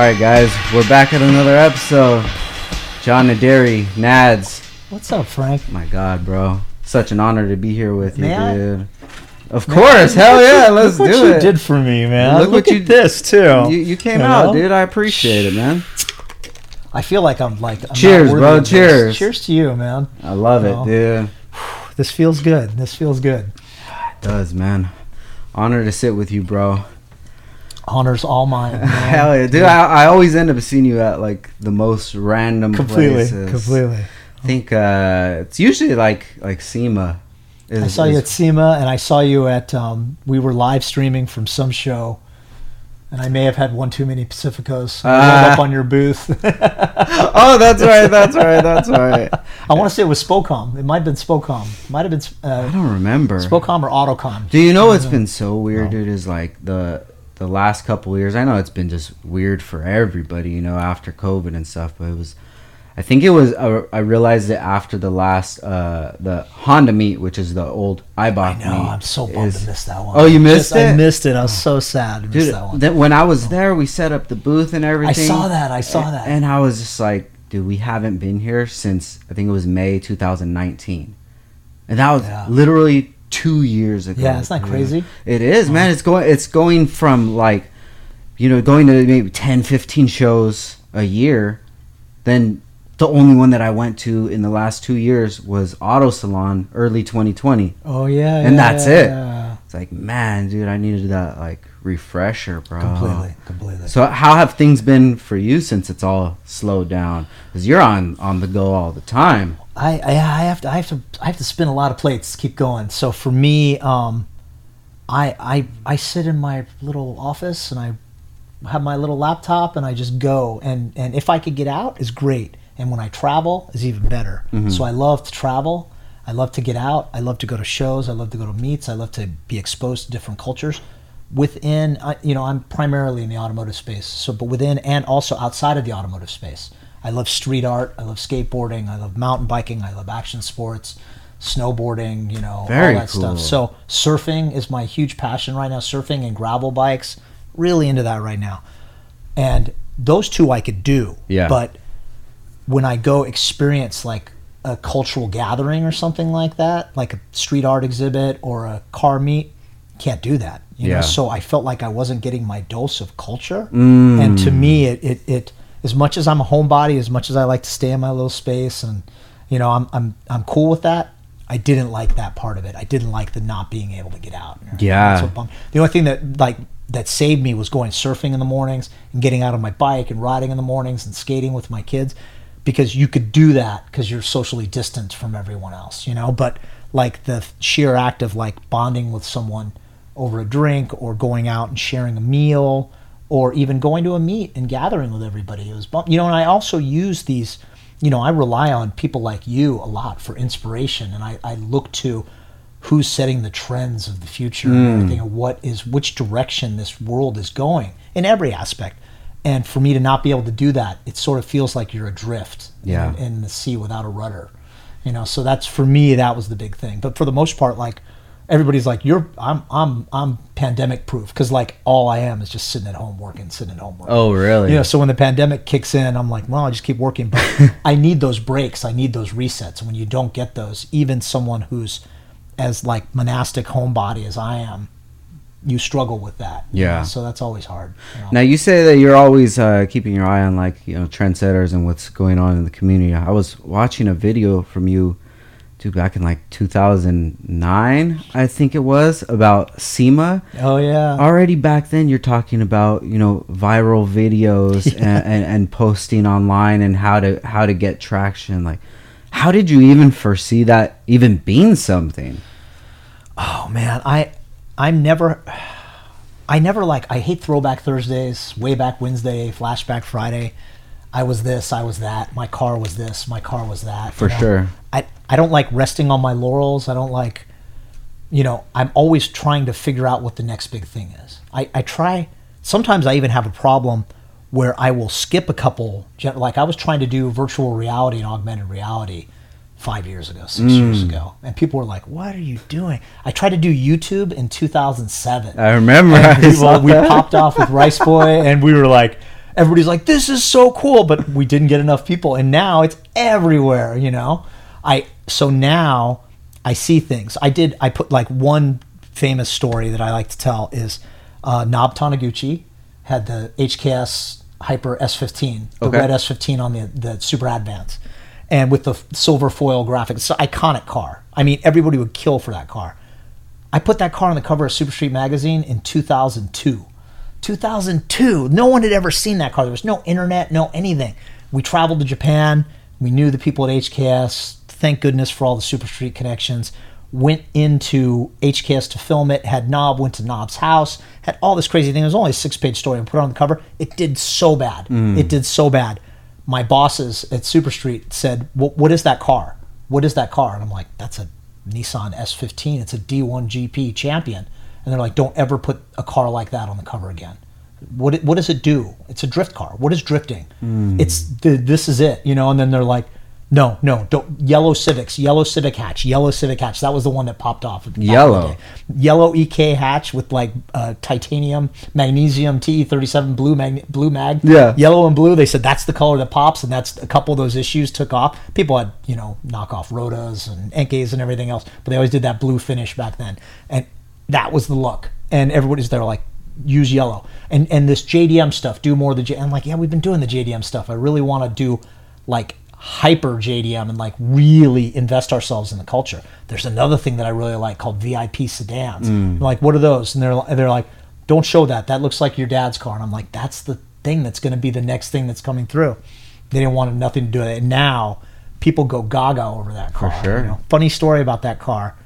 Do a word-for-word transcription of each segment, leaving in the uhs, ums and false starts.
Alright guys, we're back at another episode. John Naderi, Nads. What's up, Frank? My god, bro. Such an honor to be here with you, man, dude. I, of course, man, hell yeah, let's do it. Look what you it. did for me, man. Look, look what at you, this, too. You, you came you out, know? dude. I appreciate it, man. I feel like I'm like... I'm Cheers, bro. Cheers. This. Cheers to you, man. I love you it, know? dude. This feels good. This feels good. It does, man. Honor to sit with you, bro. Honor's all mine. Hell yeah, dude! I, I always end up seeing you at like the most random completely, places. Completely, completely. I think uh, it's usually like like SEMA. Is, I saw is, you at SEMA, and I saw you at um, we were live streaming from some show, and I may have had one too many Pacificos. I uh, rolled up on your booth. Oh, that's right, that's right, that's right. I want to say it was Spocom. It might have been Spocom. It might have been. Uh, I don't remember. Spocom or Autocon. Do you know what's been so weird, dude? Is like the. The last couple of years, I know it's been just weird for everybody, you know, after COVID and stuff, but it was, I think it was, uh, I realized it after the last, uh, the Honda meet, which is the old I B O C meet. I know, meet I'm so bummed is, to miss that one. Oh, you missed just, it? I missed it. I was so sad to Dude, miss that one. Th- when I was there, we set up the booth and everything. I saw that. I saw that. And I was just like, dude, we haven't been here since, I think it was May twenty nineteen. And that was yeah. literally... two years ago. Yeah, it's not crazy. It is, man. It's going it's going from like, you know, going to maybe ten, fifteen shows a year. Then the only one that I went to in the last two years was Auto Salon early twenty twenty. Oh yeah. And yeah, that's it. Yeah. It's like, man, dude, I needed that like refresher, bro. Completely, completely. So how have things been for you since it's all slowed down? Because you're on, on the go all the time. I, I have to I have to I have to spin a lot of plates to keep going. So for me, um, I I I sit in my little office and I have my little laptop and I just go and, and if I could get out is great. And when I travel is even better. Mm-hmm. So I love to travel. I love to get out. I love to go to shows. I love to go to meets. I love to be exposed to different cultures. Within, uh, you know, I'm primarily in the automotive space. So, but within and also outside of the automotive space. I love street art, I love skateboarding, I love mountain biking, I love action sports, snowboarding, you know, Very all that cool. stuff. So surfing is my huge passion right now, surfing and gravel bikes, really into that right now. And those two I could do, yeah. but when I go experience like a cultural gathering or something like that, like a street art exhibit or a car meet, can't do that. You yeah. know? So I felt like I wasn't getting my dose of culture. Mm. And to me, it... it, it as much as I'm a homebody, as much as I like to stay in my little space, and you know, I'm I'm I'm cool with that. I didn't like that part of it. I didn't like the not being able to get out. You know? Yeah. That's what bummed. The only thing that like that saved me was going surfing in the mornings and getting out on my bike and riding in the mornings and skating with my kids, because you could do that because you're socially distanced from everyone else, you know. But like the sheer act of like bonding with someone over a drink or going out and sharing a meal. Or even going to a meet and gathering with everybody. It was, you know, and I also use these, you know, I rely on people like you a lot for inspiration, and I, I look to who's setting the trends of the future mm. and everything, and what is, which direction this world is going in every aspect. And for me to not be able to do that, it sort of feels like you're adrift yeah. in, in the sea without a rudder, you know. So that's, for me, that was the big thing. But for the most part, like, everybody's like, you're, I'm, I'm, I'm pandemic proof, because like all I am is just sitting at home working, sitting at home working. Oh, really? You know, so when the pandemic kicks in, I'm like, well, I just keep working, but I need those breaks, I need those resets. When you don't get those, even someone who's as like monastic homebody as I am, you struggle with that. Yeah. You know? So that's always hard. You know? Now you say that you're always uh, keeping your eye on like, you know, trendsetters and what's going on in the community. I was watching a video from you. Dude, back in like two thousand nine, I think it was, about SEMA. Oh, yeah. Already back then, you're talking about, you know, viral videos yeah. and, and, and posting online and how to how to get traction. Like, how did you even foresee that even being something? Oh, man. I, I'm never... I never, like... I hate Throwback Thursdays, Way Back Wednesday, Flashback Friday. I was this, I was that, my car was this, my car was that. For you know? sure. I, I don't like resting on my laurels. I don't like, you know, I'm always trying to figure out what the next big thing is. I, I try, sometimes I even have a problem where I will skip a couple, like I was trying to do virtual reality and augmented reality five years ago, six mm. years ago. And people were like, what are you doing? I tried to do YouTube in two thousand seven. I remember. I people, we popped off with Rice Boy and we were like, everybody's like, this is so cool, but we didn't get enough people, and now it's everywhere, you know? I So now I see things. I did, I put like one famous story that I like to tell is uh, Nob Taniguchi had the H K S Hyper S fifteen, the okay. red S fifteen on the, the Super Advance, and with the silver foil graphic. It's an iconic car. I mean, everybody would kill for that car. I put that car on the cover of Super Street Magazine in two thousand two. two thousand two, no one had ever seen that car. There was no internet, no anything. We traveled to Japan. We knew the people at H K S. Thank goodness for all the Super Street connections. Went into H K S to film it. Had Nob, went to Nob's house. Had all this crazy thing. It was only a six-page story. And put it on the cover. It did so bad. Mm. It did so bad. My bosses at Super Street said, well, what is that car? What is that car? And I'm like, that's a Nissan S fifteen. It's a D one G P Champion. And they're like, don't ever put a car like that on the cover again. What what does it do? It's a drift car. What is drifting? Mm. It's the, this is it, you know. And then they're like, no, no, don't. Yellow Civics, yellow Civic hatch, yellow Civic hatch. That was the one that popped off. Yellow, yellow E K hatch with like uh, titanium, magnesium T E thirty-seven blue mag, blue mag. Yeah, yellow and blue. They said that's the color that pops, and that's a couple of those issues took off. People had, you know, knockoff Rotas and Enkes and everything else, but they always did that blue finish back then. And that was the look, and everybody's there like, use yellow, and and this J D M stuff, do more of the J D M. I'm like, yeah, we've been doing the J D M stuff. I really want to do like hyper J D M and like really invest ourselves in the culture. There's another thing that I really like called V I P sedans. Mm. I'm like, what are those? And they're they're like, don't show that. That looks like your dad's car. And I'm like, that's the thing that's going to be the next thing that's coming through. They didn't want nothing to do with it. And now people go gaga over that car. For sure. You know? Funny story about that car.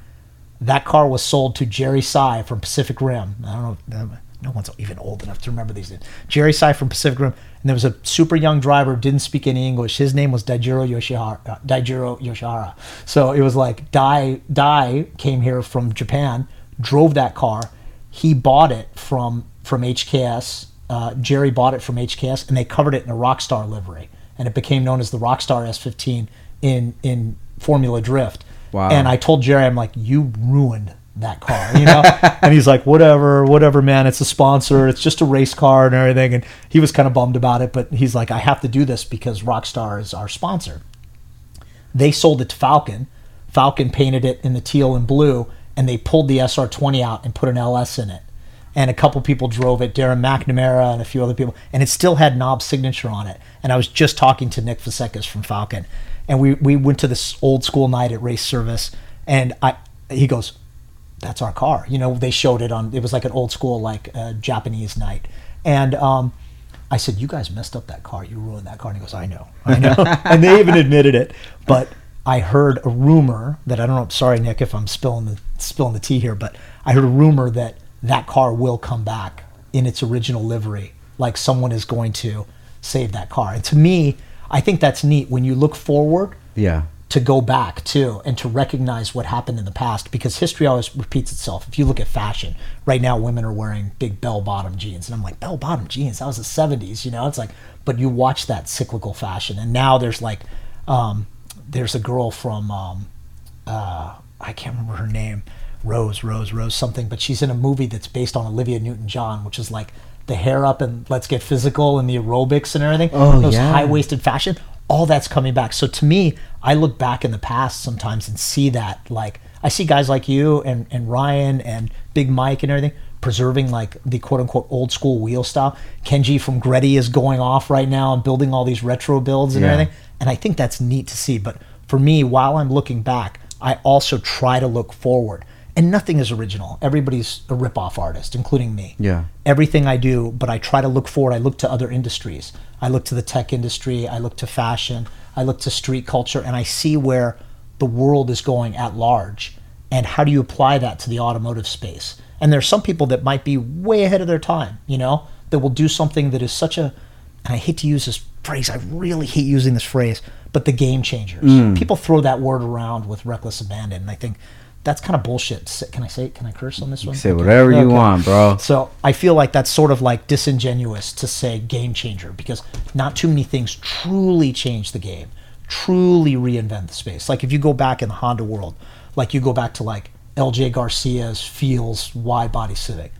That car was sold to Jerry Sy from Pacific Rim. I don't know. No one's even old enough to remember these things. Jerry Sy from Pacific Rim. And there was a super young driver who didn't speak any English. His name was Daijiro Yoshihara. Daijiro Yoshihara. So it was like Dai, Dai came here from Japan, drove that car. He bought it from, from H K S. Uh, Jerry bought it from H K S, and they covered it in a Rockstar livery. And it became known as the Rockstar S fifteen in, in Formula Drift. Wow. And I told Jerry, I'm like, you ruined that car, you know? And he's like, whatever, whatever, man. It's a sponsor. It's just a race car and everything. And he was kind of bummed about it, but he's like, I have to do this because Rockstar is our sponsor. They sold it to Falcon. Falcon painted it in the teal and blue, and they pulled the S R twenty out and put an L S in it. And a couple people drove it, Darren McNamara and a few other people, and it still had Nob's signature on it. And I was just talking to Nick Fasekas from Falcon. And we, we went to this old school night at Race Service, and I he goes, that's our car. You know, they showed it on, it was like an old school, like uh, Japanese night. And um, I said, you guys messed up that car. You ruined that car. And he goes, I know, I know. And they even admitted it. But I heard a rumor that, I don't know, sorry, Nick, if I'm spilling the, spilling the tea here, but I heard a rumor that that car will come back in its original livery. Like someone is going to save that car. And to me, I think that's neat when you look forward, yeah, to go back too and to recognize what happened in the past, because history always repeats itself. If you look at fashion, right now women are wearing big bell-bottom jeans. And I'm like, bell-bottom jeans? That was the seventies, you know? It's like, but you watch that cyclical fashion. And now there's like, um, there's a girl from, um, uh, I can't remember her name, Rose, Rose, Rose something, but she's in a movie that's based on Olivia Newton-John, which is like, the hair up and let's get physical and the aerobics and everything. Oh, those yeah. high-waisted fashion, all that's coming back. So to me, I look back in the past sometimes and see that. Like, I see guys like you and, and Ryan and Big Mike and everything preserving like the quote-unquote old-school wheel style. Kenji from Greddy is going off right now and building all these retro builds and yeah. everything. And I think that's neat to see. But for me, while I'm looking back, I also try to look forward. And nothing is original. Everybody's a rip-off artist, including me. Yeah. Everything I do, but I try to look forward. I look to other industries. I look to the tech industry. I look to fashion. I look to street culture. And I see where the world is going at large. And how do you apply that to the automotive space? And there's some people that might be way ahead of their time, you know, that will do something that is such a, and I hate to use this phrase. I really hate using this phrase, but the game changers. Mm. People throw that word around with reckless abandon. And I think, that's kind of bullshit. Can I say it? Can I curse on this one? You say whatever okay. you want, bro. So I feel like that's sort of like disingenuous to say game changer, because not too many things truly change the game, truly reinvent the space. Like if you go back in the Honda world, like you go back to like L J Garcia's Feels wide body Civic,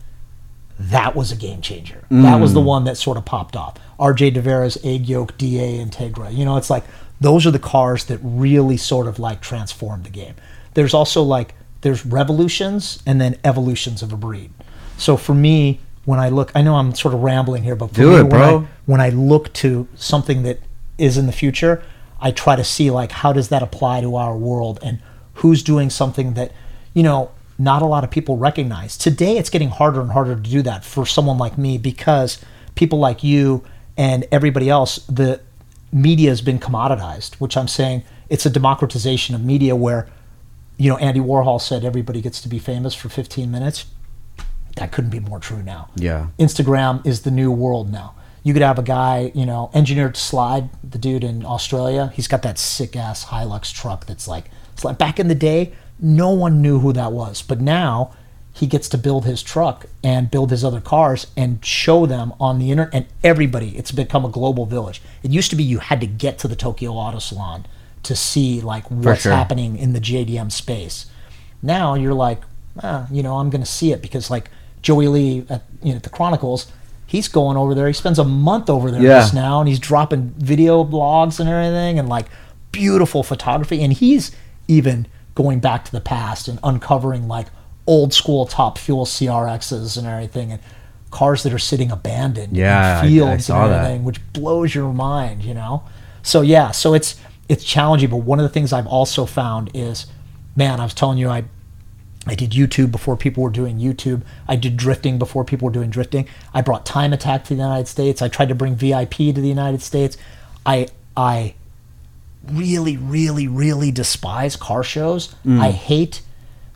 that was a game changer. Mm. That was the one that sort of popped off. R J De Vera's Egg Yolk D A Integra. You know, it's like those are the cars that really sort of like transform the game. There's also like, there's revolutions and then evolutions of a breed. So for me, when I look, I know I'm sort of rambling here, but for Do me, it, when, bro. I, when I look to something that is in the future, I try to see like, how does that apply to our world and who's doing something that, you know, not a lot of people recognize. Today, it's getting harder and harder to do that for someone like me, because people like you and everybody else, the media has been commoditized, which I'm saying it's a democratization of media where, you know, Andy Warhol said everybody gets to be famous for fifteen minutes. That couldn't be more true now. Yeah. Instagram is the new world now. You could have a guy, you know, Engineered Slide, the dude in Australia, he's got that sick-ass Hilux truck that's like, it's like back in the day, no one knew who that was. But now he gets to build his truck and build his other cars and show them on the internet. And everybody, it's become a global village. It used to be you had to get to the Tokyo Auto Salon to see like what's sure. happening in the J D M space. Now you're like, ah, you know, I'm going to see it, because like Joey Lee at, you know, at the Chronicles, he's going over there. He spends a month over there yeah. just now, and he's dropping video blogs and everything and like beautiful photography. And he's even going back to the past and uncovering like old school Top Fuel C R Xs and everything, and cars that are sitting abandoned yeah, in fields I, I and everything, that. Which blows your mind, you know? So yeah, so it's it's challenging, but one of the things I've also found is, man, I was telling you, I I did YouTube before people were doing YouTube. I did drifting before people were doing drifting. I brought Time Attack to the United States. I tried to bring V I P to the United States. I I really, really, really despise car shows. Mm. I hate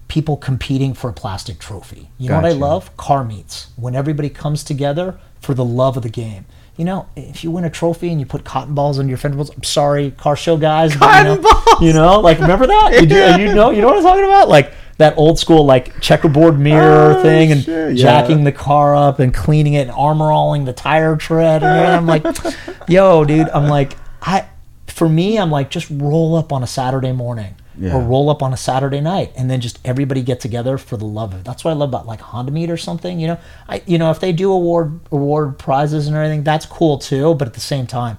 people competing for a plastic trophy. You gotcha. Know what I love? Car meets. When everybody comes together for the love of the game. You know, if you win a trophy and you put cotton balls under your fender balls, I'm sorry, car show guys. Cotton but you know, balls! You know, like, remember that? You, yeah. do, you know you know what I'm talking about? Like, that old school, like, checkerboard mirror oh, thing and sure, yeah. jacking the car up and cleaning it and armor-alling the tire tread. And I'm like, yo, dude, I'm like, I... For me, I'm like, just roll up on a Saturday morning yeah. or roll up on a Saturday night, and then just everybody get together for the love of it. That's what I love about like Honda Meet or something. You know, I you know if they do award award prizes and everything, that's cool too. But at the same time,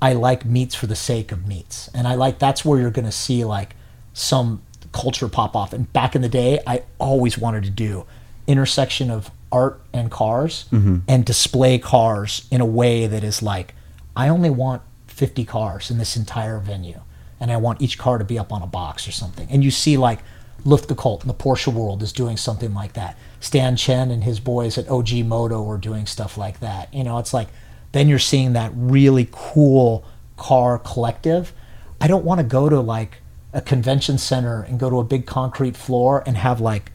I like meets for the sake of meets, and I like that's where you're gonna see like some culture pop off. And back in the day, I always wanted to do intersection of art and cars mm-hmm. and display cars in a way that is like, I only want fifty cars in this entire venue, and I want each car to be up on a box or something. And you see like Luftgekühlt in the Porsche world is doing something like that. Stan Chen and his boys at O G Moto are doing stuff like that. You know, it's like, then you're seeing that really cool car collective. I don't want to go to like a convention center and go to a big concrete floor and have like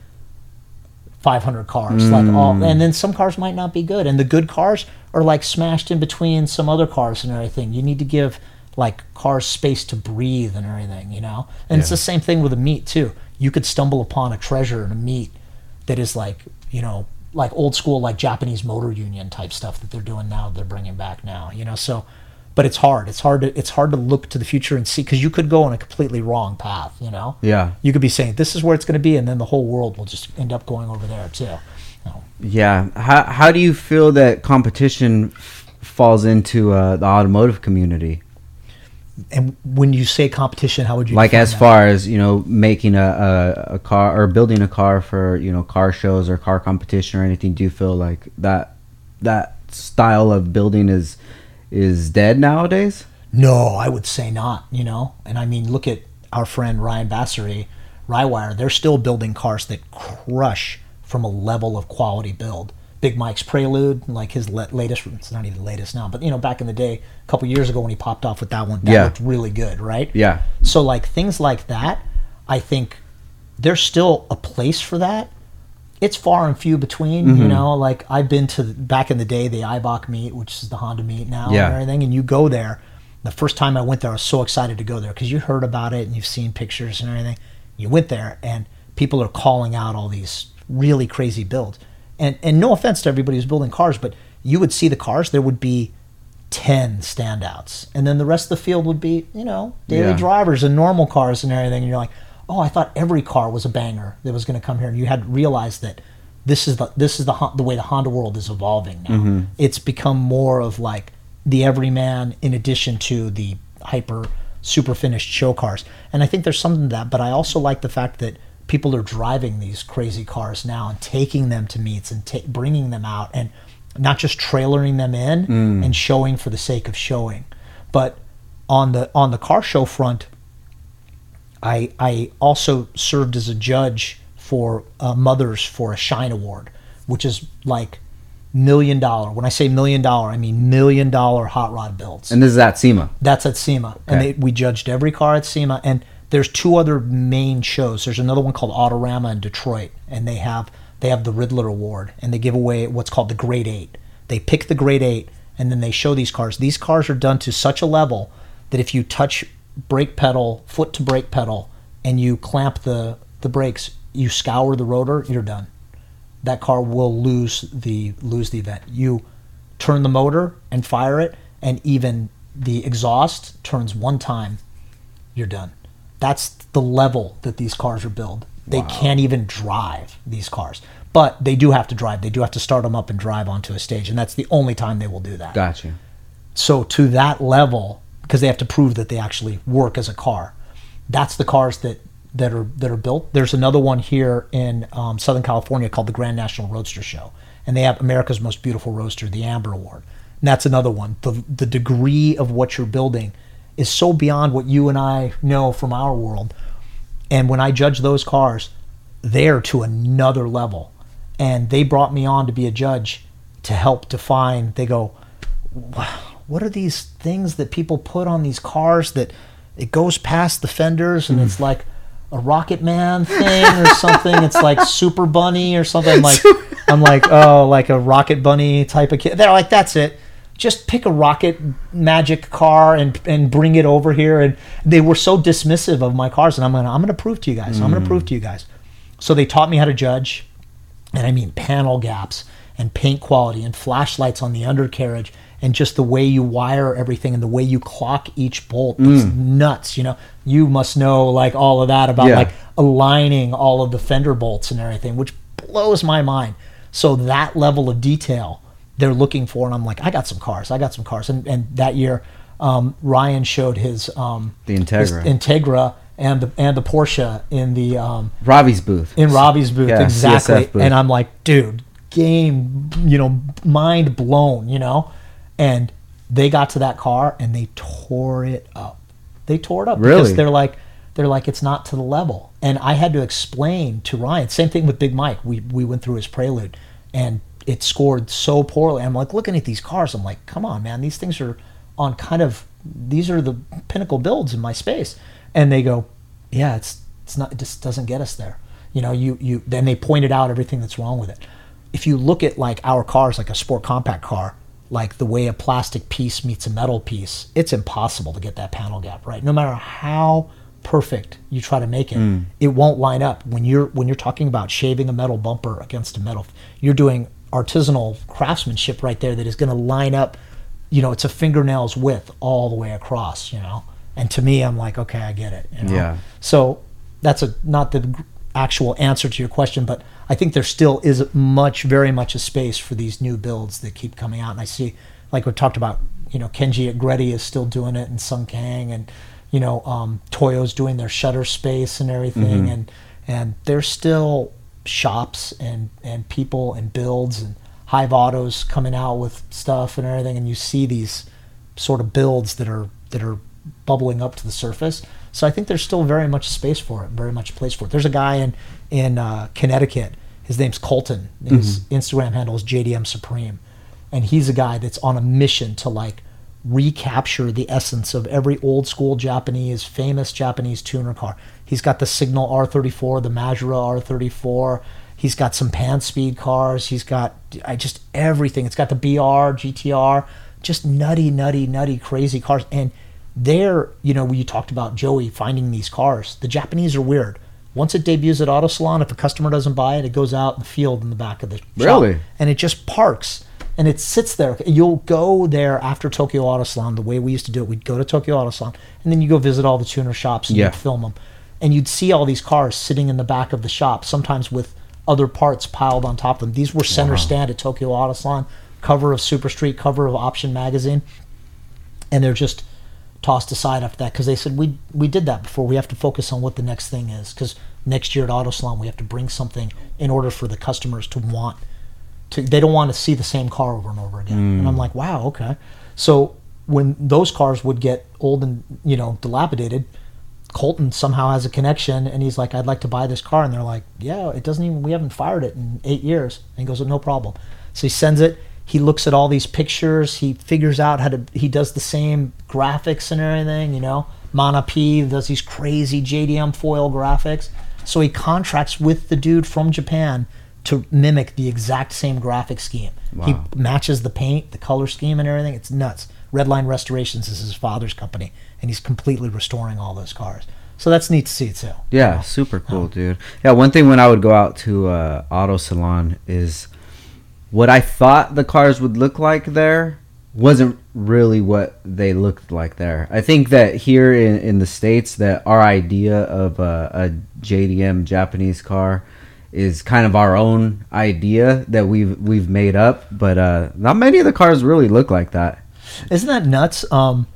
five hundred cars mm. like all, and then some cars might not be good, and the good cars are like smashed in between some other cars and everything. You need to give like cars space to breathe and everything, you know. And yeah. it's the same thing with a meet too. You could stumble upon a treasure in a meet that is like, you know, like old school like Japanese motor union type stuff that they're doing now, they're bringing back now, you know. So but it's hard. It's hard to it's hard to look to the future and see, because you could go on a completely wrong path, you know? Yeah. You could be saying, this is where it's going to be, and then the whole world will just end up going over there, too. You know? Yeah. How how do you feel that competition f- falls into uh, the automotive community? And when you say competition, how would you like as that? Far as, you know, making a, a, a car or building a car for, you know, car shows or car competition or anything? Do you feel like that that style of building is... is dead nowadays? No, I would say not, you know? And I mean, look at our friend Ryan Basseri, Rywire. They're still building cars that crush from a level of quality build. Big Mike's Prelude, like his latest, it's not even the latest now, but you know, back in the day, a couple years ago when he popped off with that one, that yeah. looked really good, right? Yeah. So like things like that, I think there's still a place for that. It's far and few between, mm-hmm. you know, like I've been to, back in the day, the Eibach meet, which is the Honda meet now yeah. and everything, and you go there. The first time I went there, I was so excited to go there because you heard about it and you've seen pictures and everything. You went there and people are calling out all these really crazy builds. And and no offense to everybody who's building cars, but you would see the cars, there would be ten standouts. And then the rest of the field would be, you know, daily yeah. drivers and normal cars and everything. And you're like, oh, I thought every car was a banger that was going to come here. And you had to realize that this is the this is the the way the Honda world is evolving now. Mm-hmm. It's become more of like the everyman in addition to the hyper super finished show cars. And I think there's something to that, but I also like the fact that people are driving these crazy cars now and taking them to meets and ta- bringing them out and not just trailering them in mm. and showing for the sake of showing. But on the on the car show front, I I also served as a judge for uh, Mothers for a Shine Award, which is like million dollar. When I say million dollar, I mean million dollar hot rod builds. And this is at SEMA? That's at SEMA. Okay. And they, we judged every car at SEMA. And there's two other main shows. There's another one called Autorama in Detroit, and they have they have the Riddler Award, and they give away what's called the Grade Eight. They pick the Grade Eight, and then they show these cars. These cars are done to such a level that if you touch brake pedal, foot to brake pedal, and you clamp the, the brakes, you scour the rotor, you're done. That car will lose the lose the event. You turn the motor and fire it, and even the exhaust turns one time, you're done. That's the level that these cars are built. They wow. can't even drive these cars. But they do have to drive. They do have to start them up and drive onto a stage, and that's the only time they will do that. Gotcha. So to that level, because they have to prove that they actually work as a car, that's the cars that, that are that are built. There's another one here in um, Southern California called the Grand National Roadster Show, and they have America's Most Beautiful Roadster, the Amber Award. And that's another one. The, the degree of what you're building is so beyond what you and I know from our world. And when I judge those cars, they're to another level. And they brought me on to be a judge to help define. They go, what are these things that people put on these cars that it goes past the fenders and mm. it's like a Rocket Man thing or something. It's like Super Bunny or something. I'm like, I'm like, oh, like a Rocket Bunny type of kid. They're like, that's it. Just pick a rocket magic car and and bring it over here. And they were so dismissive of my cars, and I'm gonna I'm gonna prove to you guys. Mm. I'm gonna prove to you guys. So they taught me how to judge, and I mean panel gaps and paint quality and flashlights on the undercarriage and just the way you wire everything and the way you clock each bolt. It's mm. nuts, you know. You must know like all of that about yeah. like aligning all of the fender bolts and everything, which blows my mind. So that level of detail they're looking for, and I'm like, I got some cars, I got some cars. And and that year, um, Ryan showed his um, the Integra, his Integra, and the and the Porsche in the um, Robbie's booth, in Robbie's booth, yeah, exactly. C S F booth. And I'm like, dude, game, you know, mind blown, you know. And they got to that car and they tore it up. They tore it up really? Because they're like, they're like, it's not to the level. And I had to explain to Ryan. Same thing with Big Mike. We we went through his Prelude, and it scored so poorly. I'm like looking at these cars. I'm like, come on, man. These things are on kind of, these are the pinnacle builds in my space. And they go, yeah, it's it's not, it just doesn't get us there. You know, you, you, then they pointed out everything that's wrong with it. If you look at like our cars, like a sport compact car, like the way a plastic piece meets a metal piece, it's impossible to get that panel gap right. No matter how perfect you try to make it, mm. it won't line up. When you're, when you're talking about shaving a metal bumper against a metal, you're doing artisanal craftsmanship right there that is going to line up, you know, it's a fingernail's width all the way across, you know. And to me, I'm like, okay, I get it, you know? Yeah. So that's a not the actual answer to your question, but I think there still is much, very much a space for these new builds that keep coming out. And I see, like we talked about, you know, Kenji Agretti is still doing it, and Sung Kang, and, you know, um, Toyo's doing their shutter space and everything, mm-hmm. and and they're still shops and and people and builds and Hive Autos coming out with stuff and everything, and you see these sort of builds that are that are bubbling up to the surface. So I think there's still very much space for it, very much place for it. There's a guy in in uh, Connecticut. His name's Colton. His mm-hmm. Instagram handle is J D M Supreme, and he's a guy that's on a mission to like recapture the essence of every old school Japanese, famous Japanese tuner car. He's got the Signal R thirty-four, the Majura R thirty-four. He's got some pan-speed cars. He's got I just everything. It's got the B R, G T R, just nutty, nutty, nutty, crazy cars. And there, you know, you talked about Joey finding these cars. The Japanese are weird. Once it debuts at Auto Salon, if a customer doesn't buy it, it goes out in the field in the back of the really? shop. And it just parks. And it sits there. You'll go there after Tokyo Auto Salon, the way we used to do it. We'd go to Tokyo Auto Salon, and then you go visit all the tuner shops and yeah. you'd film them. And you'd see all these cars sitting in the back of the shop, sometimes with other parts piled on top of them. These were center wow. stand at Tokyo Auto Salon, cover of Super Street, cover of Option Magazine. and they're just tossed aside after that because they said, we we did that before. We have to focus on what the next thing is, because next year at AutoSalon, we have to bring something in order for the customers to want to, they don't want to see the same car over and over again. Mm. And I'm like, wow, okay. So when those cars would get old and, you know, dilapidated, Colton somehow has a connection, and he's like, I'd like to buy this car. And they're like, yeah, it doesn't even, we haven't fired it in eight years. And he goes, no problem. So he sends it. He looks at all these pictures. He figures out how to, he does the same graphics and everything, you know. Mana P does these crazy J D M foil graphics. So he contracts with the dude from Japan to mimic the exact same graphic scheme. Wow. He matches the paint, the color scheme and everything. It's nuts. Redline Restorations is his father's company, and he's completely restoring all those cars. So that's neat to see too. Yeah, you know? Super cool, um, dude. Yeah, one thing when I would go out to uh, Auto Salon is what I thought the cars would look like there wasn't really what they looked like there. I think that here in, in the States, that our idea of a, a J D M Japanese car is kind of our own idea that we've we've made up, but uh, not many of the cars really look like that. Isn't that nuts? Um,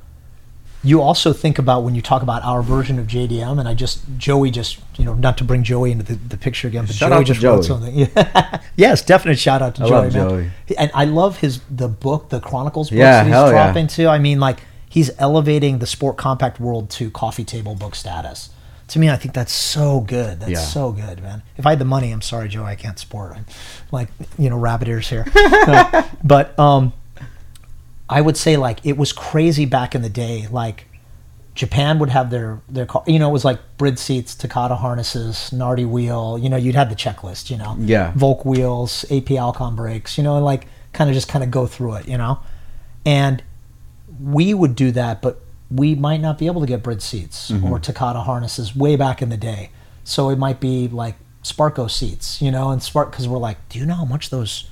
you also think about when you talk about our version of J D M, and I just, Joey just, you know, not to bring Joey into the, the picture again, but shout Joey out just Joey. Wrote something. Yeah. Yes, definite shout out to I Joey. I love man. Joey. And I love his, the book, the Chronicles books yeah, that he's dropping yeah. to. I mean, like, he's elevating the sport compact world to coffee table book status. To me, I think that's so good. That's yeah. so good, man. If I had the money, I'm sorry, Joey, I can't support. I'm like, you know, rabbit ears here. uh, but, um, I would say, like, it was crazy back in the day. Like, Japan would have their, their car, you know, it was like Brid seats, Takata harnesses, Nardi wheel, you know, you'd have the checklist, you know. Yeah. Volk wheels, A P Alcon brakes, you know, and like kind of just kind of go through it, you know. And we would do that, but we might not be able to get Brid seats mm-hmm. or Takata harnesses way back in the day. So it might be like Sparco seats, you know, and Spark, because we're like, do you know how much those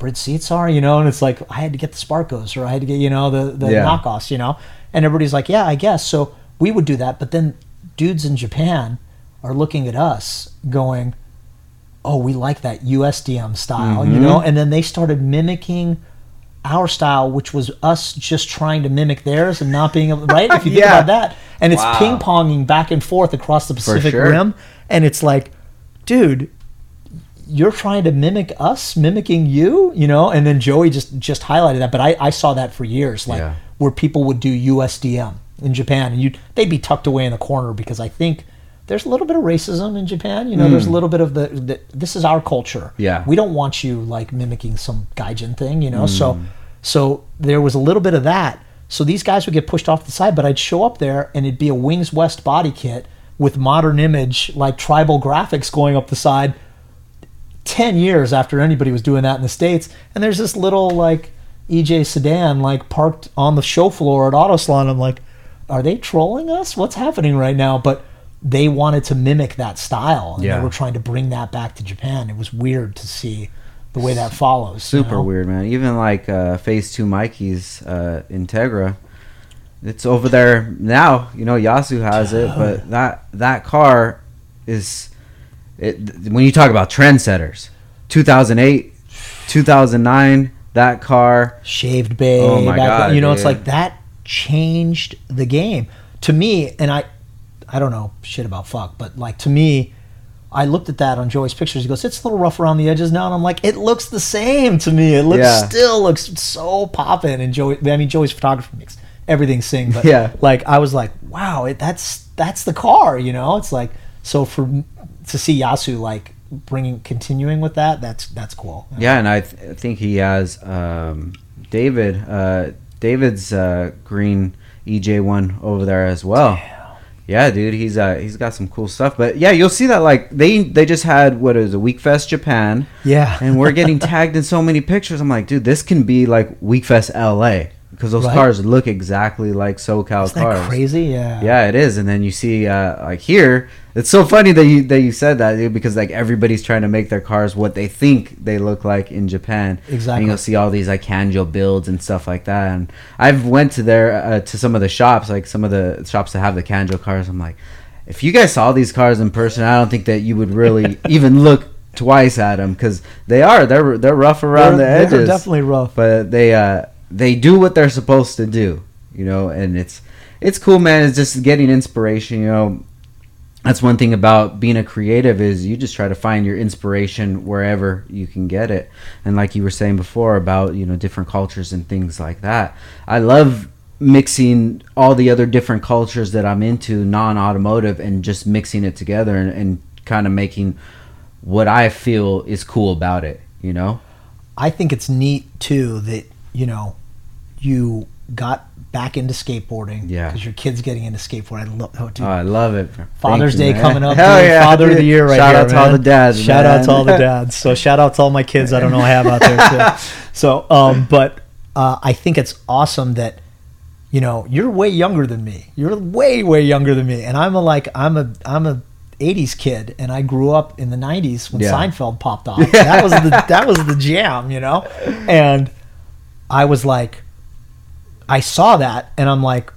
Brid seats are, you know, and it's like, I had to get the Sparcos, or I had to get, you know, the, the yeah. knockoffs, you know, and everybody's like, yeah, I guess. So we would do that, but then dudes in Japan are looking at us going, oh, we like that U S D M style, mm-hmm. you know, and then they started mimicking our style, which was us just trying to mimic theirs and not being able, right? If you think yeah. about that, and wow. it's ping-ponging back and forth across the Pacific sure. Rim, and it's like, dude, you're trying to mimic us mimicking you, you know? And then Joey just, just highlighted that. But I, I saw that for years, like yeah. where people would do U S D M in Japan, and you'd, they'd be tucked away in the corner, because I think there's a little bit of racism in Japan. You know, mm. there's a little bit of the, the, this is our culture. Yeah. We don't want you like mimicking some gaijin thing, you know? Mm. So, so there was a little bit of that. So these guys would get pushed off the side, but I'd show up there and it'd be a Wings West body kit with modern image, like tribal graphics going up the side, ten years after anybody was doing that in the States. And there's this little like E J sedan like parked on the show floor at AutoSalon. I'm like, are they trolling us? What's happening right now? But they wanted to mimic that style, and yeah. they were trying to bring that back to Japan. It was weird to see the way that follows. Super you know? Weird, man. Even like uh, Phase two Mikey's uh, Integra, it's over there now. You know, Yasu has Dude. it, but that that car is... It, when you talk about trendsetters, two thousand eight, two thousand nine, that car, shaved bay, oh my god, car, you know, dude. It's like that changed the game to me. And I, I don't know shit about fuck, but like to me, I looked at that on Joey's pictures. He goes, "It's a little rough around the edges now," and I'm like, "It looks the same to me. It looks yeah. still looks so poppin'." And Joey, I mean, Joey's photography makes everything sing, but yeah. like I was like, "Wow, it, that's that's the car," you know? It's like so for. To see Yasu like bringing continuing with that, that's that's cool. Yeah, and I, th- I think he has um, David uh, David's uh, green E J one over there as well. Damn. Yeah, dude, he's uh, he's got some cool stuff. But yeah, you'll see that like they they just had what is a Weekfest Japan. Yeah, and we're getting tagged in so many pictures. I'm like, dude, this can be like Weekfest L A. Because those right? cars look exactly like SoCal Isn't cars. That crazy? Yeah. Yeah, it is. And then you see, uh, like here, it's so funny that you that you said that, dude, because like everybody's trying to make their cars what they think they look like in Japan. Exactly. And you'll see all these like Kanjo builds and stuff like that. And I've went to their uh, to some of the shops, like some of the shops that have the Kanjo cars. I'm like, if you guys saw these cars in person, I don't think that you would really even look twice at them, because they are they're they're rough around they're, the edges. They're definitely rough, but they. Uh, They do what they're supposed to do. you know, and it's it's cool, man. It's just getting inspiration, you know. That's one thing about being a creative is you just try to find your inspiration wherever you can get it. And like you were saying before about, you know, different cultures and things like that. I love mixing all the other different cultures that I'm into, non-automotive, and just mixing it together and, and kind of making what I feel is cool about it, you know? I think it's neat, too, that, you know, you got back into skateboarding. Yeah. Because your kid's getting into skateboarding. I love, oh, dude. Oh, I love it. Father's Thank Day you, coming up. Hell yeah, Father dude. Of the Year right shout here, Shout out to man. all the dads, Shout man. out to all the dads. So shout out to all my kids. I don't know I have out there, too. So, um, but uh, I think it's awesome that, you know, you're way younger than me. You're way, way younger than me. And I'm a, like, I'm a, I'm a, eighties kid, and I grew up in the nineties when yeah. Seinfeld popped off. That was the that was the jam, you know. And I was like, I saw that, and I'm like,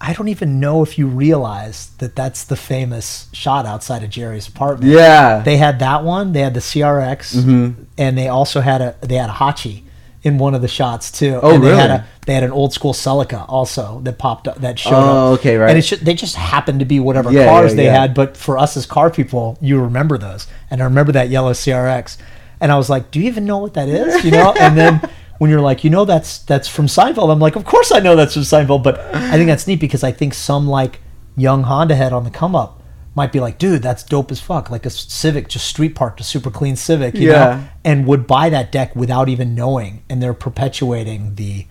I don't even know if you realize that that's the famous shot outside of Jerry's apartment. Yeah, they had that one. They had the C R X, mm-hmm. and they also had a they had a Hachi in one of the shots too. Oh, and they really? Had a, they had an old school Celica also that popped up, that showed oh, up. Oh, okay, right. And it's just, they just happened to be whatever yeah, cars yeah, they yeah. had, but for us as car people, you remember those. And I remember that yellow C R X. And I was like, do you even know what that is? You know? And then when you're like, you know, that's that's from Seinfeld. I'm like, of course I know that's from Seinfeld. But I think that's neat because I think some like young Honda head on the come up might be like, dude, that's dope as fuck. Like a Civic, just street parked, a super clean Civic, you yeah. know, and would buy that deck without even knowing. And they're perpetuating the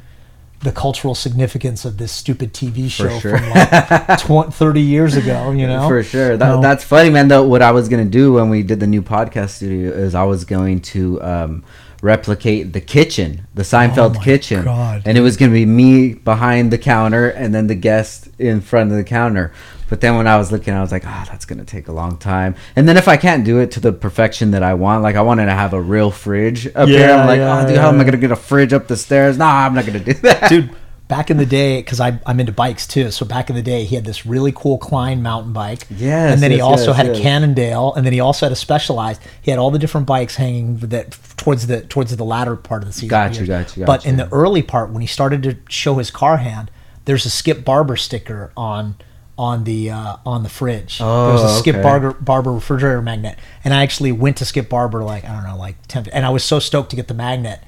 the cultural significance of this stupid T V show sure. from like twenty, thirty years ago, you know? For sure. That, you know? That's funny, man. Though, what I was going to do when we did the new podcast studio is I was going to um, replicate the kitchen, the Seinfeld oh kitchen. God, and it was going to be me behind the counter and then the guest in front of the counter. But then when I was looking, I was like, ah, oh, that's going to take a long time. And then if I can't do it to the perfection that I want, like I wanted to have a real fridge up yeah, here. I'm like, yeah, oh, dude, yeah. how am I going to get a fridge up the stairs? Nah, I'm not going to do that. Dude, back in the day, because I'm into bikes too. So back in the day, he had this really cool Klein mountain bike. Yes. And then yes, he also yes, had yes. a Cannondale. And then he also had a Specialized. He had all the different bikes hanging that towards the towards the latter part of the season. Gotcha, gotcha, gotcha. But in the early part, when he started to show his car hand, there's a Skip Barber sticker on... on the uh, on the fridge. Oh, there was a Skip okay. Barber, Barber refrigerator magnet. And I actually went to Skip Barber like, I don't know, like ten, and I was so stoked to get the magnet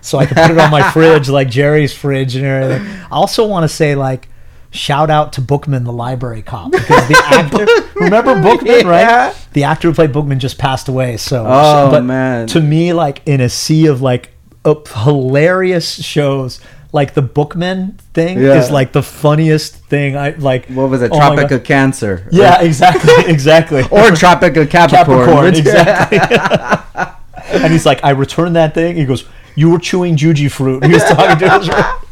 so I could put it on my fridge, like Jerry's fridge and everything. I also want to say, like, shout out to Bookman, the library cop, because the actor, remember Bookman, yeah. right? The actor who played Bookman just passed away. So, oh, but man. To me, like, in a sea of like hilarious shows, like the Bookman thing yeah. is like the funniest thing. I like. What was it? Oh Tropic of Cancer. Yeah, exactly, exactly. Or Tropic of Capricorn. Capricorn, exactly. And he's like, I returned that thing. He goes, you were chewing juji fruit. He was talking to us.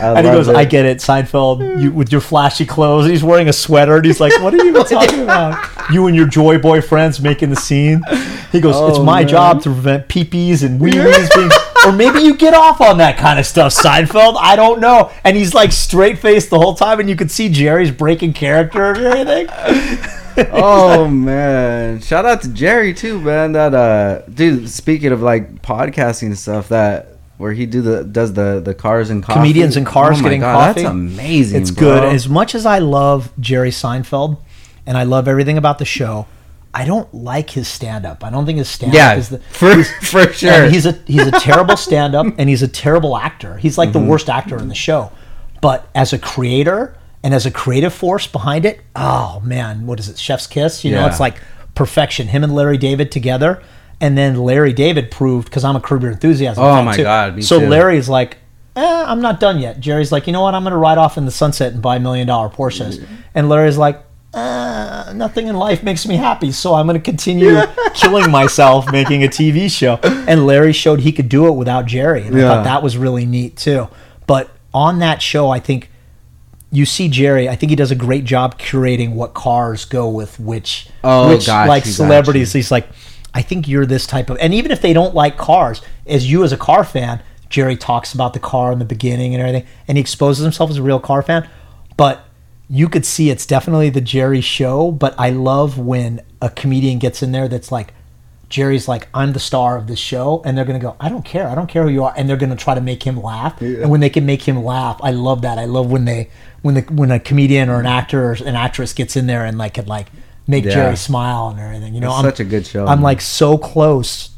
And he goes, it. I get it, Seinfeld, you, with your flashy clothes. And he's wearing a sweater. And he's like, what are you talking about? You and your joy boy friends making the scene. He goes, oh, it's my man. job to prevent peepees and wheelies being... Or maybe you get off on that kind of stuff, Seinfeld. I don't know. And he's like straight-faced the whole time, and you could see Jerry's breaking character and everything. Oh, like, man. Shout out to Jerry, too, man. That uh, dude, speaking of like podcasting and stuff, that where he do the does the, the cars and coffee. Comedians and cars oh getting God, coffee. That's amazing, It's bro. good. As much as I love Jerry Seinfeld, and I love everything about the show, I don't like his stand-up. I don't think his stand-up yeah, is the... For, for sure. And he's a he's a terrible stand-up, and he's a terrible actor. He's like mm-hmm. the worst actor in the show. But as a creator and as a creative force behind it, oh, man, what is it, Chef's Kiss? You yeah. know, it's like perfection. Him and Larry David together, and then Larry David proved, because I'm a Curb Your Enthusiasm fan, Oh, my too. God, me So too. Larry's like, eh, I'm not done yet. Jerry's like, you know what, I'm going to ride off in the sunset and buy million-dollar Porsches. And Larry's like, Uh, nothing in life makes me happy, so I'm going to continue killing myself making a T V show. And Larry showed he could do it without Jerry. And yeah. I thought that was really neat, too. But on that show, I think you see Jerry. I think he does a great job curating what cars go with which, oh, which gotcha, like celebrities. Gotcha. He's like, I think you're this type of... And even if they don't like cars, as you as a car fan, Jerry talks about the car in the beginning and everything, and he exposes himself as a real car fan. But... you could see it's definitely the Jerry show, but I love when a comedian gets in there that's like, Jerry's like, I'm the star of this show, and they're going to go, I don't care. I don't care who you are. And they're going to try to make him laugh. Yeah. And when they can make him laugh, I love that. I love when they, when the, when a comedian or an actor or an actress gets in there and like can like make yeah. Jerry smile and everything. You know, it's I'm, such a good show. I'm man. like so close.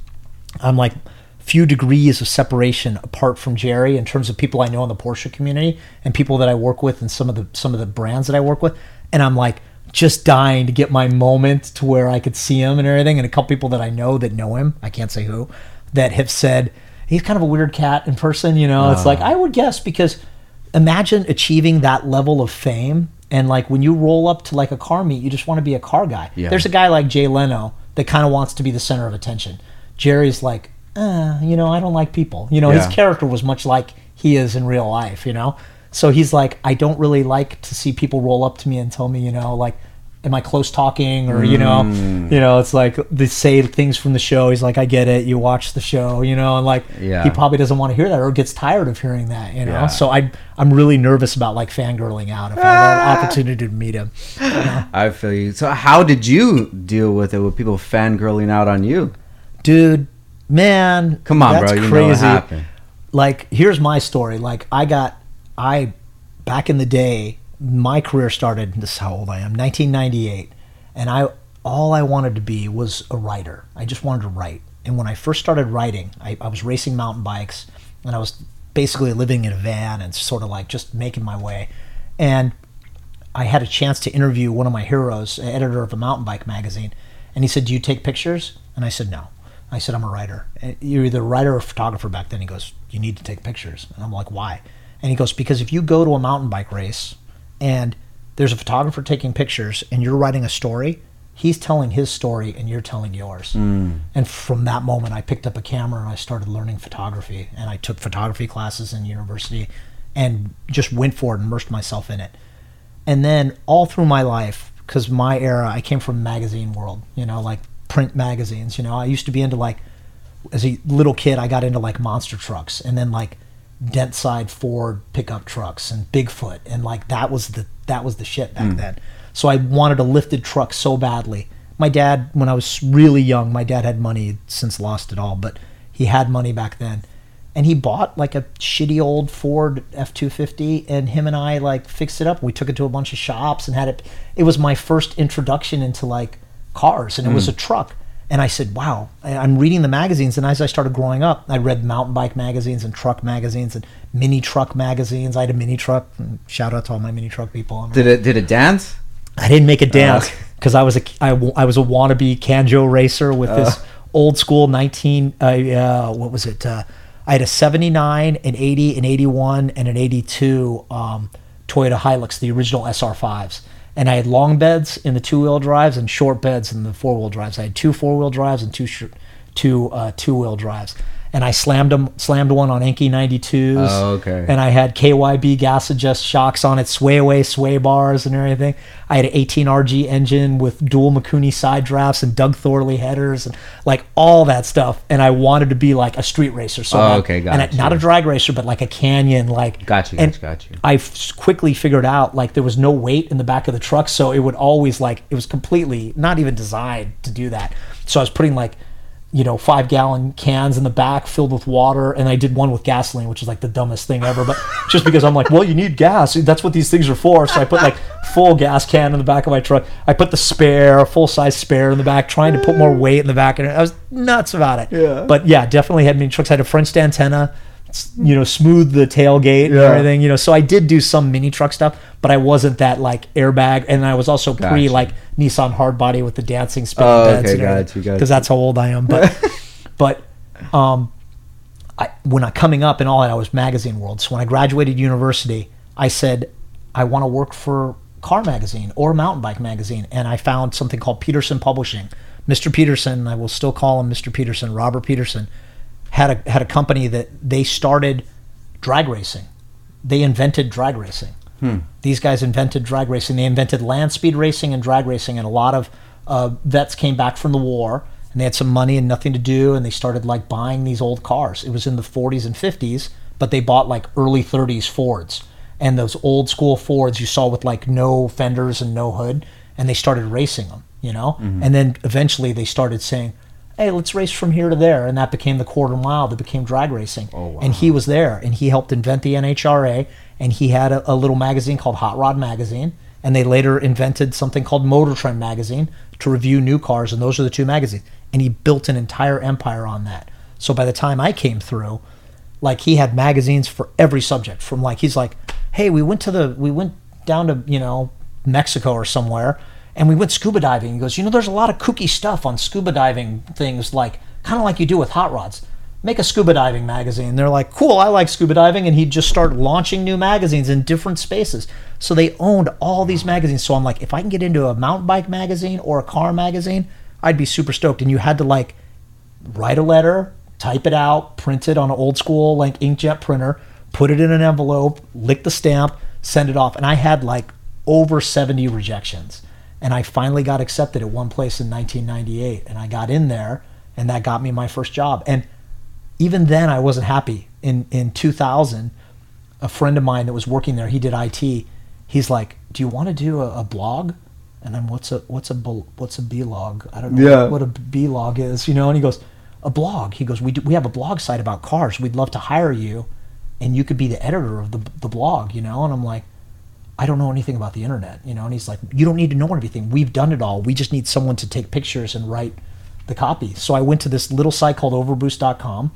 I'm like few degrees of separation apart from Jerry in terms of people I know in the Porsche community and people that I work with and some of the some of the brands that I work with. And I'm like, just dying to get my moment to where I could see him and everything. And a couple people that I know that know him, I can't say who, that have said, he's kind of a weird cat in person, you know? Uh. It's like, I would guess, because imagine achieving that level of fame. And like when you roll up to like a car meet, you just want to be a car guy. Yeah. There's a guy like Jay Leno that kind of wants to be the center of attention. Jerry's like, uh, you know, I don't like people. You know, yeah. his character was much like he is in real life, you know? So he's like, I don't really like to see people roll up to me and tell me, you know, like, am I close talking or, mm. you know, you know, it's like they say things from the show. He's like, I get it. You watch the show, you know, and like, yeah. he probably doesn't want to hear that or gets tired of hearing that, you know? Yeah. So I, I'm really nervous about like fangirling out if I had an opportunity to meet him. You know? I feel you. So how did you deal with it with people fangirling out on you? Dude, man. Come on, that's bro. You crazy. know what happened. Like, here's my story. Like, I got... I, back in the day, my career started, this is how old I am, nineteen ninety-eight, and I all I wanted to be was a writer. I just wanted to write. And when I first started writing, I, I was racing mountain bikes, and I was basically living in a van and sort of like just making my way. And I had a chance to interview one of my heroes, an editor of a mountain bike magazine, and he said, do you take pictures? And I said, no. I said, I'm a writer. You're either a writer or a photographer back then. He goes, you need to take pictures. And I'm like, why? And he goes, because if you go to a mountain bike race and there's a photographer taking pictures and you're writing a story, he's telling his story and you're telling yours. Mm. And from that moment, I picked up a camera and I started learning photography. And I took photography classes in university and just went for it and immersed myself in it. And then all through my life, because my era, I came from magazine world, you know, like print magazines. You know, I used to be into like, as a little kid, I got into like monster trucks and then like dent side Ford pickup trucks and Bigfoot, and like that was the that was the shit back mm. then. So I wanted a lifted truck so badly. My dad, when I was really young, my dad had money, he'd since lost it all, but he had money back then, and he bought like a shitty old Ford F two fifty, and him and I like fixed it up. We took it to a bunch of shops and had it. It was my first introduction into like cars, and it mm. was a truck. And I said, wow, I'm reading the magazines. And as I started growing up, I read mountain bike magazines and truck magazines and mini truck magazines. I had a mini truck. Shout out to all my mini truck people. Did it Did it dance? I didn't make a dance because uh. I was a I, I was a wannabe Kanjo racer with uh. this old school nineteen. Uh, uh, what was it? Uh, I had a seventy-nine, an eighty, an eighty-one, and an eighty-two um, Toyota Hilux, the original S R fives. And I had long beds in the two-wheel drives and short beds in the four-wheel drives. I had two four-wheel drives and two sh- two uh, two-wheel drives. And I slammed them, slammed one on Enki ninety-twos. Oh, okay. And I had K Y B gas adjust shocks on it, sway away, sway bars and everything. I had an eighteen R G engine with dual Mikuni side drafts and Doug Thorley headers and like all that stuff. And I wanted to be like a street racer. So oh, okay, gotcha. And I, not a drag racer, but like a canyon. Like, gotcha, gotcha, gotcha. I f- quickly figured out like there was no weight in the back of the truck. So it would always like, it was completely not even designed to do that. So I was putting like, you know, five gallon cans in the back filled with water. And I did one with gasoline, which is like the dumbest thing ever. But just because I'm like, well, you need gas. That's what these things are for. So I put like full gas can in the back of my truck. I put the spare, a full size spare in the back, trying to put more weight in the back. And I was nuts about it. Yeah. But yeah, definitely had many trucks. I had a French antenna, you know, smooth the tailgate yeah. and everything, you know. So I did do some mini truck stuff, but I wasn't that like airbag. And I was also gotcha. pre like Nissan hardbody with the dancing spinning oh, beds, okay, you know, because gotcha. that's how old I am. But but um, I, when I coming up and all that, I was magazine world. So when I graduated university, I said I want to work for car magazine or mountain bike magazine, and I found something called Peterson Publishing. Mister Peterson, I will still call him Mister Peterson, Robert Peterson, had a had a company that they started drag racing. They invented drag racing. Hmm. These guys invented drag racing. They invented land speed racing and drag racing, and a lot of uh, vets came back from the war, and they had some money and nothing to do, and they started like buying these old cars. It was in the forties and fifties, but they bought like early thirties Fords, and those old school Fords you saw with like no fenders and no hood, and they started racing them, you know? Mm-hmm. And then eventually they started saying, hey, let's race from here to there. And that became the quarter mile that became drag racing. Oh, wow. And he was there, and he helped invent the N H R A, and he had a, a little magazine called Hot Rod Magazine, and they later invented something called Motor Trend Magazine to review new cars, and those are the two magazines. And he built an entire empire on that. So by the time I came through, like, he had magazines for every subject, from like, he's like, hey, we went to the, we went down to, you know, Mexico or somewhere, and we went scuba diving. He goes, you know, there's a lot of kooky stuff on scuba diving things, like, kind of like you do with hot rods. Make a scuba diving magazine. They're like, cool, I like scuba diving. And he'd just start launching new magazines in different spaces. So they owned all these magazines. So I'm like, if I can get into a mountain bike magazine or a car magazine, I'd be super stoked. And you had to, like, write a letter, type it out, print it on an old school, like, inkjet printer, put it in an envelope, lick the stamp, send it off. And I had, like, over seventy rejections. And I finally got accepted at one place in nineteen ninety-eight, and I got in there, and that got me my first job. And even then, I wasn't happy. In in two thousand, a friend of mine that was working there, he did I T. He's like, "Do you want to do a, a blog?" And I'm, "What's a what's a what's a blog? I don't know yeah. what, what a blog is, you know." And he goes, "A blog." He goes, "We do, we have a blog site about cars. We'd love to hire you, and you could be the editor of the the blog, you know." And I'm like, I don't know anything about the internet, you know? And he's like, you don't need to know everything. We've done it all. We just need someone to take pictures and write the copy. So I went to this little site called overboost dot com,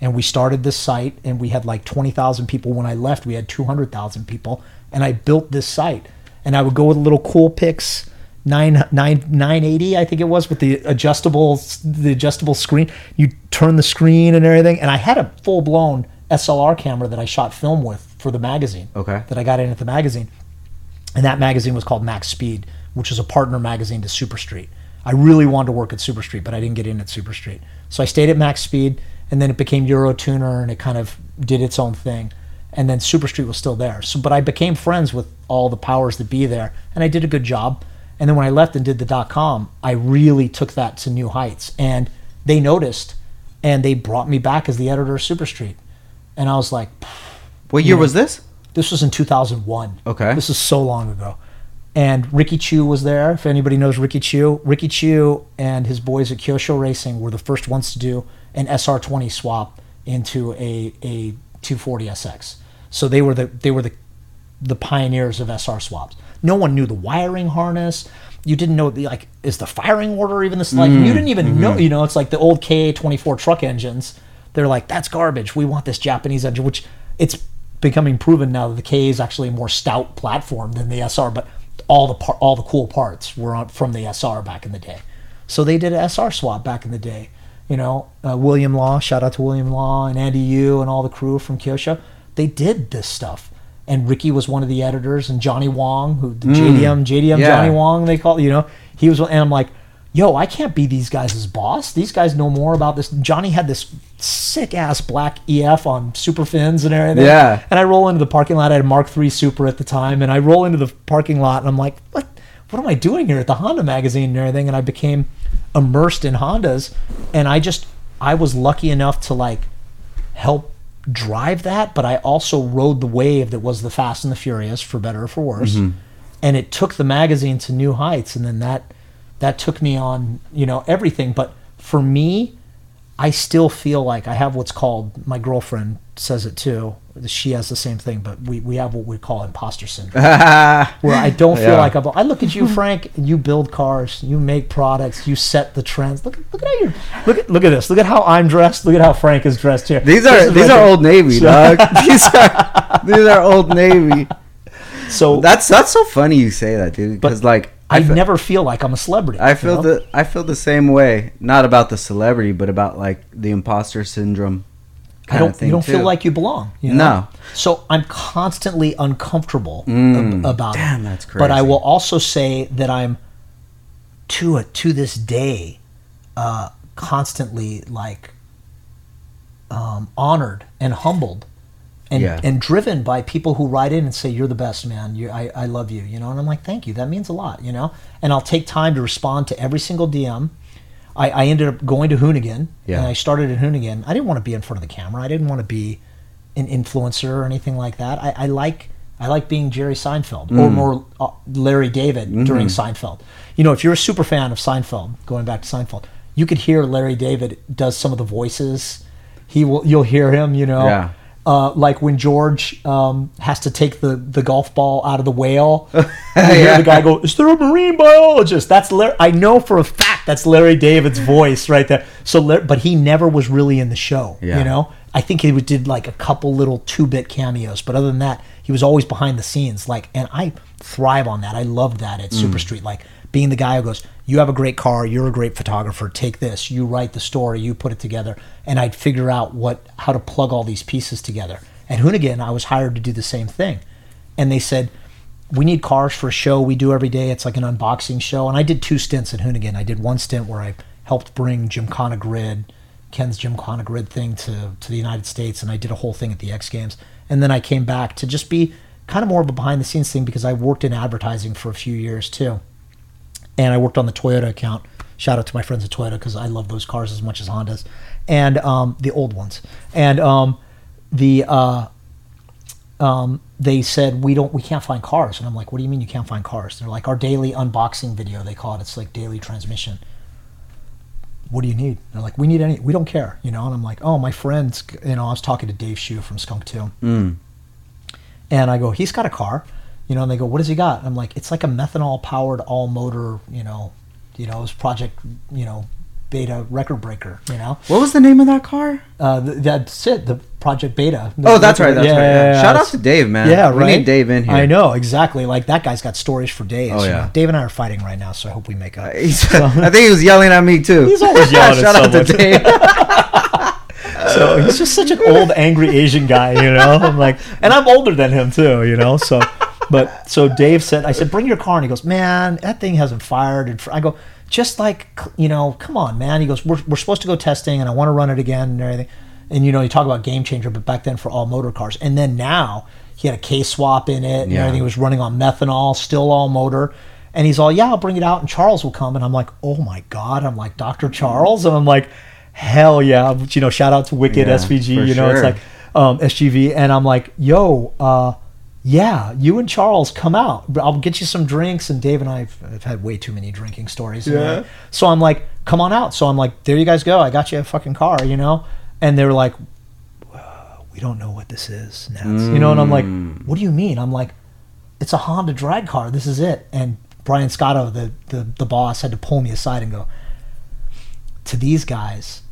and we started this site, and we had like twenty thousand people. When I left, we had two hundred thousand people, and I built this site. And I would go with a little Coolpix nine eighty, I think it was, with the adjustable the adjustable screen. You turn the screen and everything. And I had a full-blown S L R camera that I shot film with for the magazine. Okay. That I got in at the magazine. And that magazine was called Max Speed, which was a partner magazine to Super Street. I really wanted to work at Super Street, but I didn't get in at Super Street. So I stayed at Max Speed, and then it became Eurotuner, and it kind of did its own thing. And then Super Street was still there. So, but I became friends with all the powers that be there, and I did a good job. And then when I left and did the dot-com, I really took that to new heights. And they noticed, and they brought me back as the editor of Super Street. And I was like... What year know. was this? This was in two thousand one. Okay. This is so long ago. And Ricky Chu was there, if anybody knows Ricky Chu. Ricky Chu and his boys at Kyosho Racing were the first ones to do an S R twenty swap into a, a two forty S X. So they were the they were the the pioneers of S R swaps. No one knew the wiring harness. You didn't know, the, like, is the firing order even this? Like, mm, you didn't even mm-hmm. know, you know, it's like the old K A twenty-four truck engines. They're like, that's garbage. We want this Japanese engine, which it's becoming proven now that the K A is actually a more stout platform than the S R, but all the par- all the cool parts were on, from the S R back in the day. So they did an S R swap back in the day. You know, uh, William Law, shout out to William Law and Andy Yu and all the crew from Kyosho. They did this stuff. And Ricky was one of the editors, and Johnny Wong, who the mm, J D M, J D M yeah. Johnny Wong, they call, you know, he was, and I'm like, yo, I can't be these guys' boss. These guys know more about this. Johnny had this sick-ass black E F on Super Fins and everything. Yeah. And I roll into the parking lot. I had a Mark three Super at the time. And I roll into the parking lot, and I'm like, what What am I doing here at the Honda magazine and everything? And I became immersed in Hondas. And I just, I was lucky enough to, like, help drive that. But I also rode the wave that was the Fast and the Furious, for better or for worse. Mm-hmm. And it took the magazine to new heights. And then that... that took me on, you know, everything. But for me, I still feel like I have what's called, my girlfriend says it too, she has the same thing, but we, we have what we call imposter syndrome. Where I don't feel yeah. like I've, I look at you, Frank, you build cars, you make products, you set the trends. Look look at how you're, look at look at this. Look at how I'm dressed. Look at how Frank is dressed here. These are these are Old Navy, dog. These are these are Old Navy. So that's that's so funny you say that, dude, because like I, I feel, never feel like I'm a celebrity. I feel you know? the I feel the same way. Not about the celebrity, but about like the imposter syndrome kind I don't, of thing. You don't too. feel like you belong. You know? No. So I'm constantly uncomfortable mm, ab- about damn, it. Damn, that's crazy. But I will also say that I'm to a, to this day uh, constantly like um, honored and humbled. And, yeah. and driven by people who write in and say, you're the best, man. You, I, I love you, you know? And I'm like, thank you. That means a lot, you know? And I'll take time to respond to every single D M. I, I ended up going to Hoonigan, yeah. and I started at Hoonigan. I didn't want to be in front of the camera. I didn't want to be an influencer or anything like that. I, I like I like being Jerry Seinfeld mm. or more uh, Larry David mm-hmm. during Seinfeld. You know, if you're a super fan of Seinfeld, going back to Seinfeld, you could hear Larry David does some of the voices. He will, you'll hear him, you know. Yeah. Uh, like when George um, has to take the, the golf ball out of the whale, you yeah. hear the guy go, "Is there a marine biologist?" That's Larry. I know for a fact that's Larry David's voice right there. So, but he never was really in the show. Yeah. You know, I think he did like a couple little two bit cameos, but other than that, he was always behind the scenes. Like, and I thrive on that. I love that at mm. Super Street. Like being the guy who goes, "You have a great car. You're a great photographer. Take this. You write the story. You put it together." And I'd figure out what how to plug all these pieces together. At Hoonigan, I was hired to do the same thing. And they said, "We need cars for a show we do every day. It's like an unboxing show." And I did two stints at Hoonigan. I did one stint where I helped bring Gymkhana Grid, Ken's Gymkhana Grid thing to, to the United States. And I did a whole thing at the X Games. And then I came back to just be kind of more of a behind-the-scenes thing because I worked in advertising for a few years too. And I worked on the Toyota account. Shout out to my friends at Toyota because I love those cars as much as Hondas, and um, the old ones. And um, the uh, um, they said we don't, we can't find cars. And I'm like, "What do you mean you can't find cars?" They're like, "Our daily unboxing video," they call it. It's like daily transmission. "What do you need?" And they're like, "We need any. We don't care, you know." And I'm like, "Oh, my friends," you know. I was talking to Dave Shue from Skunk Two, mm. and I go, "He's got a car." You know, and they go, "What does he got?" And I'm like, "It's like a methanol-powered all-motor, you know, you know, it was Project, you know, Beta Record Breaker, you know." What was the name of that car? Uh, th- that's it, the Project Beta. The oh, that's record. right, that's yeah, right. Yeah. Yeah, Shout that's, out to Dave, man. Yeah, right. We need Dave in here. I know, exactly. Like, that guy's got stories for days. Oh, yeah. Dave and I are fighting right now, so I hope we make up. So, I think he was yelling at me, too. He's always yelling Shout at someone. Shout out to Dave. So he's just such an old, angry Asian guy, you know? I'm like, and I'm older than him, too, you know, so... But so Dave said, I said, "Bring your car." And he goes, "Man, that thing hasn't fired." And I go, "Just like, you know, come on, man." He goes, we're, we're supposed to go testing and I want to run it again and everything. And, you know, you talk about game changer, but back then for all motor cars. And then now he had a K-swap in it and yeah. everything was running on methanol, still all motor. And he's all, "Yeah, I'll bring it out and Charles will come." And I'm like, "Oh, my God." I'm like, "Doctor Charles?" And I'm like, "Hell yeah." You know, shout out to Wicked yeah, S V G, you know, sure. it's like um, S G V. And I'm like, "Yo, uh. yeah, you and Charles come out. I'll get you some drinks." And Dave and I have had way too many drinking stories. Yeah. Right? So I'm like, "Come on out." So I'm like, "There you guys go. I got you a fucking car," you know? And they were like, "We don't know what this is, Nats." Mm. You know, and I'm like, "What do you mean?" I'm like, "It's a Honda drag car. This is it." And Brian Scotto, the, the, the boss, had to pull me aside and go, "To these guys,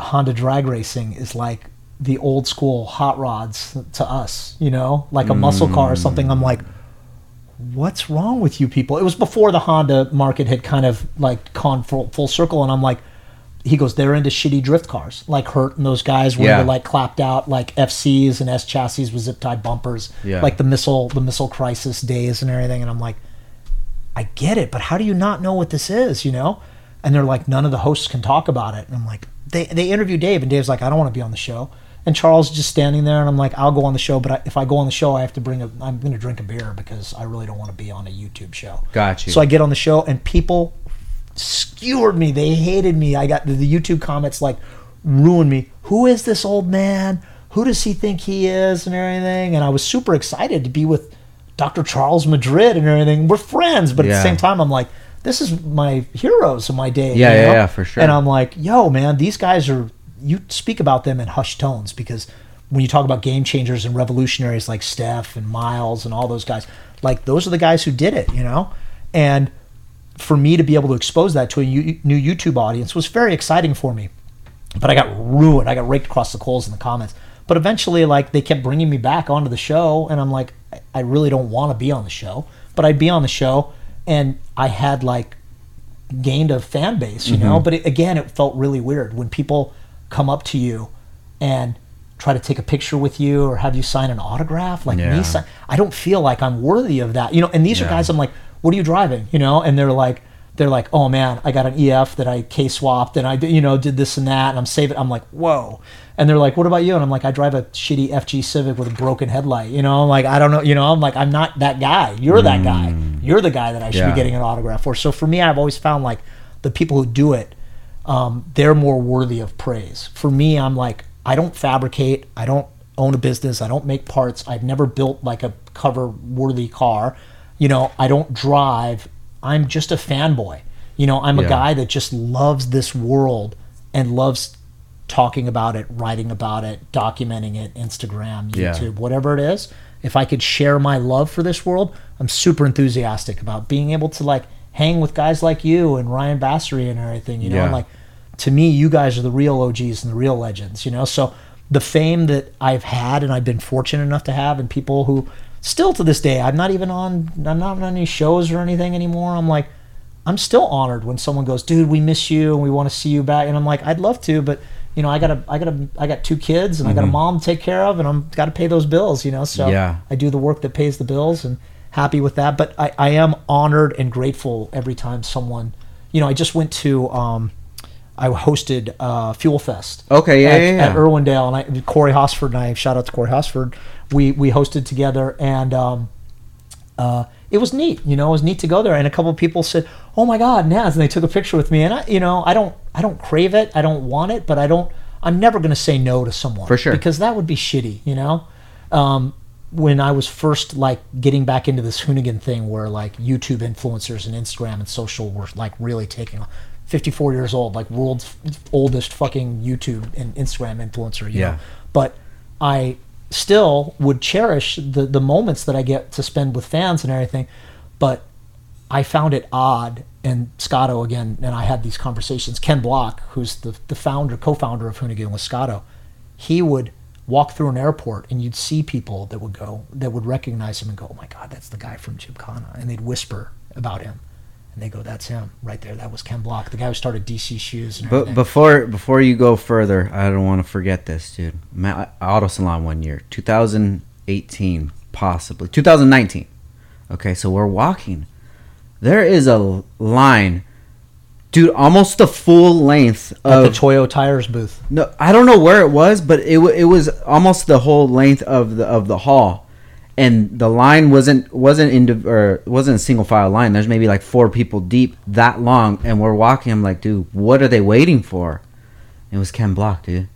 Honda drag racing is like the old school hot rods to us, you know, like a muscle car or something." I'm like, "What's wrong with you people?" It was before the Honda market had kind of like gone full, full circle. And I'm like, he goes, "They're into shitty drift cars, like Hurt and those guys where yeah. they're like clapped out, like F Cs and S chassis with zip tie bumpers, yeah. like the missile, the missile crisis days and everything." And I'm like, "I get it, but how do you not know what this is, you know?" And they're like, "None of the hosts can talk about it." And I'm like, they, they interview Dave and Dave's like, "I don't want to be on the show." And Charles just standing there, and I'm like, "I'll go on the show, but I, if I go on the show, I have to bring a. I'm going to drink a beer because I really don't want to be on a YouTube show." Got you. So I get on the show, and people skewered me. They hated me. I got the, the YouTube comments like ruined me. "Who is this old man? Who does he think he is?" and everything. And I was super excited to be with Doctor Charles Madrid and everything. We're friends, but yeah. at the same time, I'm like, "This is my heroes of my day." Yeah, you know? yeah, yeah, for sure. And I'm like, "Yo, man, these guys are." You speak about them in hushed tones because when you talk about game changers and revolutionaries like Steph and Miles and all those guys, like those are the guys who did it, you know? And for me to be able to expose that to a new YouTube audience was very exciting for me. But I got ruined. I got raked across the coals in the comments. But eventually, like, they kept bringing me back onto the show, and I'm like, I really don't want to be on the show. But I'd be on the show, and I had, like, gained a fan base, you mm-hmm. know? But it, again, it felt really weird when people come up to you and try to take a picture with you or have you sign an autograph like yeah. me sign, I don't feel like I'm worthy of that, you know? And these yeah. are guys I'm like, "What are you driving?" You know? And they're like, they're like, "Oh man, I got an E F that I K-swapped and I did, you know, did this and that and I'm saving." I'm like, "Whoa." And they're like, "What about you?" And I'm like, "I drive a shitty F G Civic with a broken headlight." You know, I'm like, "I don't know." You know, I'm like, "I'm not that guy. You're mm. that guy. You're the guy that I should yeah. be getting an autograph for." So for me, I've always found like the people who do it, Um, they're more worthy of praise. For me, I'm like, I don't fabricate. I don't own a business. I don't make parts. I've never built like a cover worthy car. You know, I don't drive. I'm just a fanboy. You know, I'm yeah. a guy that just loves this world and loves talking about it, writing about it, documenting it, Instagram, YouTube, yeah. whatever it is. If I could share my love for this world, I'm super enthusiastic about being able to like hang with guys like you and Ryan Bassery and everything, you know, yeah. and like, to me, you guys are the real O Gs and the real legends, you know? So the fame that I've had and I've been fortunate enough to have, and people who still to this day, I'm not even on, I'm not on any shows or anything anymore. I'm like, I'm still honored when someone goes, dude, we miss you and we want to see you back. And I'm like, I'd love to, but you know, I gotta, I gotta, I got two kids and mm-hmm. I got a mom to take care of and I'm got to pay those bills, you know? So yeah. I do the work that pays the bills and happy with that. But I, I am honored and grateful every time someone, you know, I just went to, um, I hosted uh, Fuel Fest. Okay, yeah, at, yeah, yeah. at Irwindale, and I, Corey Hosford and I. Shout out to Corey Hosford. We we hosted together, and um, uh, it was neat. You know, it was neat to go there. And a couple of people said, "Oh my God, Naz!" and they took a picture with me. And I, you know, I don't, I don't crave it. I don't want it, but I don't. I'm never going to say no to someone for sure, because that would be shitty. You know, um, when I was first like getting back into this Hoonigan thing, where like YouTube influencers and Instagram and social were like really taking off. fifty-four years old, like world's oldest fucking YouTube and Instagram influencer, you yeah. know. But I still would cherish the, the moments that I get to spend with fans and everything. But I found it odd, and Scotto again, and I had these conversations. Ken Block, who's the, the founder, co-founder of Hoonigan with Scotto, he would walk through an airport and you'd see people that would go, that would recognize him and go, oh my God, that's the guy from Gymkhana. And they'd whisper about him. And they go, that's him right there. That was Ken Block, the guy who started D C Shoes. And but before before you go further, I don't want to forget this, dude. I'm at Auto Salon one year, two thousand eighteen, possibly two thousand nineteen. Okay, so we're walking. There is a line, dude, almost the full length of at the Toyo Tires booth. No, I don't know where it was, but it it was almost the whole length of the of the hall. And the line wasn't wasn't in or wasn't a single file line. There's maybe like four people deep, that long, and we're walking. I'm like, dude, what are they waiting for? And it was Ken Block, dude.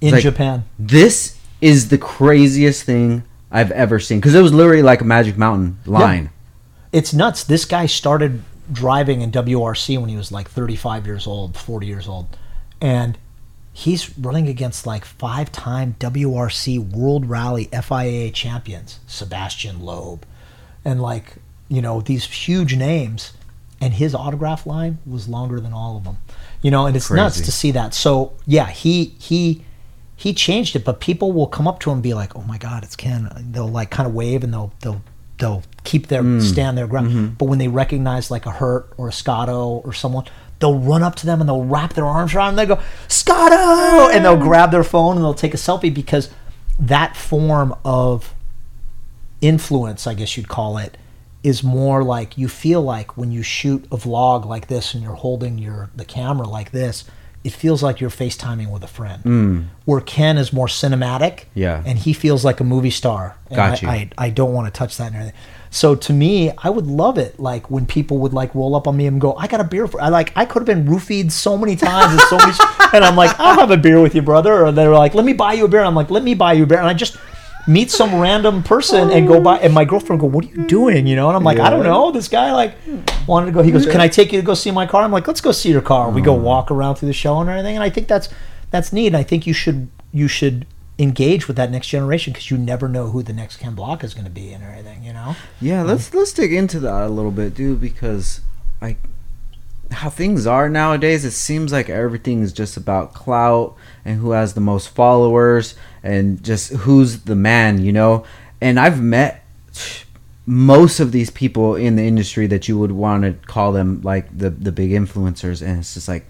In like, Japan. This is the craziest thing I've ever seen, because it was literally like a Magic Mountain line. Yep. It's nuts. This guy started driving in W R C when he was like thirty-five years old, forty years old, and he's running against like five-time W R C World Rally F I A champions, Sebastian Loeb, and like, you know, these huge names, and his autograph line was longer than all of them, you know, and it's crazy. Nuts to see that. So yeah, he he he changed it, but people will come up to him and be like, oh my God, it's Ken. They'll like kind of wave and they'll they'll they'll keep their mm. stand their ground. Mm-hmm. But when they recognize like a Hurt or a Scotto or someone, they'll run up to them and they'll wrap their arms around them. They go, Scotto! And they'll grab their phone and they'll take a selfie, because that form of influence, I guess you'd call it, is more like, you feel like when you shoot a vlog like this and you're holding your the camera like this, it feels like you're FaceTiming with a friend. Mm. Where Ken is more cinematic, yeah, and he feels like a movie star. And Got you. I, I, I don't want to touch that and everything. So to me, I would love it, like when people would like roll up on me and go, "I got a beer for." I like I could have been roofied so many times and so many, and I'm like, "I'll have a beer with you, brother." Or they were like, "Let me buy you a beer." And I'm like, "Let me buy you a beer." And I just meet some random person and go by, and my girlfriend would go, "What are you doing?" You know, and I'm like, yeah. "I don't know." This guy like wanted to go. He goes, "Can I take you to go see my car?" I'm like, "Let's go see your car." We go walk around through the show and everything, and I think that's that's neat. And I think you should you should. engage with that next generation, because you never know who the next Ken Block is going to be and everything, you know? Yeah, let's let's dig into that a little bit, dude, because like how things are nowadays, it seems like everything is just about clout and who has the most followers and just who's the man, you know? And I've met most of these people in the industry that you would want to call them like the, the big influencers, and it's just like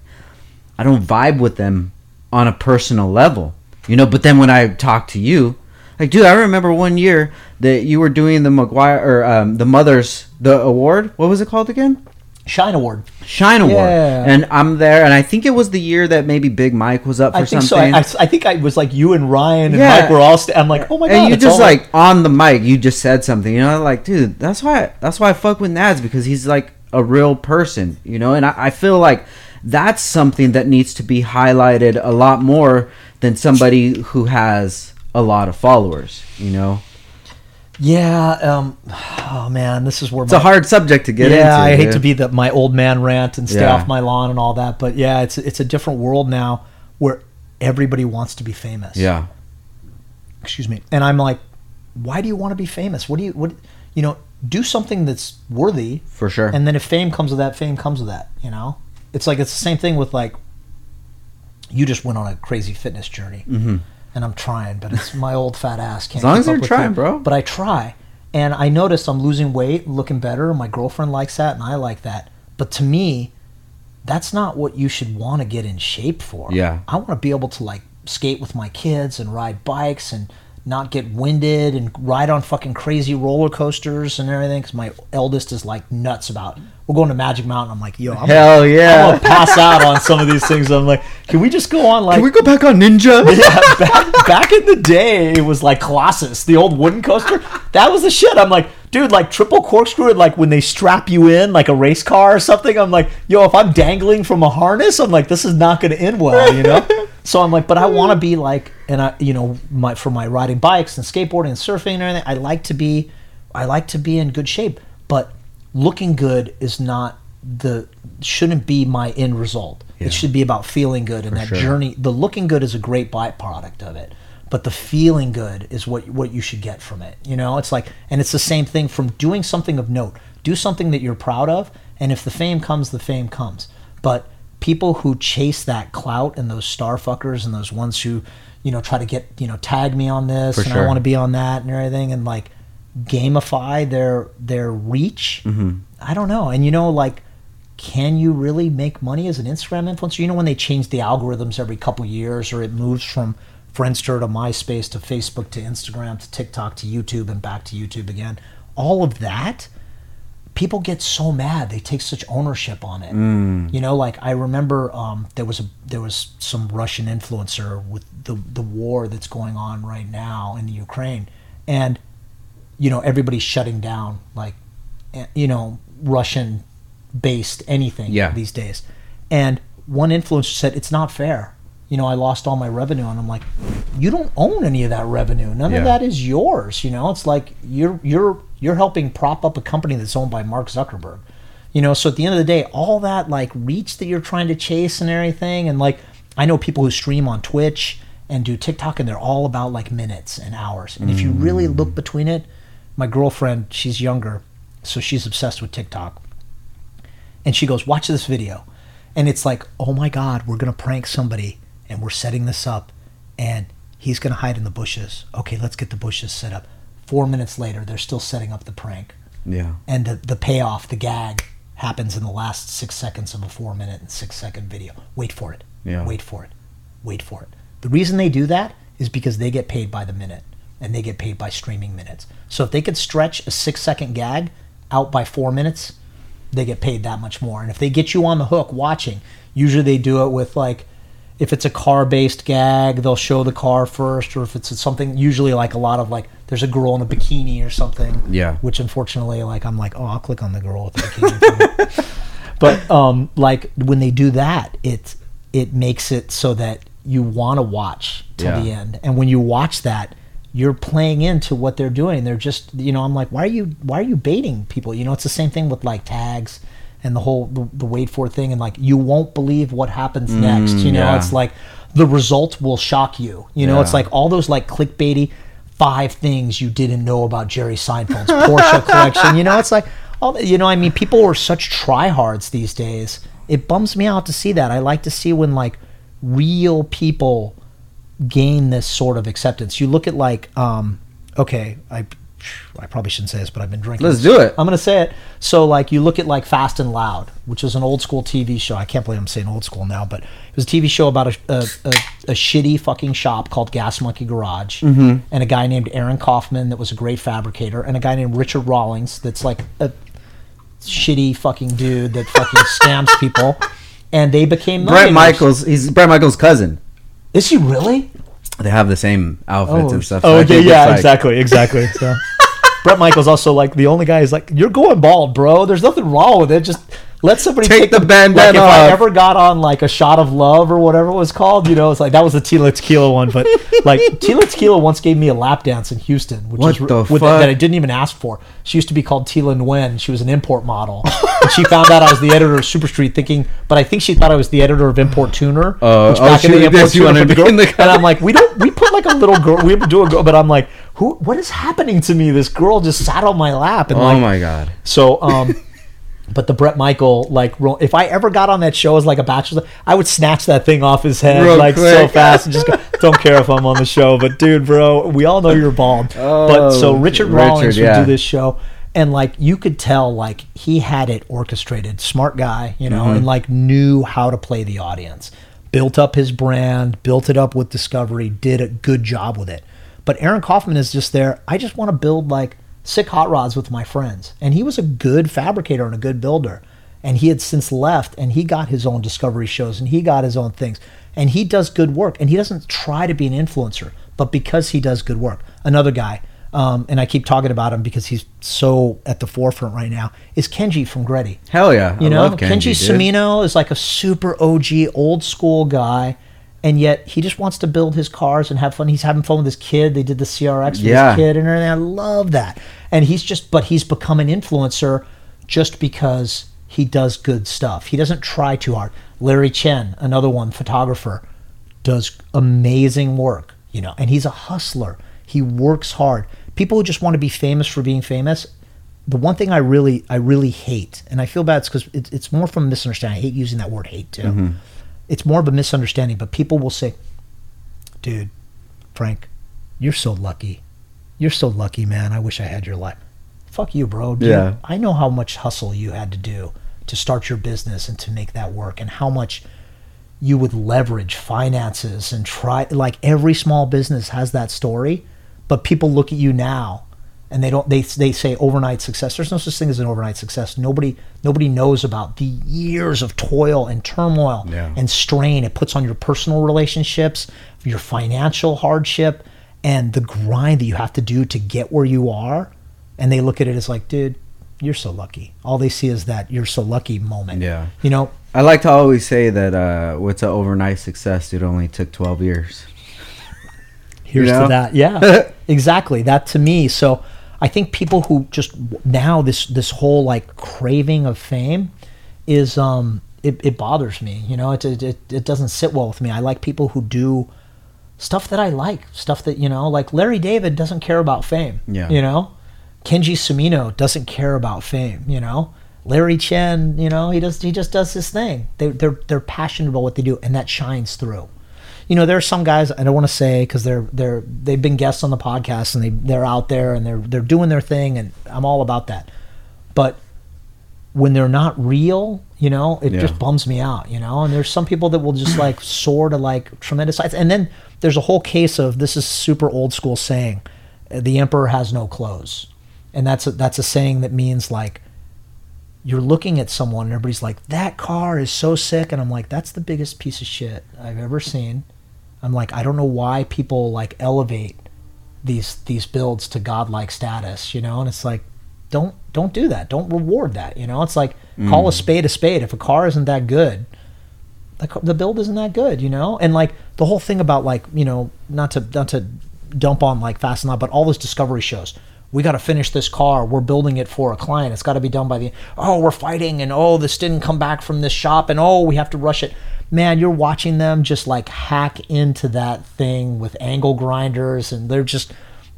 I don't vibe with them on a personal level. You know, but then when I talk to you, like, dude, I remember one year that you were doing the McGuire or um, the Mother's the award. What was it called again? Shine Award. Shine Award. Yeah. And I'm there, and I think it was the year that maybe Big Mike was up for I think something. So. I, I, I think I was like you and Ryan and yeah. Mike were all. St- I'm like, oh my god! And you just like on the mic, you just said something. You know, like, dude, that's why I, that's why I fuck with Naz, because he's like a real person. You know, and I, I feel like that's something that needs to be highlighted a lot more than somebody who has a lot of followers, you know? Yeah, um, oh man, this is where it's my, a hard subject to get yeah, into. Yeah, I dude. hate to be the my old man rant and stay yeah. off my lawn and all that, but yeah, it's it's a different world now where everybody wants to be famous. Yeah. Excuse me. And I'm like, why do you want to be famous? What do you what you know? Do something that's worthy. For sure. And then if fame comes with that, fame comes with that. You know, it's like it's the same thing with like. You just went on a crazy fitness journey. Mm-hmm. And I'm trying, but it's my old fat ass can't. As long as you're trying, bro. But I try, and I notice I'm losing weight, looking better. My girlfriend likes that, and I like that. But to me, that's not what you should want to get in shape for. Yeah, I want to be able to like skate with my kids and ride bikes and not get winded and ride on fucking crazy roller coasters and everything. Because my eldest is like nuts about. We're going to Magic Mountain. I'm like, yo, I'm hell gonna, yeah, I'm gonna pass out on some of these things. I'm like, can we just go on like? Can we go back on Ninja? Yeah, back, back in the day, it was like Colossus, the old wooden coaster. That was the shit. I'm like, dude, like triple corkscrew, like when they strap you in like a race car or something. I'm like, yo, if I'm dangling from a harness, I'm like, this is not going to end well, you know. So I'm like, but I want to be like, and I, you know, my for my riding bikes and skateboarding and surfing and everything. I like to be, I like to be in good shape, but. Looking good is not the shouldn't be my end result. Yeah. It should be about feeling good and for that sure. journey. The looking good is a great byproduct of it, but the feeling good is what what you should get from it. You know, it's like, and it's the same thing from doing something of note. Do something that you're proud of, and if the fame comes, the fame comes. But people who chase that clout and those star fuckers and those ones who, you know, try to get you know tag me on this for and sure. I want to be on that and everything and like. Gamify their their reach. Mm-hmm. I don't know. And you know, like, can you really make money as an Instagram influencer? You know, when they change the algorithms every couple years, or it moves from Friendster to MySpace to Facebook to Instagram to TikTok to YouTube and back to YouTube again. All of that, people get so mad. They take such ownership on it. Mm. You know, like I remember um, there was a there was some Russian influencer with the the war that's going on right now in the Ukraine, and. You know, everybody's shutting down, like, you know, Russian-based anything yeah. these days. And one influencer said, it's not fair. You know, I lost all my revenue. And I'm like, you don't own any of that revenue. None yeah. of that is yours, you know? It's like you're you're you're helping prop up a company that's owned by Mark Zuckerberg. You know, so at the end of the day, all that, like, reach that you're trying to chase and everything. And, like, I know people who stream on Twitch and do TikTok, and they're all about, like, minutes and hours. And mm. if you really look between it, my girlfriend, she's younger, so she's obsessed with TikTok. And she goes, watch this video. And it's like, oh my God, we're going to prank somebody and we're setting this up and he's going to hide in the bushes. Okay, let's get the bushes set up. Four minutes later, they're still setting up the prank. Yeah. And the, the payoff, the gag, happens in the last six seconds of a four minute and six second video. Wait for it. Yeah. Wait for it. Wait for it. The reason they do that is because they get paid by the minute. And they get paid by streaming minutes. So if they could stretch a six-second gag out by four minutes, they get paid that much more. And if they get you on the hook watching, usually they do it with like, if it's a car-based gag, they'll show the car first, or if it's something, usually like a lot of like, there's a girl in a bikini or something. Yeah. Which unfortunately, like I'm like, oh, I'll click on the girl with the bikini. But um, like when they do that, it it makes it so that you want to watch till yeah. the end. And when you watch that, you're playing into what they're doing. They're just, you know, I'm like, why are you, why are you baiting people? You know, it's the same thing with like tags and the whole, the, the wait for thing. And like, you won't believe what happens mm, next. You know, yeah. it's like the result will shock you. You know, yeah. it's like all those like clickbaity five things you didn't know about Jerry Seinfeld's Porsche collection. You know, it's like, all, you know, I mean, people are such tryhards these days. It bums me out to see that. I like to see when like real people gain this sort of acceptance. You look at like, um, okay, I I probably shouldn't say this, but I've been drinking. Let's do it. I'm going to say it. So like you look at like Fast and Loud, which is an old school T V show. I can't believe I'm saying old school now, but it was a T V show about a a, a, a shitty fucking shop called Gas Monkey Garage mm-hmm. and a guy named Aaron Kaufman that was a great fabricator and a guy named Richard Rawlings that's like a shitty fucking dude that fucking scams people. And they became Bret Michaels. He's Bret Michaels' cousin. Is he really? They have the same outfits oh. and stuff. So oh, okay, yeah, like... exactly, exactly. So, Bret Michaels also like the only guy who's like, "You're going bald, bro. There's nothing wrong with it. Just let somebody take, take the, the bandana like if off. I ever got on like a Shot of Love or whatever it was called, you know, it's like that was the Tila Tequila one, but like Tila Tequila once gave me a lap dance in Houston, which what is the with, fuck? that I didn't even ask for. She used to be called Tila Nguyen. She was an import model. And she found out I was the editor of Super Street, thinking, but I think she thought I was the editor of Import Tuner. Uh, which back oh, in the Import Tuner, the girl, in the and I'm like, we don't, we put like a little girl, we do a girl, but I'm like, who? What is happening to me? This girl just sat on my lap, and oh like, my god. So, um, but the Bret Michael, like, if I ever got on that show as like a bachelor, I would snatch that thing off his head real like quick. So fast and just go. Don't care if I'm on the show, but dude, bro, we all know you're bald. Oh, but so Richard Rawlings Richard, yeah. would do this show. And, like, you could tell, like, he had it orchestrated. Smart guy, you know, mm-hmm. and, like, knew how to play the audience. Built up his brand, built it up with Discovery, did a good job with it. But Aaron Kaufman is just there. I just want to build, like, sick hot rods with my friends. And he was a good fabricator and a good builder. And he had since left, and he got his own Discovery shows, and he got his own things. And he does good work. And he doesn't try to be an influencer, but because he does good work. Another guy. Um, and I keep talking about him because he's so at the forefront right now, is Kenji from Gretti. Hell yeah. You I know, love Kenji, Kenji Cimino is like a super O G, old school guy, and yet he just wants to build his cars and have fun. He's having fun with his kid. They did the C R X with yeah. his kid and everything. I love that. And he's just, but he's become an influencer just because he does good stuff. He doesn't try too hard. Larry Chen, another one, photographer, does amazing work, you know, and he's a hustler. He works hard. People who just want to be famous for being famous, the one thing I really I really hate, and I feel bad, it's because it, it's more from a misunderstanding. I hate using that word hate, too. Mm-hmm. It's more of a misunderstanding, but people will say, dude, Frank, you're so lucky. You're so lucky, man. I wish I had your life. Fuck you, bro. Dude, yeah. I know how much hustle you had to do to start your business and to make that work, and how much you would leverage finances and try. Like, every small business has that story, but people look at you now. And they don't. They they say overnight success. There's no such thing as an overnight success. Nobody nobody knows about the years of toil and turmoil yeah. and strain it puts on your personal relationships, your financial hardship, and the grind that you have to do to get where you are. And they look at it as like, dude, you're so lucky. All they see is that you're so lucky moment. Yeah. You know. I like to always say that uh, what's an overnight success? It only took twelve years. Here's you know? to that. Yeah. Exactly. That to me. So. I think people who just now this this whole like craving of fame is um it, it bothers me, you know, it, it it doesn't sit well with me. I like people who do stuff that I like, stuff that, you know, like Larry David doesn't care about fame, yeah. you know, Kenji Cimino doesn't care about fame, you know, Larry Chen, you know, he does he just does his thing. They they're they're passionate about what they do, and that shines through. You know, there are some guys I don't want to say because they're they're they've been guests on the podcast and they they're out there and they're they're doing their thing, and I'm all about that. But when they're not real, you know, it yeah. just bums me out, you know. And there's some people that will just like soar to like tremendous heights, and then there's a whole case of this is super old school saying, the emperor has no clothes, and that's a, that's a saying that means like. You're looking at someone and everybody's like, that car is so sick, and I'm like, that's the biggest piece of shit I've ever seen. I'm like, I don't know why people like elevate these these builds to godlike status, you know? And it's like, don't don't do that. Don't reward that, you know? It's like, mm. call a spade a spade. If a car isn't that good, the, the build isn't that good, you know? And like the whole thing about like, you know, not to not to dump on like Fast and Loud, but all those Discovery shows. We got to finish this car. We're building it for a client. It's got to be done by the, oh, we're fighting, and oh, this didn't come back from this shop, and oh, we have to rush it. Man, you're watching them just like hack into that thing with angle grinders, and they're just,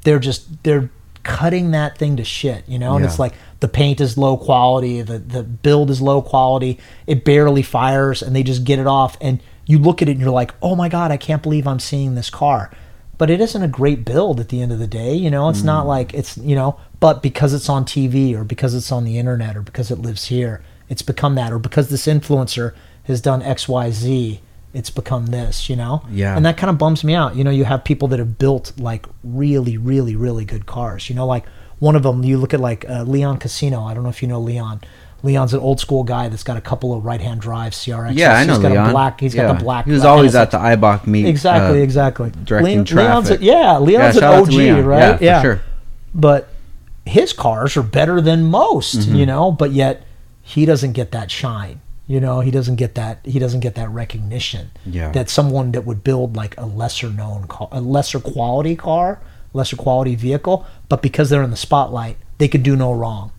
they're just, they're cutting that thing to shit, you know? And yeah. it's like the paint is low quality, the, the build is low quality, it barely fires, and they just get it off. And you look at it and you're like, oh my God, I can't believe I'm seeing this car. But it isn't a great build at the end of the day, you know? It's mm. not like it's, you know, but because it's on T V or because it's on the internet or because it lives here, it's become that. Or because this influencer has done X, Y, Z, it's become this, you know? Yeah. And that kind of bums me out. You know, you have people that have built like really, really, really good cars. You know, like one of them, you look at like uh, Leon Casino. I don't know if you know Leon. Leon's an old school guy that's got a couple of right-hand drive C R Xs. Yeah, I know he's got Leon. A black, he's yeah. got the black. He was always at the I B O C meet. Exactly, uh, exactly. Directing Leon, traffic. Leon's a, yeah, Leon's yeah, an O G, Leon. Right? Yeah, yeah. For sure. But his cars are better than most, mm-hmm. you know. But yet, he doesn't get that shine. You know, he doesn't get that he doesn't get that recognition yeah. that someone that would build like a lesser known car, a lesser quality car, lesser quality vehicle, but because they're in the spotlight, they could do no wrong.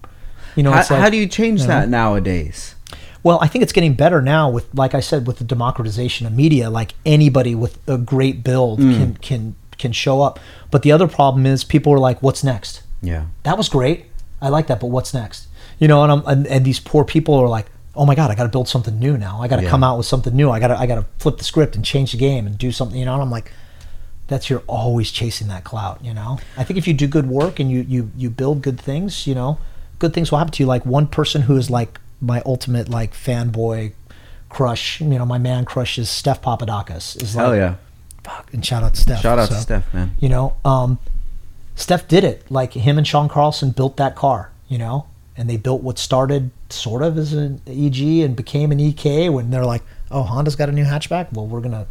You know, how, it's like, how do you change you know, that nowadays? Well, I think it's getting better now with, like I said, with the democratization of media. Like anybody with a great build mm. can can can show up. But the other problem is people are like, "What's next?" Yeah, that was great. I like that, but what's next? You know, and I'm and, and these poor people are like, "Oh my God, I got to build something new now. I got to yeah. come out with something new. I got to I got to flip the script and change the game and do something." You know, and I'm like, that's you're always chasing that clout. You know, I think if you do good work and you you you build good things, you know, good things will happen to you. Like one person who is like my ultimate like fanboy crush, you know, my man crush is Steph Papadakis. Is like, hell yeah, fuck, and shout out to Steph. Shout out so, to Steph, man. You know, um, Steph did it. Like him and Sean Carlson built that car. You know, and they built what started sort of as an E G and became an E K. When they're like, oh, Honda's got a new hatchback. Well, we're gonna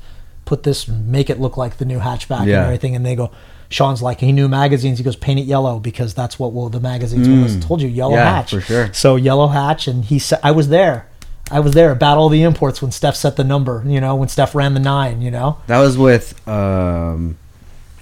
put this, make it look like the new hatchback yeah. and everything. And they go. Sean's like, he knew magazines. He goes, paint it yellow because that's what well the magazines mm. was. I told you, yellow yeah, hatch. For sure. So yellow hatch, and he said, I was there. I was there at Battle of the Imports when Steph set the number, you know, when Steph ran the nine, you know. That was with um,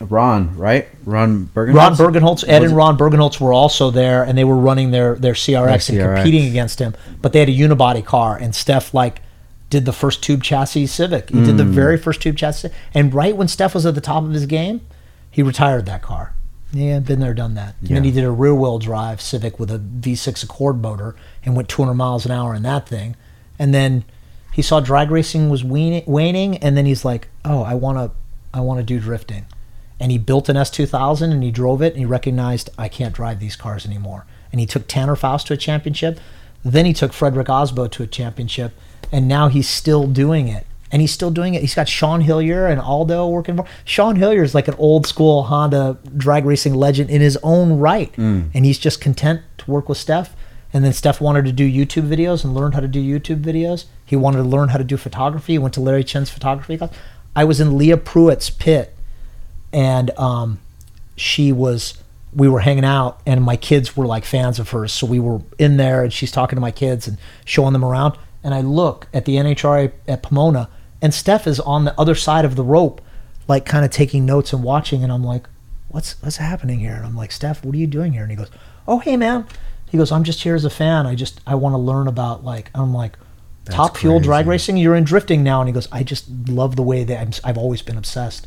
Ron, right? Ron Bergenholtz? Ron Bergenholtz. Ed and Ron Bergenholtz were also there, and they were running their, their C R X their and C R X. Competing against him. But they had a unibody car, and Steph, like, did the first tube chassis Civic. He mm. did the very first tube chassis. And right when Steph was at the top of his game, he retired that car. Yeah, been there, done that. Yeah. And then he did a rear-wheel drive Civic with a V six Accord motor and went two hundred miles an hour in that thing. And then he saw drag racing was weaning, waning, and then he's like, oh, I want to I want to do drifting. And he built an S two thousand, and he drove it, and he recognized, I can't drive these cars anymore. And he took Tanner Faust to a championship. Then he took Frederick Osbo to a championship, and now he's still doing it. And he's still doing it. He's got Sean Hillier and Aldo working for him. Sean Hillier is like an old school Honda drag racing legend in his own right. Mm. And he's just content to work with Steph. And then Steph wanted to do YouTube videos and learned how to do YouTube videos. He wanted to learn how to do photography. He went to Larry Chen's photography class. I was in Leah Pruitt's pit. And um, she was, we were hanging out. And my kids were like fans of hers. So we were in there and she's talking to my kids and showing them around. And I look at the N H R A at Pomona. And Steph is on the other side of the rope, like kind of taking notes and watching. And I'm like, what's what's happening here? And I'm like, Steph, what are you doing here? And he goes, oh, hey, man. He goes, I'm just here as a fan. I just, I want to learn about like, I'm like, that's top crazy. Fuel drag racing? You're in drifting now. And he goes, I just love the way that I'm, I've always been obsessed.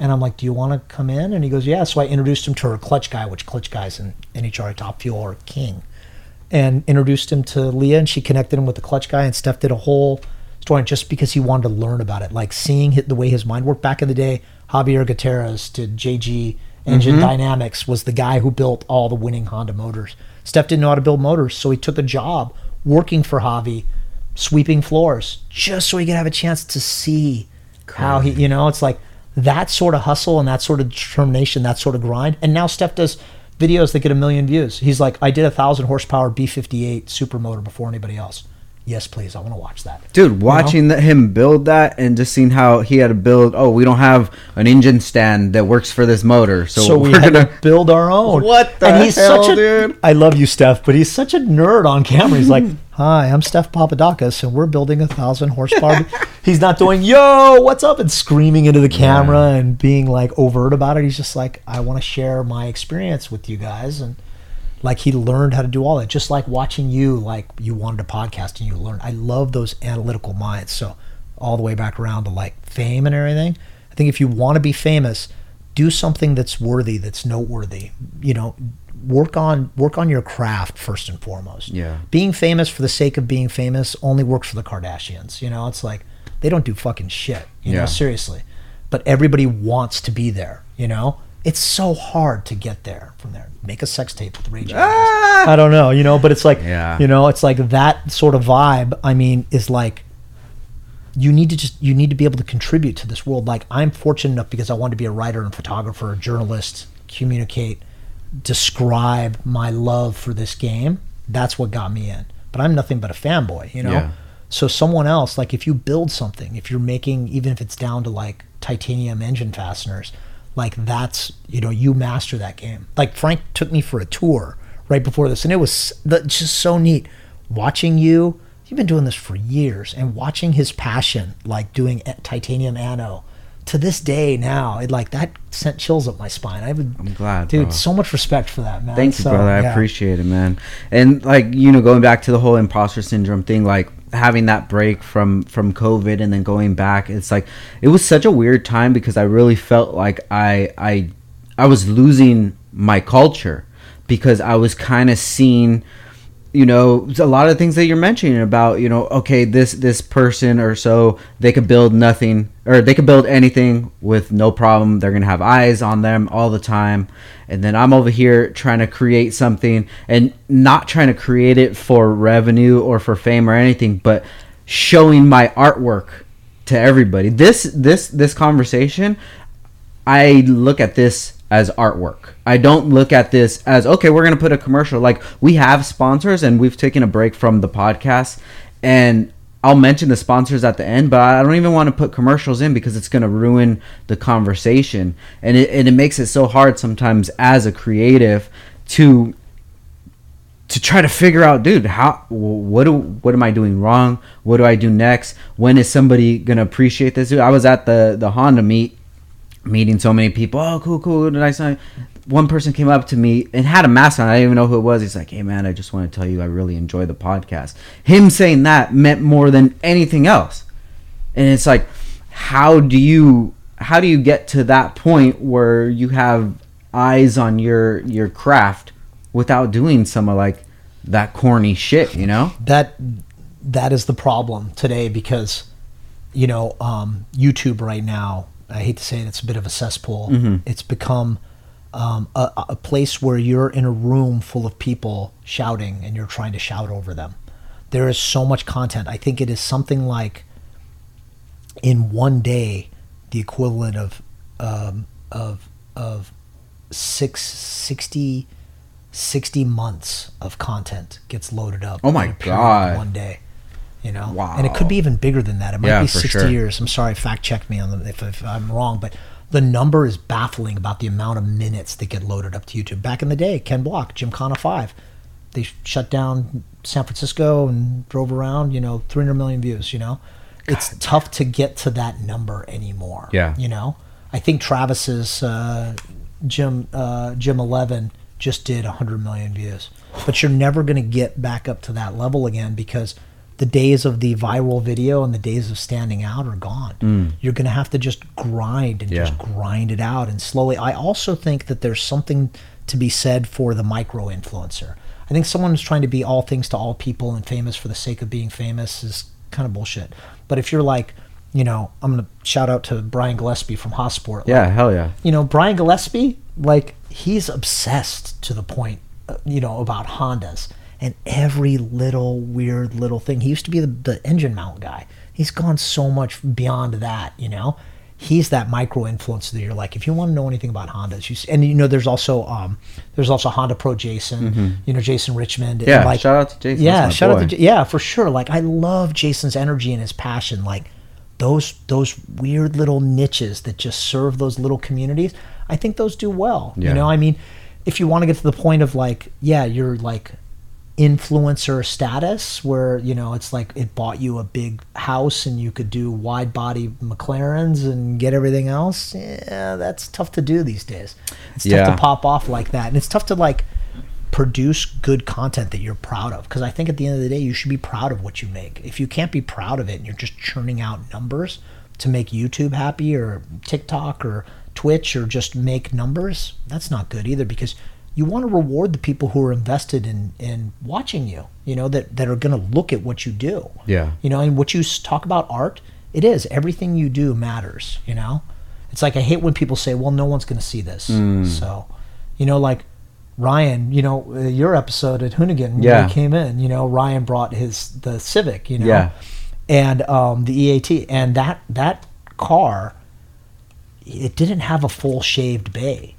And I'm like, do you want to come in? And he goes, yeah. So I introduced him to her clutch guy, which clutch guys in N H R A Top Fuel are king. And introduced him to Leah, and she connected him with the clutch guy. And Steph did a whole just because he wanted to learn about it, like seeing the way his mind worked. Back in the day, Javier Gutierrez did J G Engine mm-hmm. Dynamics, was the guy who built all the winning Honda motors. Steph didn't know how to build motors, so he took a job working for Javi, sweeping floors, just so he could have a chance to see God. How he, you know, it's like that sort of hustle and that sort of determination, that sort of grind. And now Steph does videos that get a million views. He's like, I did a thousand horsepower B fifty-eight supermotor before anybody else. Yes, please. I want to watch that. Dude, watching you know? the, him build that and just seeing how he had to build, oh, we don't have an engine stand that works for this motor. So, so we we're had gonna... to build our own. What the and he's hell, such a, dude? I love you, Steph, but he's such a nerd on camera. He's like, hi, I'm Steph Papadakis, and we're building a thousand horsepower. He's not doing, yo, what's up? And screaming into the camera yeah. and being like overt about it. He's just like, I want to share my experience with you guys. And like he learned how to do all that, just like watching you, like you wanted a podcast and you learned. I love those analytical minds. So all the way back around to like fame and everything. I think if you want to be famous, do something that's worthy, that's noteworthy. You know, work on work on your craft first and foremost. Yeah. Being famous for the sake of being famous only works for the Kardashians. You know, it's like they don't do fucking shit. You yeah. know, seriously. But everybody wants to be there, you know? It's so hard to get there from there. Make a sex tape with Rage. Ah! I don't know, you know, but it's like, yeah. you know, it's like that sort of vibe, I mean, is like, you need to just, you need to be able to contribute to this world. Like I'm fortunate enough because I wanted to be a writer and photographer, a journalist, communicate, describe my love for this game. That's what got me in. But I'm nothing but a fanboy, you know? Yeah. So someone else, like if you build something, if you're making, even if it's down to like titanium engine fasteners, like that's, you know, you master that game. Like Frank took me for a tour right before this and it was just so neat watching you, you've been doing this for years, and watching his passion, like doing titanium anno, to this day now, it like that sent chills up my spine. I would, I'm glad, dude. Bro. So much respect for that, man. Thank you, so, brother. I yeah. appreciate it, man. And like you know, going back to the whole imposter syndrome thing, like having that break from from COVID and then going back, it's like it was such a weird time because I really felt like I I I was losing my culture because I was kind of seeing. You know, a lot of things that you're mentioning about, you know, okay, this this person or so, they could build nothing or they could build anything with no problem. They're going to have eyes on them all the time. And then I'm over here trying to create something and not trying to create it for revenue or for fame or anything, but showing my artwork to everybody. This this this conversation, I look at this as artwork. I don't look at this as, okay, we're going to put a commercial. Like, we have sponsors and we've taken a break from the podcast, and I'll mention the sponsors at the end, but I don't even want to put commercials in because it's going to ruin the conversation. And it, and it makes it so hard sometimes as a creative to to try to figure out, dude, how what do what am I doing wrong? What do I do next? When is somebody going to appreciate this? Dude, I was at the the Honda meet meeting so many people. Oh, cool, cool, nice. One person came up to me and had a mask on. I didn't even know who it was. He's like, hey, man, I just want to tell you I really enjoy the podcast. Him saying that meant more than anything else. And it's like, how do you how do you get to that point where you have eyes on your your craft without doing some of like that corny shit, you know? That that is the problem today because, you know, um, YouTube right now, I hate to say it, it's a bit of a cesspool. Mm-hmm. It's become um, a, a place where you're in a room full of people shouting and you're trying to shout over them. There is so much content. I think it is something like in one day, the equivalent of um, of of six, sixty, sixty months of content gets loaded up. Oh my God. In one day. You know, wow. And it could be even bigger than that. It might yeah, be sixty sure. years. I'm sorry, fact check me on the, if, if I'm wrong, but the number is baffling about the amount of minutes that get loaded up to YouTube. Back in the day, Ken Block, Gymkhana five, they shut down San Francisco and drove around. You know, three hundred million views. You know, God. It's tough to get to that number anymore. Yeah. You know, I think Travis's uh, Gym uh, Gym eleven just did one hundred million views, but you're never going to get back up to that level again because the days of the viral video and the days of standing out are gone. Mm. You're going to have to just grind and yeah. just grind it out and slowly. I also think that there's something to be said for the micro influencer. I think someone who's trying to be all things to all people and famous for the sake of being famous is kind of bullshit. But if you're like, you know, I'm going to shout out to Brian Gillespie from Hossport. Yeah, like, hell yeah. You know, Brian Gillespie, like he's obsessed to the point, you know, about Hondas. And every little weird little thing. He used to be the, the engine mount guy. He's gone so much beyond that, you know? He's that micro-influencer that you're like, if you want to know anything about Hondas, you see, and you know, there's also um, there's also Honda Pro Jason, mm-hmm. you know, Jason Richmond. Yeah, and like, shout out to Jason. Yeah, shout boy. out to Yeah, for sure. Like, I love Jason's energy and his passion. Like, those those weird little niches that just serve those little communities, I think those do well. Yeah. You know, I mean, if you want to get to the point of like, yeah, you're like, influencer status where you know it's like it bought you a big house and you could do wide body McLarens and get everything else, yeah that's tough to do these days. It's yeah. tough to pop off like that, and it's tough to like produce good content that you're proud of, because I think at the end of the day you should be proud of what you make. If you can't be proud of it and you're just churning out numbers to make YouTube happy or TikTok or Twitch or just make numbers, that's not good either, because you want to reward the people who are invested in, in watching you, you know, that, that are going to look at what you do. Yeah. You know, and what you talk about art, it is. Everything you do matters, you know? It's like I hate when people say, well, no one's going to see this. Mm. So, you know, like Ryan, you know, your episode at Hoonigan when yeah. he came in, you know, Ryan brought his the Civic, you know, yeah. and um, the E A T. And that that car, it didn't have a full shaved bay.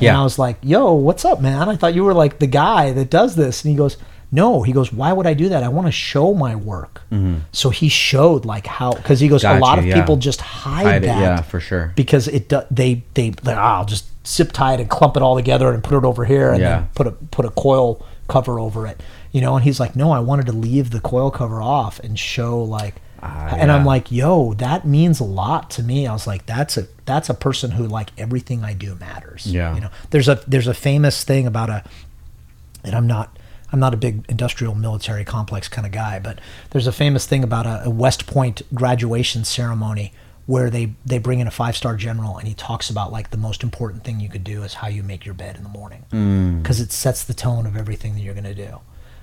Yeah. And I was like, yo, what's up, man? I thought you were like the guy that does this. And he goes, no. He goes, why would I do that? I want to show my work. Mm-hmm. So he showed like how, because he goes, gotcha, a lot of yeah. people just hide, hide that. It, yeah, for sure. Because it do, they, they, like, oh, I'll just zip tie it and clump it all together and put it over here and yeah. then put a, put a coil cover over it, you know? And he's like, no, I wanted to leave the coil cover off and show like, uh, and yeah. I'm like, yo, that means a lot to me. I was like, that's a, that's a person who like everything I do matters. Yeah. You know, there's a, there's a famous thing about a, and I'm not, I'm not a big industrial military complex kind of guy, but there's a famous thing about a, a West Point graduation ceremony where they, they bring in a five-star general and he talks about like the most important thing you could do is how you make your bed in the morning. Mm. 'Cause it sets the tone of everything that you're gonna do.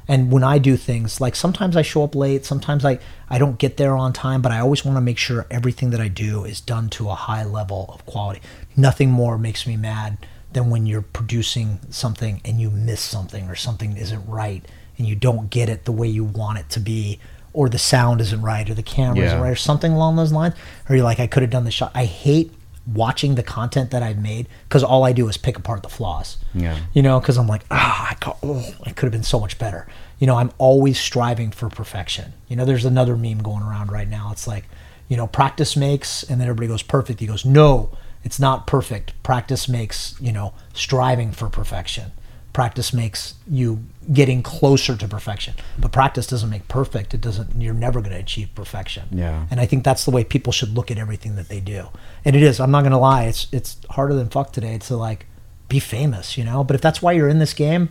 And when I do things, like sometimes I show up late, sometimes I, I don't get there on time, but I always wanna make sure everything that I do is done to a high level of quality. Nothing more makes me mad than when you're producing something and you miss something or something isn't right and you don't get it the way you want it to be, or the sound isn't right, or the camera yeah. isn't right, or something along those lines, or you're like, I could have done this shot. I hate watching the content that I've made because all I do is pick apart the flaws. Yeah, you know, because I'm like, ah, I, oh, I could have been so much better. You know, I'm always striving for perfection. You know, there's another meme going around right now. It's like, you know, practice makes, and then everybody goes perfect. He goes, no, it's not perfect. Practice makes, you know, striving for perfection. Practice makes you getting closer to perfection, but practice doesn't make perfect. It doesn't, you're never going to achieve perfection. Yeah. And I think that's the way people should look at everything that they do. And it is, I'm not going to lie, it's it's harder than fuck today to like be famous, you know? But if that's why you're in this game,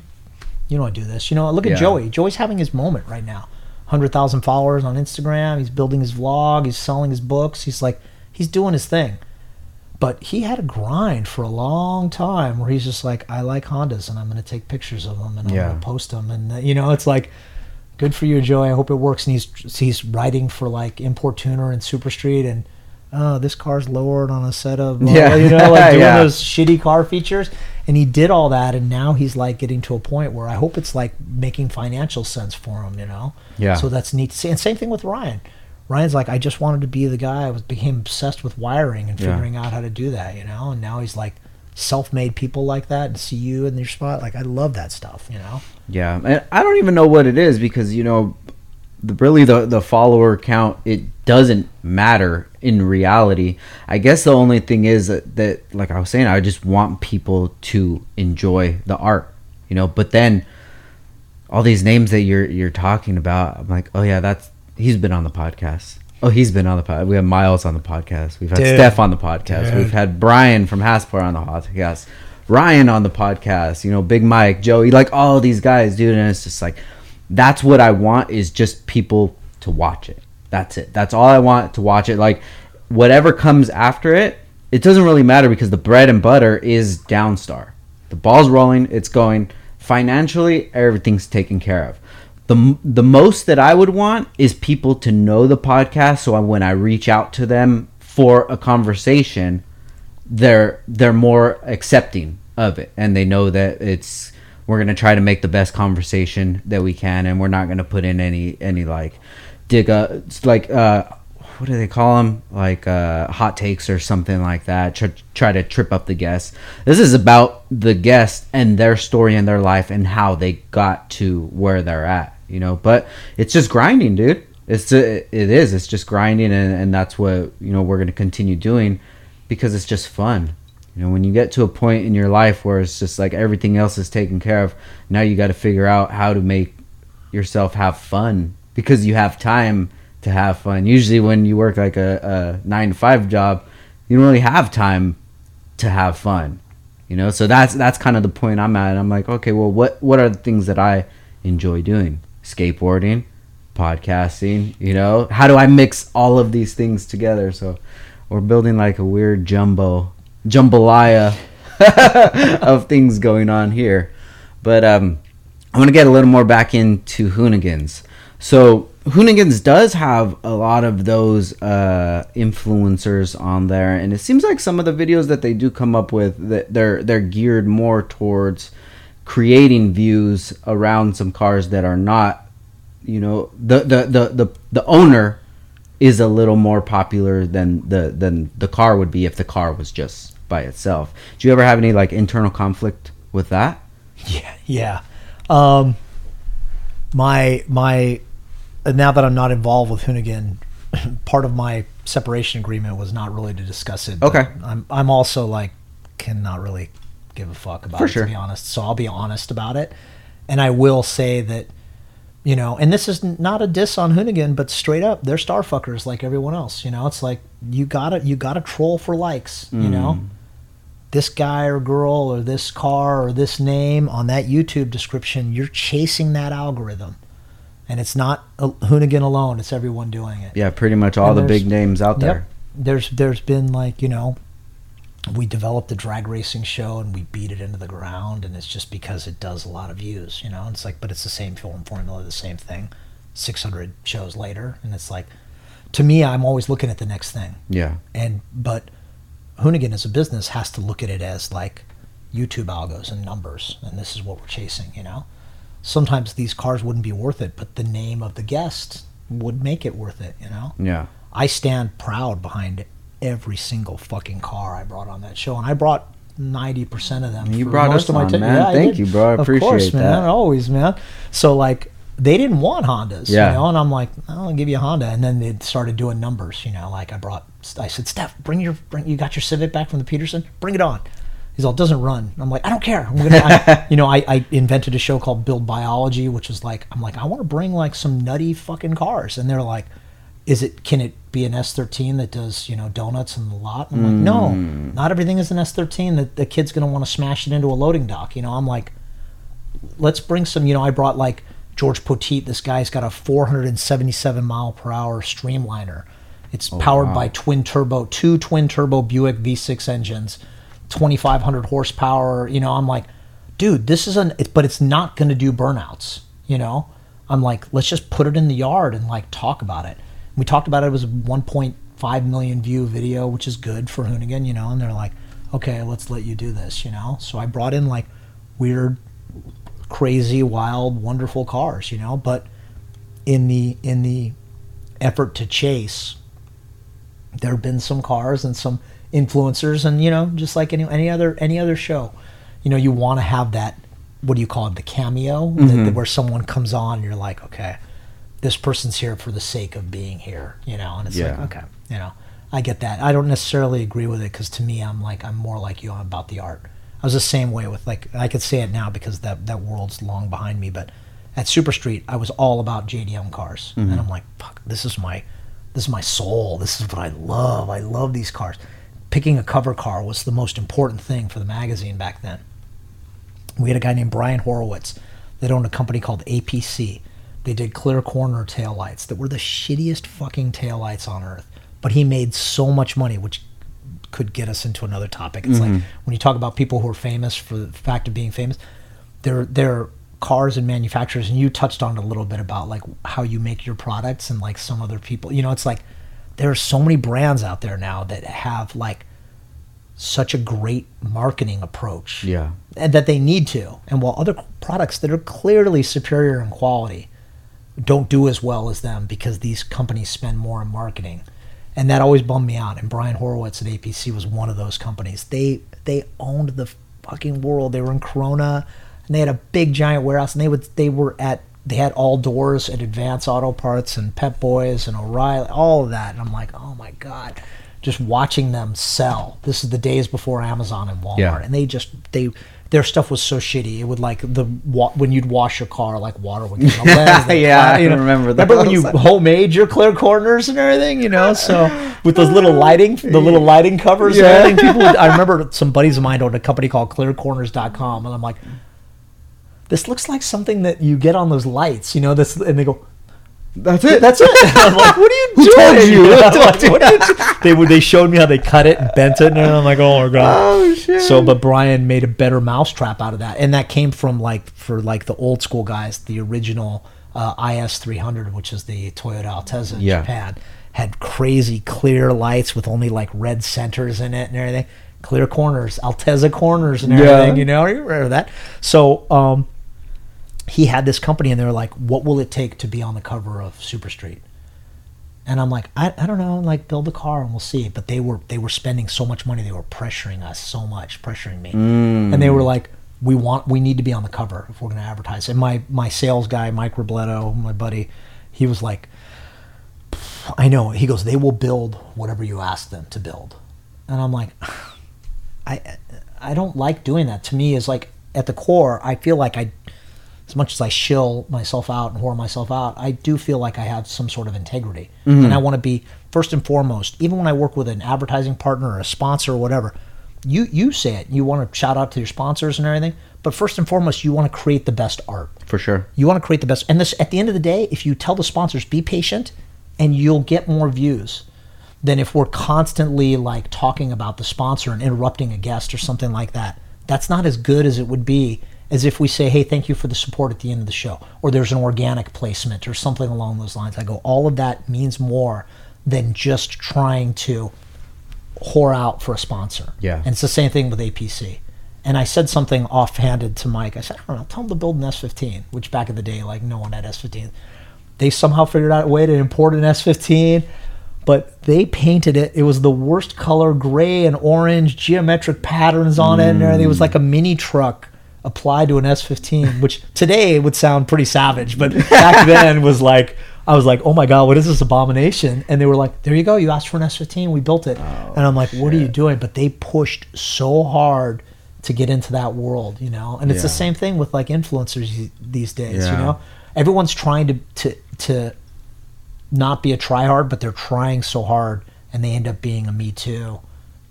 you don't do this. You know, look at yeah. Joey. Joey's having his moment right now. one hundred thousand followers on Instagram. He's building his vlog. He's selling his books. He's like, he's doing his thing. But he had a grind for a long time where he's just like, I like Hondas and I'm going to take pictures of them and I'm yeah. going to post them. And, you know, it's like, good for you, Joey. I hope it works. And he's he's writing for like Import Tuner and Super Street and, oh, this car's lowered on a set of, well, yeah. you know, like doing yeah. those shitty car features. And he did all that. And now he's like getting to a point where I hope it's like making financial sense for him, you know? Yeah. So that's neat to see. And same thing with Ryan. Ryan's like, I just wanted to be the guy. I was became obsessed with wiring and figuring yeah. out how to do that, you know? And now he's like self-made people like that and see you in your spot. Like, I love that stuff, you know? Yeah. And I don't even know what it is because, you know, the, really the, the follower count, it doesn't matter in reality. I guess the only thing is that, that, like I was saying, I just want people to enjoy the art, you know? But then all these names that you're you're talking about, I'm like, oh, yeah, that's, he's been on the podcast. Oh, he's been on the podcast. We have Miles on the podcast. We've had Dude. Steph on the podcast. Dude. We've had Brian from Haspler on the podcast. Ryan on the podcast. You know, Big Mike, Joey, like all these guys, dude. And it's just like, that's what I want is just people to watch it. That's it. That's all I want, to watch it. Like whatever comes after it, it doesn't really matter because the bread and butter is Downstar. The ball's rolling. It's going. Financially, everything's taken care of. The the most that I would want is people to know the podcast, so I, when I reach out to them for a conversation, they're they're more accepting of it, and they know that it's we're gonna try to make the best conversation that we can, and we're not gonna put in any any like dig uh like uh what do they call them like uh hot takes or something like that. Try, try to trip up the guests. This is about the guest and their story and their life and how they got to where they're at. You know, but it's just grinding, dude. It's it is. It's just grinding, and, and that's what you know we're gonna continue doing because it's just fun. You know, when you get to a point in your life where it's just like everything else is taken care of, now you got to figure out how to make yourself have fun because you have time to have fun. Usually, when you work like a, a nine to five job, you don't really have time to have fun. You know, so that's that's kind of the point I'm at. I'm like, okay, well, what what are the things that I enjoy doing? Skateboarding, podcasting, you know, how do I mix all of these things together? So we're building like a weird jumbo jambalaya of things going on here. But um I want to get a little more back into Hoonigans. So Hoonigans does have a lot of those uh influencers on there, and it seems like some of the videos that they do come up with, that they're they're geared more towards creating views around some cars that are not, you know, the the the the, the owner is a little more popular than the than the car would be if the car was just by itself. Do you ever have any like internal conflict with that? Yeah, yeah. Um, my my now that I'm not involved with Hoonigan, part of my separation agreement was not really to discuss it. Okay, I'm I'm also like cannot really give a fuck about For it sure. to be honest, so I'll be honest about it. And I will say that, you know, and this is not a diss on Hoonigan, but straight up, they're star fuckers like everyone else. You know, it's like you gotta you gotta troll for likes. Mm. You know, this guy or girl or this car or this name on that YouTube description, you're chasing that algorithm. And it's not Hoonigan alone; it's everyone doing it. Yeah, pretty much all and the big names out there. Yep, there's there's been like you know, we developed the drag racing show and we beat it into the ground, and it's just because it does a lot of views, you know. And it's like, but it's the same film formula, the same thing. six hundred shows later, and it's like, to me, I'm always looking at the next thing. Yeah. And but Hoonigan as a business has to look at it as like YouTube algos and numbers, and this is what we're chasing, you know. Sometimes these cars wouldn't be worth it, but the name of the guest would make it worth it, you know? Yeah. I stand proud behind every single fucking car I brought on that show, and I brought ninety percent of them. You brought most us of my on, t- man. Yeah, Thank you, bro. I appreciate that. Of course, man. That. Always, man. So, like, they didn't want Hondas, yeah. you know? And I'm like, I'll give you a Honda. And then they started doing numbers, you know? Like, I brought, I said, Steph, bring your, bring, you got your Civic back from the Peterson? Bring it on. He's all, it doesn't run. I'm like, I don't care. I'm gonna, I, you know, I, I invented a show called Build Biology, which was like, I'm like, I want to bring like some nutty fucking cars, and they're like, is it? Can it be an S thirteen that does you know donuts in the lot? And I'm like, no, not everything is an S thirteen that the kid's gonna want to smash it into a loading dock. You know, I'm like, let's bring some. You know, I brought like George Poteet. This guy's got a four hundred seventy-seven mile per hour Streamliner. It's oh, powered wow. by twin turbo, two twin turbo Buick V six engines. twenty-five hundred horsepower, you know, I'm like, dude, this is an, but it's not going to do burnouts, you know? I'm like, let's just put it in the yard and like talk about it. We talked about it, it was a one point five million view video, which is good for Hoonigan, you know, and they're like, okay, let's let you do this, you know? So I brought in like weird, crazy, wild, wonderful cars, you know, but in the, in the effort to chase, there have been some cars and some influencers, and you know, just like any any other any other show, you know, you want to have that, what do you call it, the cameo, mm-hmm. the, where someone comes on and you're like, okay, this person's here for the sake of being here, you know, and it's yeah. like, okay, you know, I get that. I don't necessarily agree with it, because to me, I'm like, I'm more like you, I'm about the art. I was the same way with like, I could say it now because that that world's long behind me, but at Super Street, I was all about J D M cars, mm-hmm. and I'm like, fuck, this is my this is my soul, this is what I love, I love these cars. Picking a cover car was the most important thing for the magazine back then. We had a guy named Brian Horowitz that owned a company called A P C. They did clear corner taillights that were the shittiest fucking taillights on earth. But he made so much money, which could get us into another topic. It's mm-hmm. like when you talk about people who are famous for the fact of being famous, they're, they're cars and manufacturers, and you touched on it a little bit about like how you make your products and like some other people. You know, it's like, there are so many brands out there now that have like such a great marketing approach, yeah, and that they need to. And while other products that are clearly superior in quality don't do as well as them because these companies spend more on marketing, and that always bummed me out. And Brian Horowitz at A P C was one of those companies. They they owned the fucking world. They were in Corona, and they had a big giant warehouse, and they would they were at. They had all doors at Advance Auto Parts and Pep Boys and O'Reilly, all of that. And I'm like, oh my God, just watching them sell. This is the days before Amazon and Walmart. Yeah. And they just, they their stuff was so shitty. It would like, the when you'd wash your car, like water would get on the lens. Yeah, you know, I remember that. Remember when you homemade your clear corners and everything, you know? So with those little lighting, the little lighting covers yeah. and everything. People would, I remember some buddies of mine owned a company called clear corners dot com. And I'm like, this looks like something that you get on those lights, you know, this, and they go, that's it. That's it. I'm like, what are you doing? Who told you? What did you do? They would, they showed me how they cut it and bent it, and I'm like, oh my God. Oh shit. So, but Brian made a better mousetrap out of that. And that came from like, for like the old school guys, the original uh, I S three hundred, which is the Toyota Altezza in yeah. Japan, had crazy clear lights with only like red centers in it and everything. Clear corners, Altezza corners and everything, yeah. you know, you remember that. So, um, he had this company, and they were like, what will it take to be on the cover of Super Street? And I'm like, I, I don't know, like build a car and we'll see. But they were they were spending so much money, they were pressuring us so much, pressuring me. Mm. And they were like, we want we need to be on the cover if we're gonna advertise. And my, my sales guy, Mike Robledo, my buddy, he was like, I know. He goes, they will build whatever you ask them to build. And I'm like, I I don't like doing that. To me, is like at the core, I feel like I as much as I shill myself out and whore myself out, I do feel like I have some sort of integrity. Mm-hmm. And I want to be, first and foremost, even when I work with an advertising partner or a sponsor or whatever, you you say it. You want to shout out to your sponsors and everything, but first and foremost, you want to create the best art. For sure. You want to create the best. And this, at the end of the day, if you tell the sponsors, be patient, and you'll get more views than if we're constantly like talking about the sponsor and interrupting a guest or something like that. That's not as good as it would be as if we say, hey, thank you for the support at the end of the show, or there's an organic placement or something along those lines. I go, all of that means more than just trying to whore out for a sponsor. Yeah. And it's the same thing with A P C. And I said something offhanded to Mike. I said, I don't know, tell them to build an S fifteen, which back in the day, like no one had S fifteen. They somehow figured out a way to import an S fifteen, but they painted it. It was the worst color, gray and orange, geometric patterns on mm. it and everything. It was like a mini truck applied to an S fifteen, which today would sound pretty savage, but back then was like, I was like, oh my God, what is this abomination? And they were like, there you go, you asked for an S fifteen, we built it. Oh, and I'm like, shit. What are you doing? But they pushed so hard to get into that world, you know? And it's yeah. the same thing with like influencers these days, yeah. you know? Everyone's trying to, to to not be a tryhard, but they're trying so hard and they end up being a me too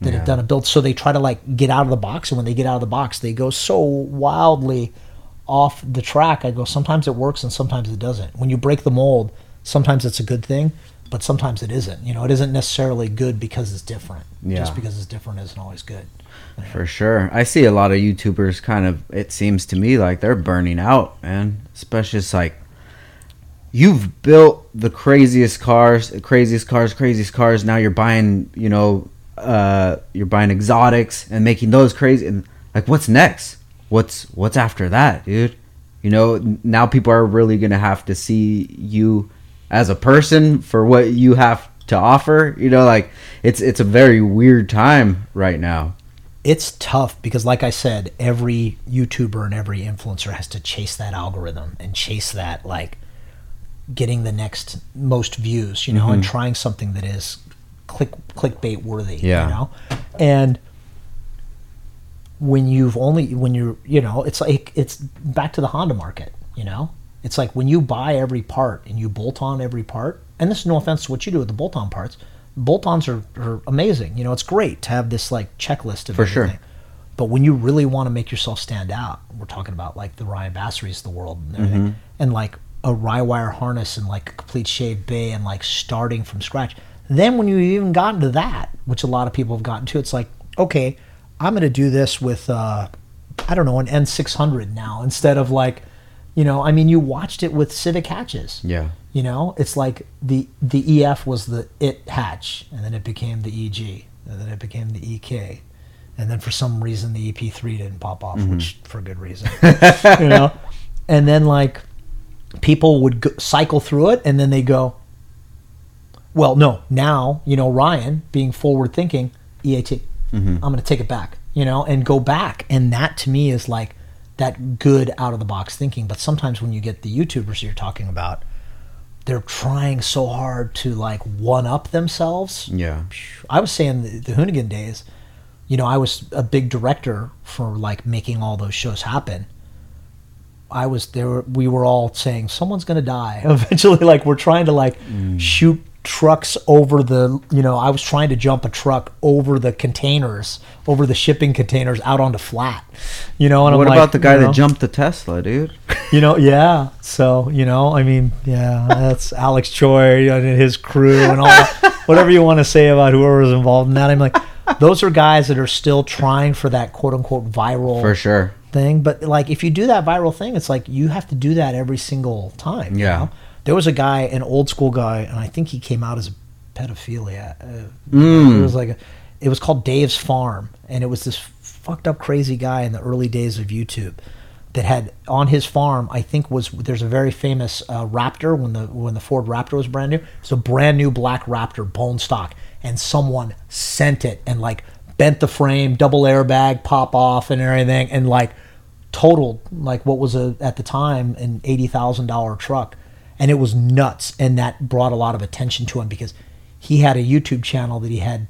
that yeah. have done a build. So they try to like get out of the box, and when they get out of the box, they go so wildly off the track. I go, sometimes it works and sometimes it doesn't. When you break the mold, sometimes it's a good thing, but sometimes it isn't. You know, it isn't necessarily good because it's different. Yeah. Just because it's different isn't always good. You know? For sure. I see a lot of YouTubers kind of, it seems to me like they're burning out, man. Especially it's like, you've built the craziest cars, craziest cars, craziest cars. Now you're buying, you know, uh, you're buying exotics and making those crazy. And like, what's next? What's what's after that, dude? You know, now people are really going to have to see you as a person for what you have to offer. You know, like it's it's a very weird time right now. It's tough because, like I said, every YouTuber and every influencer has to chase that algorithm and chase that, like, getting the next most views, you know, mm-hmm. and trying something that is click clickbait worthy, yeah. you know? And when you've only, when you're, you know, it's like, it's back to the Honda market, you know? It's like when you buy every part and you bolt on every part, and this is no offense to what you do with the bolt on parts, bolt-ons are, are amazing. You know, it's great to have this like checklist of For everything. Sure. But when you really want to make yourself stand out, we're talking about like the Ryan Basseries of the world and everything, mm-hmm. and like a rye wire harness and like a complete shave bay and like starting from scratch. Then when you even gotten to that, which a lot of people have gotten to, it's like, okay, I'm gonna do this with, uh, I don't know, an N six hundred now instead of like, you know, I mean, you watched it with Civic hatches. Yeah. You know, it's like the the E F was the it hatch, and then it became the E G, and then it became the E K. And then for some reason the E P three didn't pop off, mm-hmm. which for good reason, you know? And then like, people would go, cycle through it, and then they go, well, no, now, you know, Ryan being forward thinking, E A T, mm-hmm. I'm going to take it back, you know, and go back. And that to me is like that good out of the box thinking. But sometimes when you get the YouTubers you're talking about, they're trying so hard to like one up themselves. Yeah. I was saying the, the Hoonigan days, you know, I was a big director for like making all those shows happen. I was there. We were all saying someone's going to die eventually. Like we're trying to like mm. shoot trucks over the, you know, I was trying to jump a truck over the containers, over the shipping containers out onto flat, you know, and what I'm about like, the guy you know, that jumped the Tesla, dude, you know? Yeah. So, you know, I mean, yeah, that's Alex Choi and his crew and all that, whatever you want to say about whoever was involved in that. I'm like, those are guys that are still trying for that quote unquote viral for sure. thing. But like if you do that viral thing, it's like you have to do that every single time. Yeah, you know? There was a guy, an old school guy, and I think he came out as a pedophilia uh, mm. it was like a, it was called Dave's Farm, and it was this fucked up crazy guy in the early days of YouTube that had on his farm, I think was there's a very famous uh, Raptor when the when the Ford Raptor was brand new. It's a brand new black Raptor, bone stock, and someone sent it and like bent the frame, double airbag, pop off and everything, and like totaled like what was a, at the time an eighty thousand dollars truck. And it was nuts, and that brought a lot of attention to him because he had a YouTube channel that he had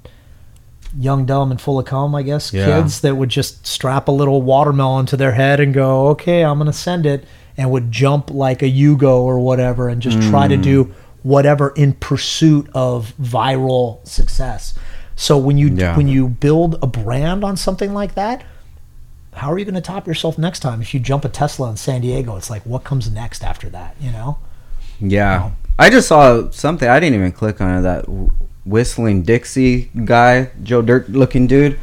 young, dumb, and full of cum, I guess, yeah. kids that would just strap a little watermelon to their head and go, okay, I'm going to send it. and would jump like a Yugo or whatever and just mm. try to do whatever in pursuit of viral success. So when you yeah. when you build a brand on something like that, how are you going to top yourself next time? If you jump a Tesla in San Diego, it's like, what comes next after that, you know? Yeah. You know? I just saw something. I didn't even click on it. That Whistling Dixie guy, Joe Dirt looking dude.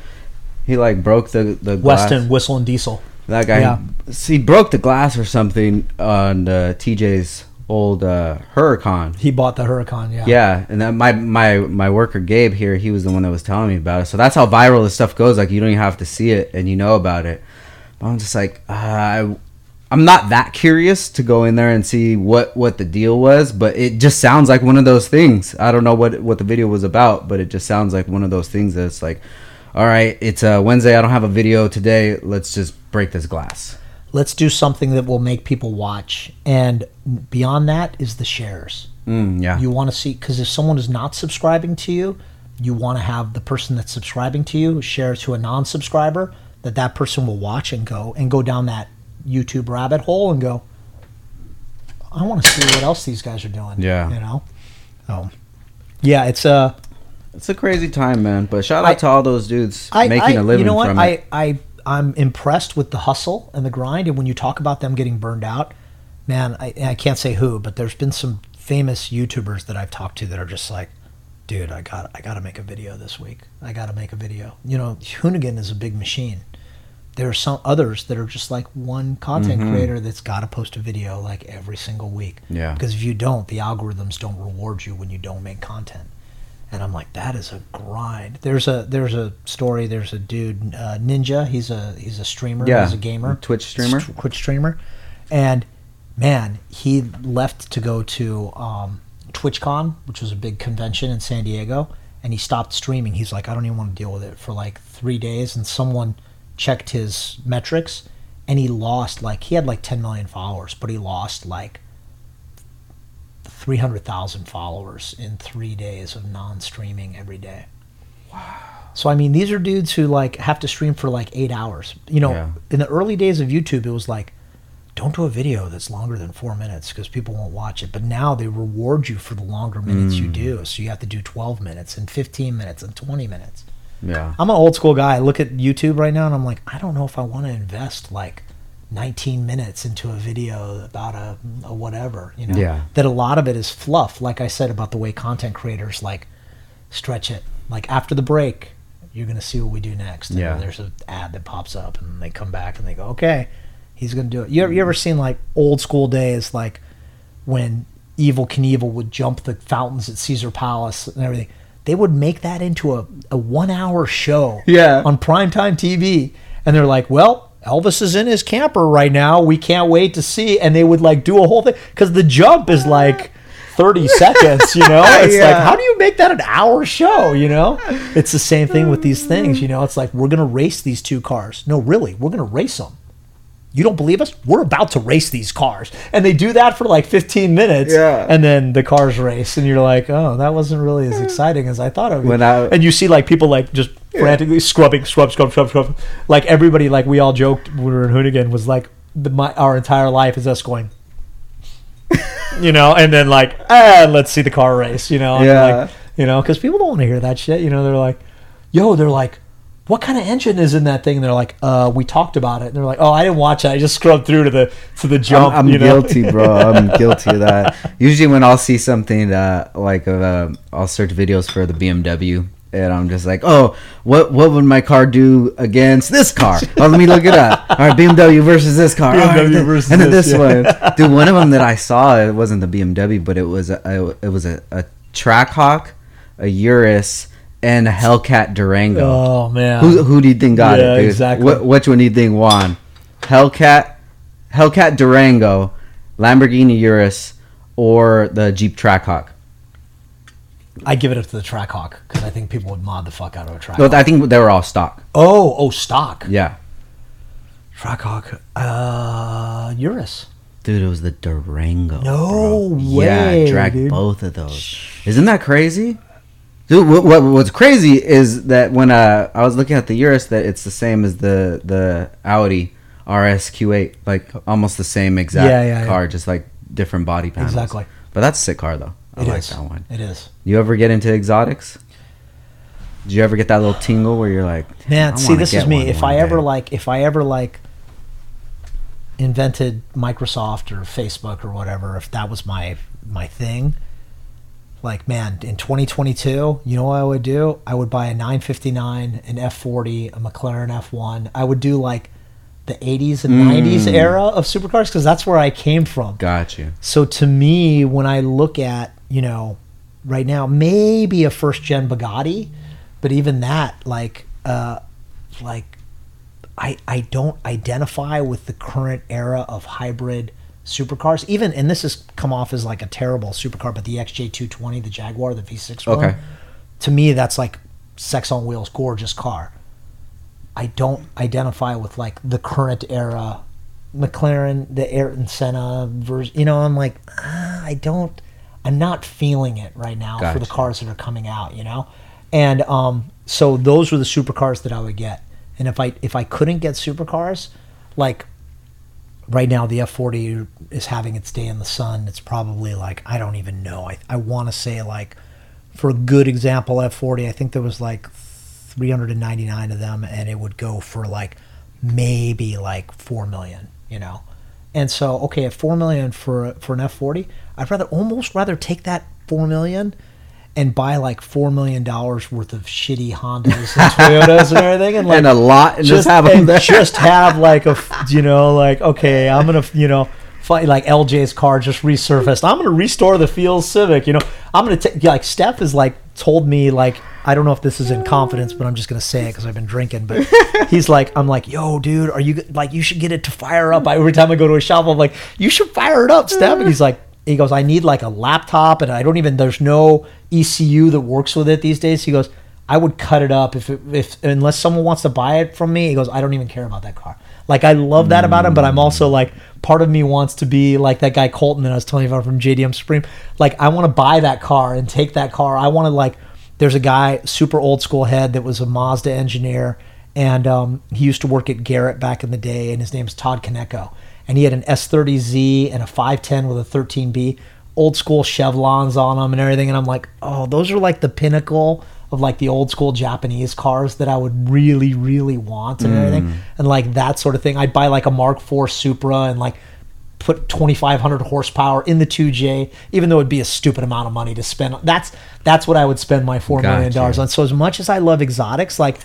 He like broke the, the glass. Weston, Whistling Diesel. That guy. Yeah. He broke the glass or something on uh, T J's old uh, Huracan. He bought the Huracan, yeah. Yeah, and that my, my my worker Gabe here, he was the one that was telling me about it. So that's how viral this stuff goes. Like, you don't even have to see it and you know about it. But I'm just like, uh, I, I'm not that curious to go in there and see what, what the deal was, but it just sounds like one of those things. I don't know what, what the video was about, but it just sounds like one of those things that's like, all right, it's uh, Wednesday, I don't have a video today, let's just break this glass. Let's do something that will make people watch. And beyond that is the shares. Mm, yeah. You want to see, because if someone is not subscribing to you, you want to have the person that's subscribing to you share to a non-subscriber, that that person will watch and go and go down that YouTube rabbit hole and go, I want to see what else these guys are doing. Yeah. You know? Oh. Yeah, it's a... It's a crazy time, man. But shout out I, to all those dudes I, making I, a living from it. You know what? I... It. I, I I'm impressed with the hustle and the grind. And when you talk about them getting burned out, man, I, I can't say who, but there's been some famous YouTubers that I've talked to that are just like, dude, I got I got to make a video this week. I got to make a video. You know, Hoonigan is a big machine. There are some others that are just like one content mm-hmm. creator that's got to post a video like every single week. Yeah. Because if you don't, the algorithms don't reward you when you don't make content. And I'm like, that is a grind. There's a there's a story. There's a dude, uh, Ninja. He's a he's a streamer. Yeah, he's a gamer, Twitch streamer, st- Twitch streamer. And man, he left to go to um, TwitchCon, which was a big convention in San Diego, and he stopped streaming. He's like, I don't even want to deal with it for like three days. And someone checked his metrics, and he lost like he had like ten million followers, but he lost like three hundred thousand followers in three days of non-streaming every day. Wow. So, I mean, these are dudes who, like, have to stream for, like, eight hours. You know, yeah. in the early days of YouTube, it was like, don't do a video that's longer than four minutes because people won't watch it. But now they reward you for the longer minutes mm. you do. So you have to do twelve minutes and fifteen minutes and twenty minutes. Yeah. I'm an old school guy. I look at YouTube right now and I'm like, I don't know if I want to invest, like, nineteen minutes into a video about a, a whatever, you know, yeah. that a lot of it is fluff. Like I said about the way content creators like stretch it. Like after the break, you're going to see what we do next. And yeah. there's an ad that pops up and they come back and they go, okay, he's going to do it. You ever, you ever seen like old school days, like when Evel Knievel would jump the fountains at Caesar Palace and everything? They would make that into a, a one hour show yeah. on primetime T V. And they're like, well, Elvis is in his camper right now. We can't wait to see. And they would like do a whole thing because the jump is like thirty seconds, you know? It's yeah. like, how do you make that an hour show, you know? It's the same thing with these things, you know? It's like, we're going to race these two cars. No, really, we're going to race them. You don't believe us? We're about to race these cars. And they do that for like fifteen minutes. Yeah. And then the cars race. And you're like, oh, that wasn't really as exciting as I thought it would. I, and you see like people like just yeah. frantically scrubbing, scrub, scrub, scrub, scrub. Like everybody, like we all joked when we were in Hoonigan, was like the, my, our entire life is us going, you know, and then like, ah, let's see the car race, you know. And yeah. like, you know, because people don't want to hear that shit. You know, they're like, yo, they're like, what kind of engine is in that thing? And they're like, uh, we talked about it. And they're like, oh, I didn't watch it. I just scrubbed through to the to the jump. I'm, I'm you know? guilty, bro. I'm guilty of that. Usually when I'll see something uh, like uh, I'll search videos for the B M W, and I'm just like, oh, what what would my car do against this car? Oh, let me look it up. All right, B M W versus this car. B M W right, then, versus and then this, this yeah. one. Dude, one of them that I saw, it wasn't the B M W, but it was a, it was a, a Trackhawk, a Urus, and a Hellcat Durango. Oh man, who who do you think got yeah, it? Dude? Exactly. Wh- which one do you think won? Hellcat, Hellcat Durango, Lamborghini Urus, or the Jeep Trackhawk? I give it up to the Trackhawk because I think people would mod the fuck out of a Trackhawk. No, I think they were all stock. Oh, oh, stock. Yeah. Trackhawk, uh, Urus. Dude, it was the Durango. No bro. way. Yeah, I dragged dude. both of those. Isn't that crazy? Dude, what, what what's crazy is that when uh, I was looking at the Urus, that it's the same as the the Audi R S Q eight, like almost the same exact yeah, yeah, car, yeah. just like different body panels. Exactly. But that's a sick car though. I it like is. that one. It is. You ever get into exotics? Did you ever get that little tingle where you're like, man, I see, this is me. If I day. ever like, if I ever like invented Microsoft or Facebook or whatever, if that was my my thing, like, man, in twenty twenty-two, you know what I would do? I would buy a nine fifty-nine, an F forty, a McLaren F one. I would do like the eighties and mm. nineties era of supercars because that's where I came from. Gotcha. So to me, when I look at, you know, right now, maybe a first gen Bugatti, but even that, like, uh, like I I don't identify with the current era of hybrid supercars. Even, and this has come off as like a terrible supercar, but the X J two twenty, the Jaguar, the V six one, okay, to me that's like sex on wheels, gorgeous car. I don't identify with like the current era McLaren, the Ayrton Senna version, you know. I'm like, ah, I don't, I'm not feeling it right now. Gotcha. For the cars that are coming out, you know. And um, so those were the supercars that I would get. And if I if I couldn't get supercars, like right now the F forty is having its day in the sun. It's probably like, I don't even know. I I want to say, like, for a good example, F forty, I think there was like three hundred ninety-nine of them, and it would go for like maybe like four million, you know. And so, okay, at four million for for an F forty, I'd rather almost rather take that four million and buy like four million dollars worth of shitty Hondas and Toyotas and everything, and like and a lot, and just, just have them there. Just have like a, you know, like, okay, I'm gonna, you know, fight, like L J's car just resurfaced. I'm gonna restore the Field Civic, you know. I'm gonna take, like, Steph has like told me, like, I don't know if this is in confidence, but I'm just gonna say it because I've been drinking. But he's like, I'm like, yo, dude, are you like, you should get it to fire up. I, every time I go to a shop, I'm like, you should fire it up, Steph. And he's like, he goes, I need like a laptop, and I don't even, there's no E C U that works with it these days. He goes, I would cut it up if it, if unless someone wants to buy it from me. He goes, I don't even care about that car. Like, I love that about him, but I'm also like, part of me wants to be like that guy Colton that I was telling you about from J D M Supreme. Like, I want to buy that car and take that car. I want to, like, there's a guy, super old school head, that was a Mazda engineer, and um, he used to work at Garrett back in the day, and his name's Todd Kaneko. And he had an S thirty Z and a five ten with a thirteen B, old school chevrons on them and everything. And I'm like, oh, those are like the pinnacle of like the old school Japanese cars that I would really, really want and mm. everything. And like that sort of thing. I'd buy like a Mark four Supra and like put twenty-five hundred horsepower in the two J, even though it'd be a stupid amount of money to spend. That's that's what I would spend my four Got million dollars on. So as much as I love exotics, like,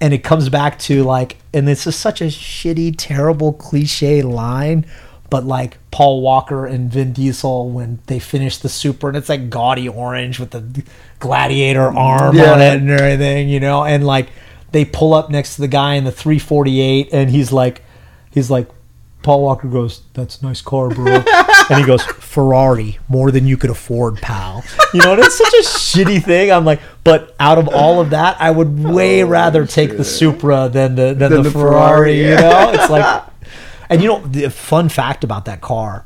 and it comes back to like, and this is such a shitty, terrible cliche line, but like Paul Walker and Vin Diesel, when they finish the Super, and it's like gaudy orange with the gladiator arm yeah. on it and everything, you know, and like they pull up next to the guy in the three forty-eight, and he's like, he's like, Paul Walker goes, that's a nice car, bro. And he goes, Ferrari, more than you could afford, pal. You know, and it's such a shitty thing. I'm like, but out of all of that, I would way oh, rather take shit. the Supra than the than, than the, the Ferrari, Ferrari, you know? It's like, and you know, the fun fact about that car,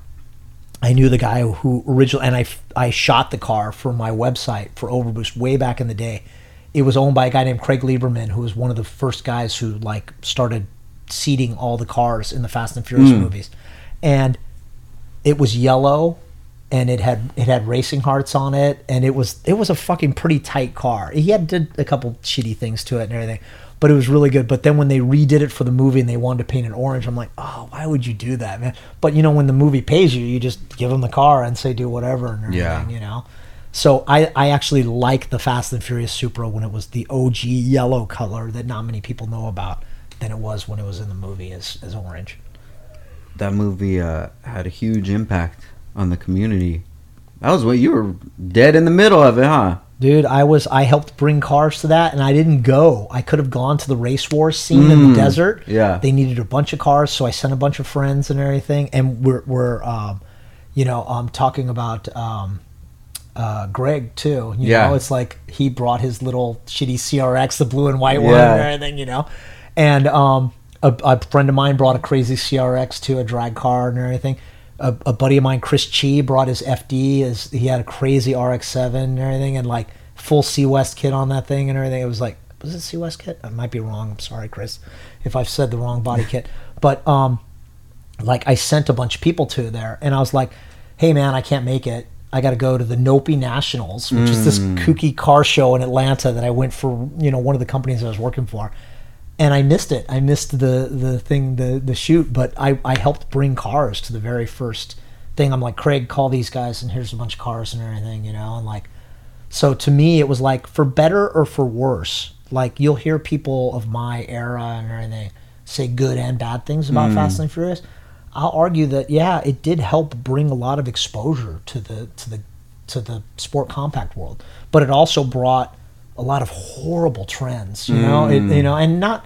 I knew the guy who originally, and I, I shot the car for my website for Overboost way back in the day. It was owned by a guy named Craig Lieberman, who was one of the first guys who like started seating all the cars in the Fast and Furious mm. movies. And it was yellow, and it had it had racing hearts on it, and it was it was a fucking pretty tight car. He had did a couple shitty things to it and everything, but it was really good. But then when they redid it for the movie and they wanted to paint it orange, I'm like, oh, why would you do that, man? But you know, when the movie pays you, you just give them the car and say do whatever and everything, yeah. you know? So I, I actually like the Fast and Furious Supra when it was the O G yellow color that not many people know about, than it was when it was in the movie as, as orange. That movie uh, had a huge impact on the community. That was when you were dead in the middle of it, huh? Dude, I was. I helped bring cars to that, and I didn't go. I could have gone to the race war scene mm, in the desert. Yeah, they needed a bunch of cars, so I sent a bunch of friends and everything. And we're, we're um, you know, um, talking about um, uh, Greg too. You yeah. know, it's like he brought his little shitty C R X, the blue and white yeah. one, and everything. You know. And um, a, a friend of mine brought a crazy C R X to a drag car and everything. A, a buddy of mine, Chris Chi, brought his F D. His, he had a crazy R X seven and everything, and like full Sea West kit on that thing and everything. It was like, was it C-West kit? I might be wrong. I'm sorry, Chris, if I've said the wrong body kit. But um, like I sent a bunch of people to there, and I was like, hey man, I can't make it. I got to go to the Nopi Nationals, which mm. is this kooky car show in Atlanta that I went for, you know, one of the companies I was working for. And I missed it. I missed the the thing, the the shoot, but I, I helped bring cars to the very first thing. I'm like, Craig, call these guys, and here's a bunch of cars and everything, you know? And like, so to me, it was like, for better or for worse, like you'll hear people of my era and everything say good and bad things about mm. Fast and Furious. I'll argue that, yeah, it did help bring a lot of exposure to the to the to the sport compact world, but it also brought a lot of horrible trends, you mm. know, it, you know, and not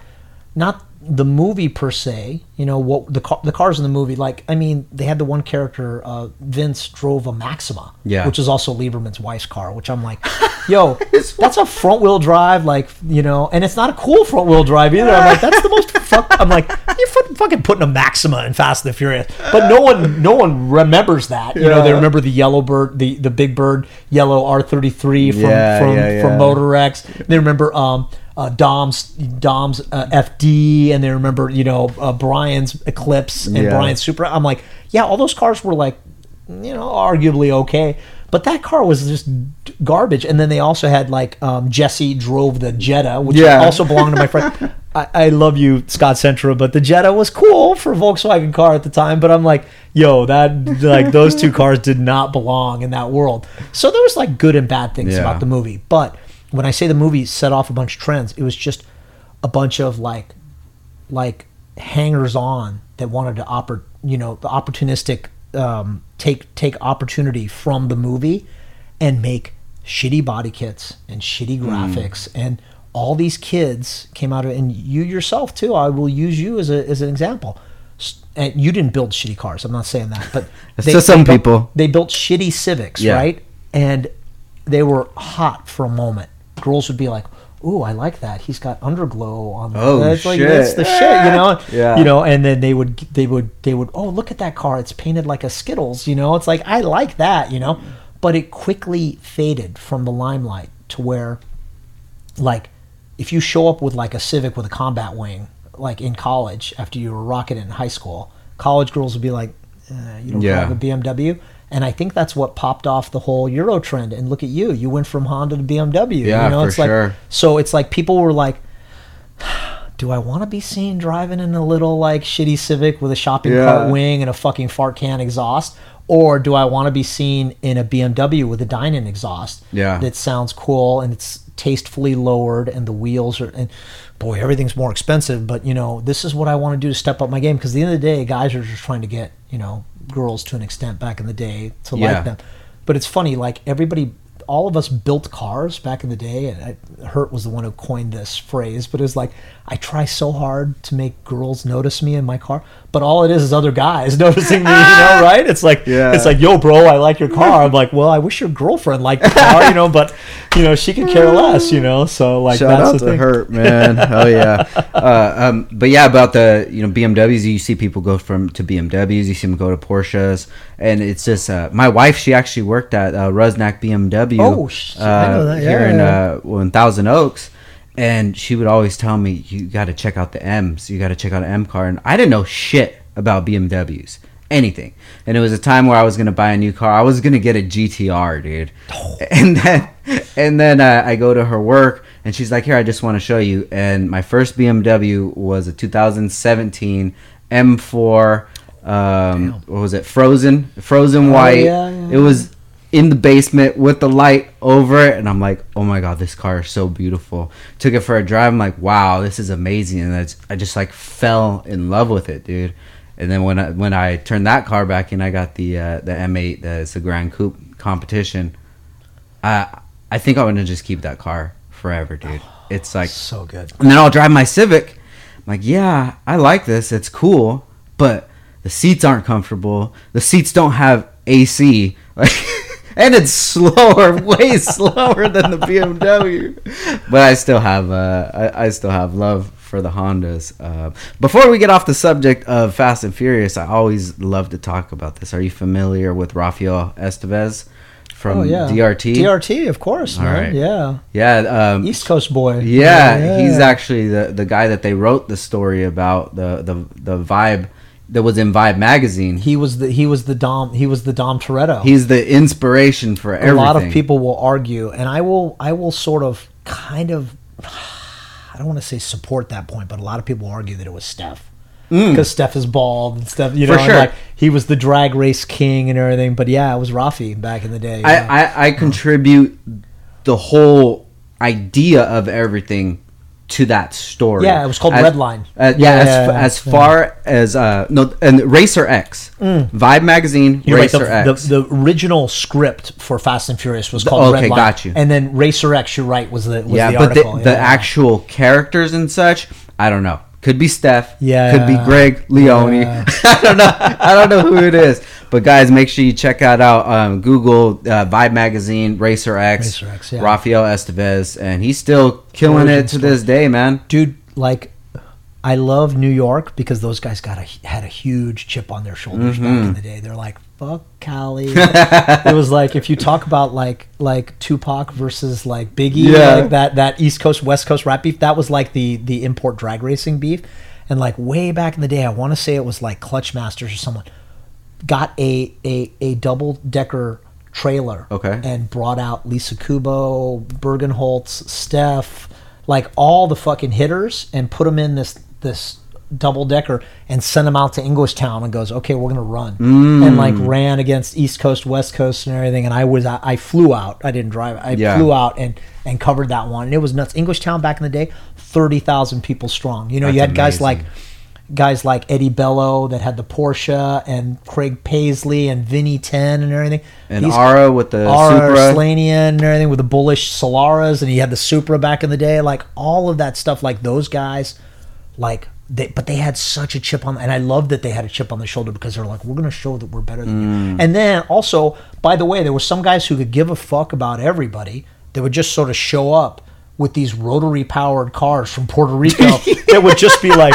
not the movie per se, you know, what the car, the cars in the movie, like, I mean, they had the one character, uh, Vince drove a Maxima, yeah, which is also Lieberman's wife's car, which I'm like, yo, that's a front wheel drive, like, you know, and it's not a cool front wheel drive either. I'm like, that's the most fuck. I'm like, you're fucking putting a Maxima in Fast and the Furious, but no one, no one remembers that. You yeah. know, they remember the yellow bird, the, the big bird, yellow R thirty-three from yeah, from, yeah, yeah. from Motor X. They remember, um. Uh, Dom's Dom's uh, F D, and they remember, you know, uh, Brian's Eclipse and yeah. Brian's Supra. I'm like, yeah, all those cars were like, you know, arguably okay, but that car was just garbage. And then they also had like um, Jesse drove the Jetta, which yeah. also belonged to my friend. I, I love you, Scott Sentra, but the Jetta was cool for a Volkswagen car at the time. But I'm like, yo, that like those two cars did not belong in that world. So there was like good and bad things yeah. about the movie, but. When I say the movie set off a bunch of trends, it was just a bunch of like, like hangers-on that wanted to oppor- you know, the opportunistic um, take take opportunity from the movie and make shitty body kits and shitty graphics. Mm. And all these kids came out of it, and you yourself too. I will use you as a as an example. And you didn't build shitty cars. I'm not saying that, but they, to some they people built, they built shitty Civics, yeah. right? And they were hot for a moment. Girls would be like, "Ooh, I like that. He's got underglow on." Oh that's shit! Like, that's the shit, you know. Yeah. You know, and then they would, they would, they would. Oh, look at that car! It's painted like a Skittles. You know, it's like I like that. You know, but it quickly faded from the limelight to where, like, if you show up with like a Civic with a combat wing, like in college after you were rocking it in high school, college girls would be like, eh, "You don't yeah. drive a B M W." And I think that's what popped off the whole Euro trend. And look at you, you went from Honda to B M W. Yeah, you know, it's for like, sure. So it's like people were like, do I want to be seen driving in a little like shitty Civic with a shopping yeah. cart wing and a fucking fart can exhaust? Or do I want to be seen in a B M W with a dine-in exhaust yeah. that sounds cool and it's tastefully lowered and the wheels are, and boy, everything's more expensive. But, you know, this is what I want to do to step up my game. Because at the end of the day, guys are just trying to get, you know, girls to an extent back in the day to yeah. like them. But it's funny, like everybody, all of us built cars back in the day, and I, Hurt was the one who coined this phrase, but it's like, I try so hard to make girls notice me in my car, but all it is is other guys noticing me, you know, right? It's like, yeah. it's like, yo bro, I like your car. I'm like, well, I wish your girlfriend liked the car, you know, but you know, she could care less, you know? So like, shout that's out the to thing. Hurt, man. Oh yeah. Uh, um, but yeah, about the, you know, B M Ws, you see people go from to B M Ws, you see them go to Porsches, and it's just, uh, my wife, she actually worked at uh, Rusnak B M W. Oh, uh, I know that. Yeah, here in uh, well, in Thousand Oaks, and she would always tell me, "You got to check out the M's. You got to check out an M car." And I didn't know shit about B M Ws, anything. And it was a time where I was gonna buy a new car. I was gonna get a G T R, dude. Oh. And then, and then uh, I go to her work, and she's like, "Here, I just want to show you." And my first B M W was a two thousand seventeen M four. Um, what was it? Frozen, frozen oh, white. Yeah, yeah. It was. In the basement with the light over it, and I'm like, oh my god, this car is so beautiful. Took it for a drive, I'm like, wow, this is amazing. And that's, I just like fell in love with it, dude. And then when I when I turned that car back in, I got the uh, the M eight, the, it's the Grand Coupe competition. I I think I'm gonna just keep that car forever, dude. Oh, it's like so good. And then I'll drive my Civic. I'm like, yeah, I like this. It's cool, but the seats aren't comfortable. The seats don't have A C. Like. And it's slower, way slower than the B M W. But I still have, uh, I, I still have love for the Hondas. Uh, before we get off the subject of Fast and Furious, I always love to talk about this. Are you familiar with Rafael Estevez from oh, yeah. D R T. D R T, of course, man. Right. Yeah. Yeah. Um, East Coast boy. Yeah, yeah, yeah he's yeah. actually the, the guy that they wrote the story about, the the, the Vibe that was in Vibe magazine. He was the he was the Dom he was the Dom Toretto. He's the inspiration for everything. A lot of people will argue, and I will I will sort of kind of I don't want to say support that point, but a lot of people argue that it was Steph. Because mm. Steph is bald and stuff, you know, sure. and like he was the drag race king and everything. But yeah, it was Rafi back in the day. I, I, I contribute the whole idea of everything to that story. Yeah, it was called Redline. Uh, yeah, yeah, as, yeah, as yeah. far as uh, no, and Racer X, mm. Vibe magazine. You're Racer right, the, X. The, the original script for Fast and Furious was called the, okay, Redline. Okay, got you. And then Racer X, you're right, was the was yeah, the article. But the, yeah, the actual characters and such, I don't know. Could be Steph. Yeah. Could be Greg Leone. Yeah. I don't know. I don't know who it is. But guys, make sure you check that out. Um, Google uh, Vibe Magazine, Racer X, Racer X yeah. Rafael Estevez, and he's still killing Origin it to story. This day, man. Dude, like, I love New York because those guys got a, had a huge chip on their shoulders mm-hmm. back in the day. They're like, fuck Cali. It was like if you talk about like like Tupac versus like Biggie, yeah. like that that East Coast West Coast rap beef, that was like the the import drag racing beef. And like way back in the day, I want to say it was like Clutch Masters or someone got a a a double decker trailer, okay, and brought out Lisa Kubo, Bergenholtz, Steph, like all the fucking hitters, and put them in this this. double decker and sent them out to Englishtown and goes, okay, we're gonna run mm. and like ran against East Coast, West Coast, and everything. And I was I, I flew out. I didn't drive. I yeah. flew out and and covered that one. And it was nuts. Englishtown back in the day, thirty thousand people strong. You know, That's you had amazing. guys like guys like Eddie Bello that had the Porsche, and Craig Paisley and Vinny Ten and everything. And These, Ara with the Ara Supra. Slanian and everything with the bullish Solaras, and he had the Supra back in the day. Like all of that stuff. Like those guys, like. They, but they had such a chip on, and I love that they had a chip on the shoulder because they're like, we're going to show that we're better than mm. you. And then also, by the way, there were some guys who could give a fuck about everybody that would just sort of show up with these rotary powered cars from Puerto Rico that would just be like,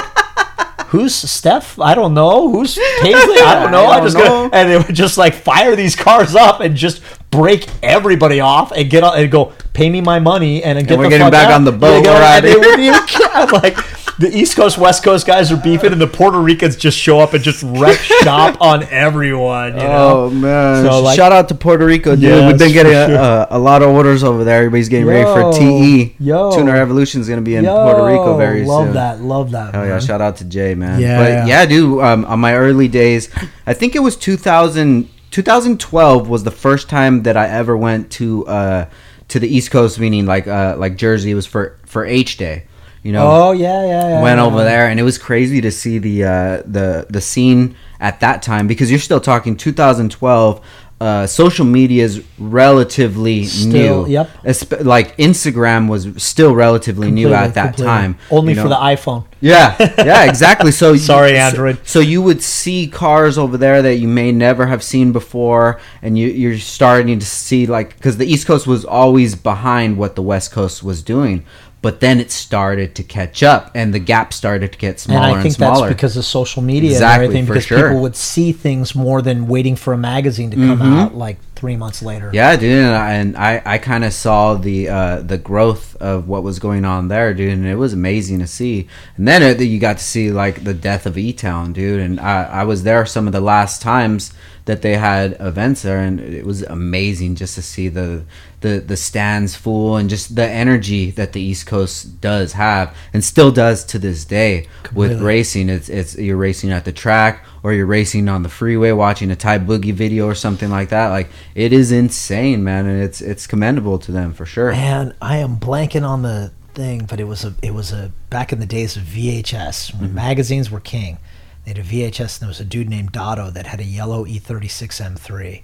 who's Steph? I don't know. Who's Paisley? I don't know. I don't I just know. Gonna, and they would just like fire these cars up and just break everybody off and get on and go, pay me my money, and, and get and we're the getting back out. on the boat. And they would be like, the East Coast, West Coast guys are beefing, and the Puerto Ricans just show up and just wreck shop on everyone. You know? Oh man! So, like, shout out to Puerto Rico, dude. Yes, we've been getting sure. a, a lot of orders over there. Everybody's getting yo, ready for T E. Yo, Tuner Revolution is going to be in yo, Puerto Rico very love soon. Love that, love that. Oh yeah! Shout out to Jay. Man. Yeah, but yeah, yeah dude, um, on my early days, I think it was two thousand, twenty twelve was the first time that I ever went to uh, to the East Coast, meaning like uh, like Jersey. It was for, for H Day, you know. Oh yeah, yeah, yeah. Went yeah, over yeah. there, and it was crazy to see the uh, the the scene at that time, because you're still talking two thousand twelve. Uh, social media is relatively still, new. Yep. Espe- like Instagram was still relatively completely, new at that completely. time. Only you know? for the iPhone. Yeah, yeah, exactly. So sorry, Android. So, so you would see cars over there that you may never have seen before, and you, you're starting to see like, because the East Coast was always behind what the West Coast was doing. But then it started to catch up, and the gap started to get smaller and smaller. And I think that's because of social media exactly, and everything, because sure. people would see things more than waiting for a magazine to come mm-hmm. out like three months later. Yeah, dude, and I, and I, I kind of saw the uh, the growth of what was going on there, dude, and it was amazing to see. And then it, you got to see like the death of E-Town, dude, and I, I was there some of the last times that they had events there, and it was amazing just to see the the the stands full and just the energy that the East Coast does have and still does to this day. Completely. With racing, it's it's you're racing at the track, or you're racing on the freeway watching a Thai Boogie video or something like that. Like, it is insane, man, and it's it's commendable to them for sure. And I am blanking on the thing, but it was a it was a back in the days of V H S when mm-hmm. magazines were king. They had a V H S, and there was a dude named Dotto that had a yellow E thirty-six M three,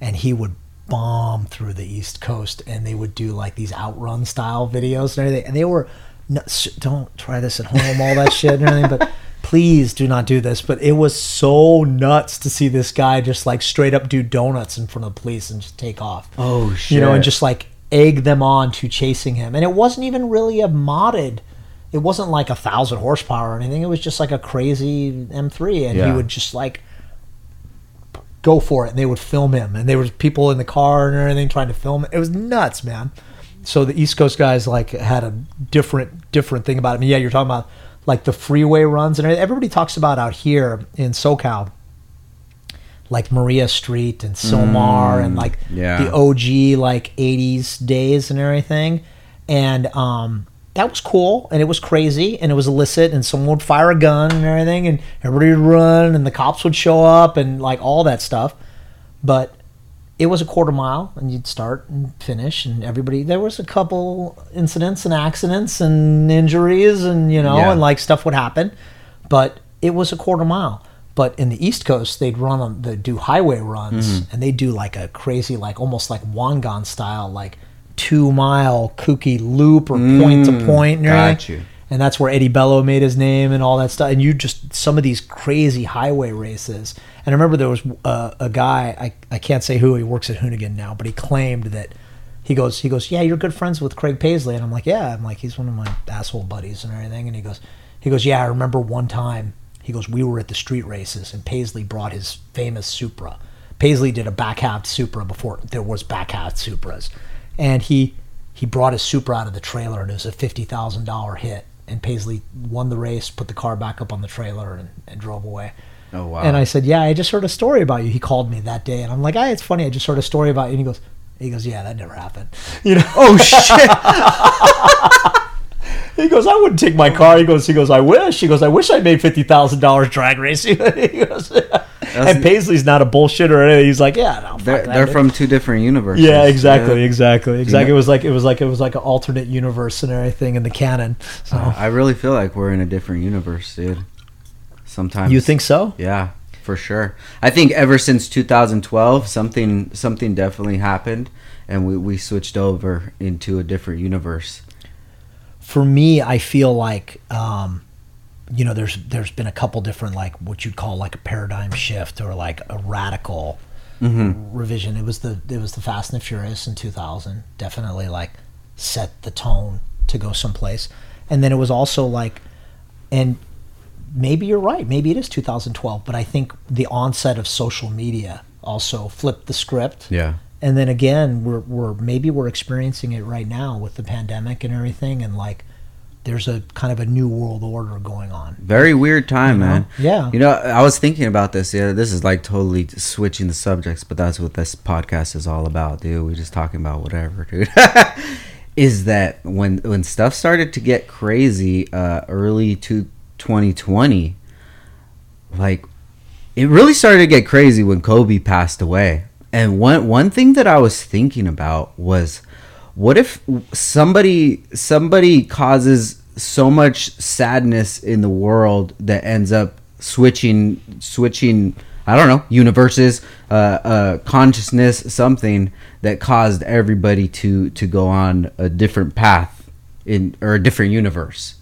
and he would bomb through the East Coast, and they would do like these outrun style videos and everything. And they were, no, don't try this at home, all that shit and everything, but please do not do this. But it was so nuts to see this guy just like straight up do donuts in front of the police and just take off. Oh shit! You know, and just like egg them on to chasing him. And it wasn't even really a modded. It wasn't like a thousand horsepower or anything. It was just like a crazy M three, and yeah. he would just like go for it, and they would film him, and there was people in the car and everything trying to film it. It was nuts, man. So the East Coast guys like had a different different thing about it. I mean, yeah, you're talking about like the freeway runs, and everybody talks about out here in SoCal, like Maria Street and Sylmar mm, and like yeah. the O G like eighties days and everything. And um, that was cool, and it was crazy, and it was illicit, and someone would fire a gun and everything, and everybody would run, and the cops would show up, and like all that stuff. But it was a quarter mile, and you'd start and finish, and everybody, there was a couple incidents and accidents and injuries, and you know, yeah. and like stuff would happen, but it was a quarter mile. But in the East Coast, they'd run on, they'd do highway runs, mm. and they do like a crazy, like almost like Wangan style, like two mile kooky loop or point mm, to point. Right? Got you. And that's where Eddie Bello made his name and all that stuff. And you just, some of these crazy highway races. And I remember there was a, a guy, I, I can't say who, he works at Hoonigan now, but he claimed that he goes, he goes, yeah, you're good friends with Craig Paisley. And I'm like, yeah, I'm like, he's one of my asshole buddies and everything. And he goes, he goes, yeah, I remember one time. He goes, we were at the street races, and Paisley brought his famous Supra. Paisley did a back-halved Supra before there was back-halved Supras. And he he brought his Supra out of the trailer, and it was a fifty thousand dollars hit. And Paisley won the race, put the car back up on the trailer, and, and drove away. Oh, wow. And I said, yeah, I just heard a story about you. He called me that day, and I'm like, hey, it's funny, I just heard a story about you. And he goes, he goes, yeah, that never happened. You know? Oh, shit. He goes, I wouldn't take my car. He goes, he goes, I wish. He goes, I wish I made fifty thousand dollars drag racing. He goes, yeah. And Paisley's not a bullshitter or anything. He's like, yeah, no, fuck they're, that, they're from two different universes. Yeah, exactly, yeah. exactly, exactly. You know? It was like it was like it was like an alternate universe and everything in the canon. So uh, I really feel like we're in a different universe, dude. Sometimes you think so? Yeah, for sure. I think ever since two thousand twelve, something something definitely happened, and we we switched over into a different universe. For me, I feel like, um, you know, there's there's been a couple different, like, what you'd call, like, a paradigm shift or, like, a radical mm-hmm. revision. It was the it was the Fast and the Furious in two thousand. Definitely, like, set the tone to go someplace. And then it was also, like, and maybe you're right. Maybe it is two thousand twelve. But I think the onset of social media also flipped the script. Yeah. And then again, we're we're maybe we're experiencing it right now with the pandemic and everything, and like there's a kind of a new world order going on. Very weird time, you know? Man. Yeah. You know, I was thinking about this. Yeah, this is like totally switching the subjects, but that's what this podcast is all about, dude. We're just talking about whatever, dude. Is that when when stuff started to get crazy uh, early to twenty twenty, like it really started to get crazy when Kobe passed away. And one one thing that I was thinking about was, what if somebody somebody causes so much sadness in the world that ends up switching switching I don't know universes, uh, uh, consciousness, something that caused everybody to to go on a different path in or a different universe.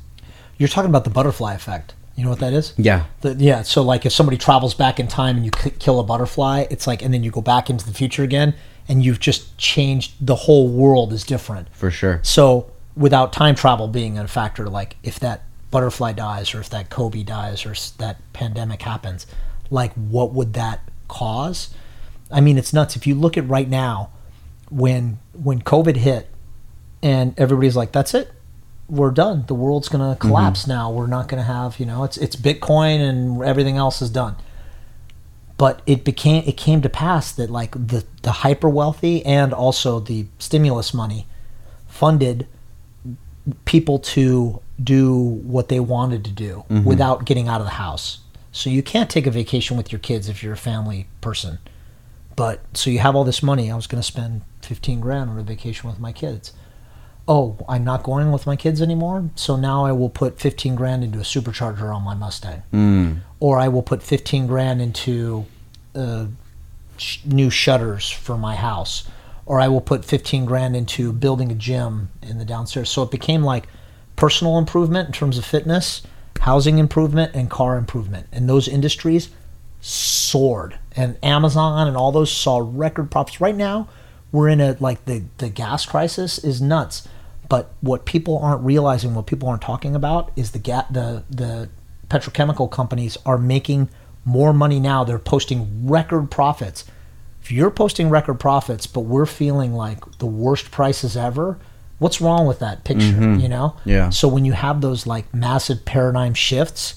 You're talking about the butterfly effect. You know what that is? Yeah. The, yeah. So like if somebody travels back in time and you c- kill a butterfly, it's like, and then you go back into the future again, and you've just changed, the whole world is different. For sure. So without time travel being a factor, like if that butterfly dies, or if that Kobe dies, or that pandemic happens, like what would that cause? I mean, it's nuts. If you look at right now, when when COVID hit and everybody's like, that's it. We're done. The world's going to collapse mm-hmm. now. We're not going to have, you know, it's it's Bitcoin and everything else is done. But it became it came to pass that like the, the hyper wealthy and also the stimulus money funded people to do what they wanted to do mm-hmm. without getting out of the house. So you can't take a vacation with your kids if you're a family person. But so you have all this money. I was going to spend fifteen grand on a vacation with my kids. Oh, I'm not going with my kids anymore, so now I will put fifteen grand into a supercharger on my Mustang. Mm. Or I will put fifteen grand into uh, sh- new shutters for my house. Or I will put fifteen grand into building a gym in the downstairs. So it became like personal improvement in terms of fitness, housing improvement, and car improvement. And those industries soared. And Amazon and all those saw record profits. Right now, we're in a, like the, the gas crisis is nuts. But what people aren't realizing, what people aren't talking about, is the ga- the the petrochemical companies are making more money now. They're posting record profits. If you're posting record profits, but we're feeling like the worst prices ever, what's wrong with that picture, mm-hmm. you know? Yeah. So when you have those like massive paradigm shifts,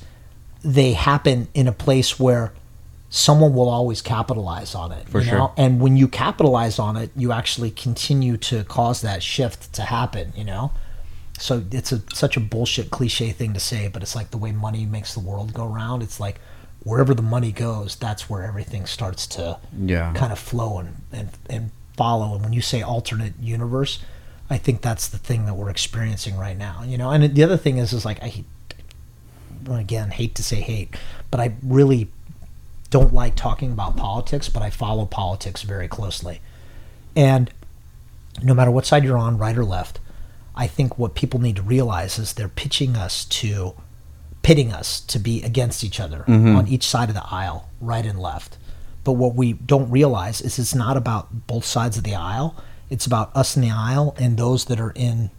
they happen in a place where someone will always capitalize on it. For you know? Sure. And when you capitalize on it, you actually continue to cause that shift to happen, you know? So it's a, such a bullshit cliche thing to say, but it's like the way money makes the world go round. It's like wherever the money goes, that's where everything starts to yeah. kind of flow and, and, and follow. And when you say alternate universe, I think that's the thing that we're experiencing right now, you know? And the other thing is, is like, I hate, again, hate to say hate, but I really don't like talking about politics, but I follow politics very closely. And no matter what side you're on, right or left, I think what people need to realize is they're pitching us to, pitting us to be against each other mm-hmm. on each side of the aisle, right and left. But what we don't realize is it's not about both sides of the aisle. It's about us in the aisle and those that are in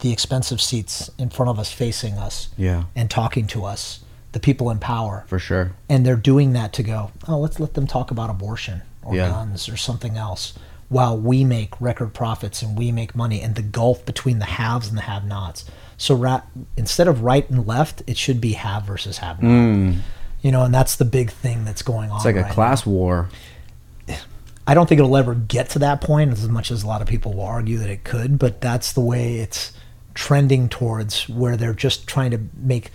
the expensive seats in front of us, facing us yeah. and talking to us. The people in power. For sure. And they're doing that to go, oh, let's let them talk about abortion or yeah. guns or something else while we make record profits and we make money, and the gulf between the haves and the have-nots. So ra- instead of right and left, it should be have versus have-not. Mm. You know, and that's the big thing that's going on. It's like right a class now. War. I don't think it'll ever get to that point as much as a lot of people will argue that it could, but that's the way it's trending towards, where they're just trying to make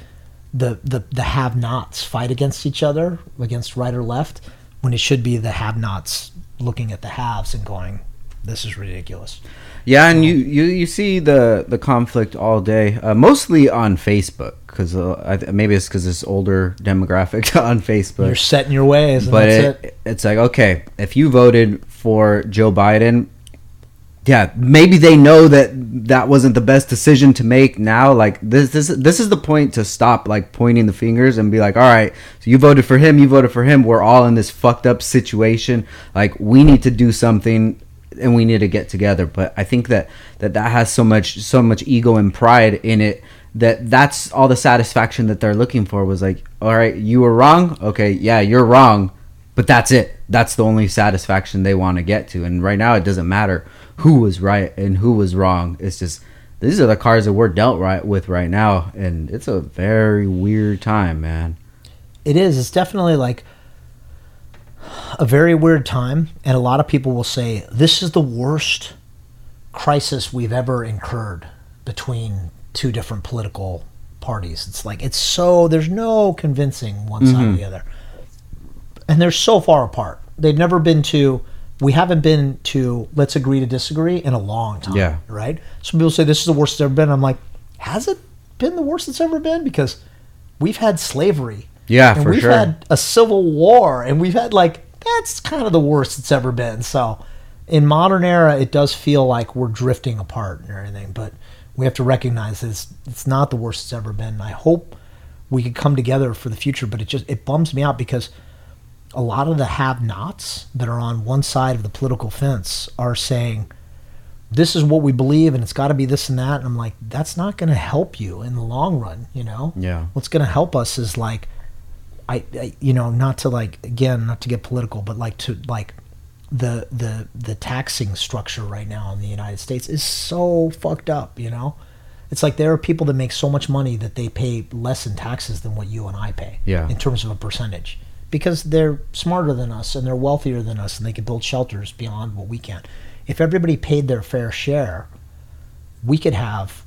the, the, the have-nots fight against each other, against right or left, when it should be the have-nots looking at the haves and going, this is ridiculous. Yeah, and um, you, you, you see the, the conflict all day, uh, mostly on Facebook, because uh, maybe it's because it's older demographic on Facebook. You're set in your ways, and but that's it, it. It's like, okay, if you voted for Joe Biden, yeah, maybe they know that that wasn't the best decision to make now. Like this, this, this is the point to stop like pointing the fingers and be like, all right, so you voted for him, you voted for him. We're all in this fucked up situation. Like we need to do something and we need to get together. But I think that that, that has so much, so much ego and pride in it that that's all the satisfaction that they're looking for, was like, all right, you were wrong. Okay. Yeah, you're wrong. But that's it. That's the only satisfaction they want to get to. And right now it doesn't matter who was right and who was wrong. It's just, these are the cards that we're dealt right with right now, and it's a very weird time, man. It is. It's definitely like a very weird time, and a lot of people will say this is the worst crisis we've ever incurred between two different political parties. It's like, it's so, there's no convincing one side mm-hmm. or the other, and they're so far apart. They've never been to. We haven't been to let's agree to disagree in a long time, yeah. right? Some people say this is the worst it's ever been. I'm like, has it been the worst it's ever been? Because we've had slavery. Yeah, and for we've sure. had a civil war, and we've had like, that's kind of the worst it's ever been. So in modern era, it does feel like we're drifting apart and everything, but we have to recognize this. It's not the worst it's ever been. I hope we could come together for the future, but it just, it bums me out because a lot of the have-nots that are on one side of the political fence are saying, this is what we believe and it's got to be this and that. And I'm like, that's not going to help you in the long run, you know? Yeah. What's going to help us is like, I, I, you know, not to like, again, not to get political, but like to like the, the, the taxing structure right now in the United States is so fucked up, you know? It's like there are people that make so much money that they pay less in taxes than what you and I pay yeah. in terms of a percentage. Because they're smarter than us and they're wealthier than us and they can build shelters beyond what we can. If everybody paid their fair share, we could have,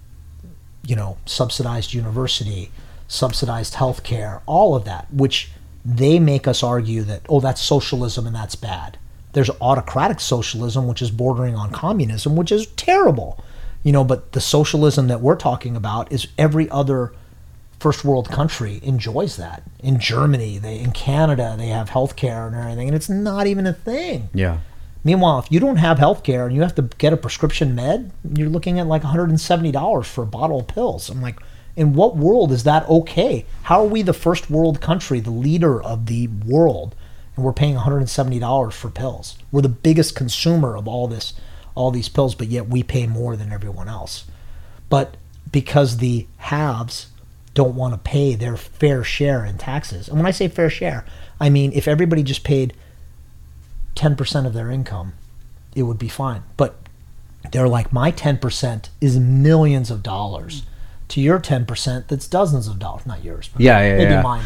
you know, subsidized university, subsidized healthcare, all of that, which they make us argue that, oh, that's socialism and that's bad. There's autocratic socialism, which is bordering on communism, which is terrible. You know, but the socialism that we're talking about is every other first world country enjoys that. In Germany, they in Canada, they have healthcare and everything, and it's not even a thing. Yeah. Meanwhile, if you don't have healthcare and you have to get a prescription med, you're looking at like one hundred seventy dollars for a bottle of pills. I'm like, in what world is that okay? How are we the first world country, the leader of the world, and we're paying one hundred seventy dollars for pills? We're the biggest consumer of all this, all these pills, but yet we pay more than everyone else. But because the haves don't want to pay their fair share in taxes. And when I say fair share, I mean if everybody just paid ten percent of their income, it would be fine. But they're like, my ten percent is millions of dollars to your ten percent that's dozens of dollars. Not yours, but yeah, yeah, maybe yeah. mine.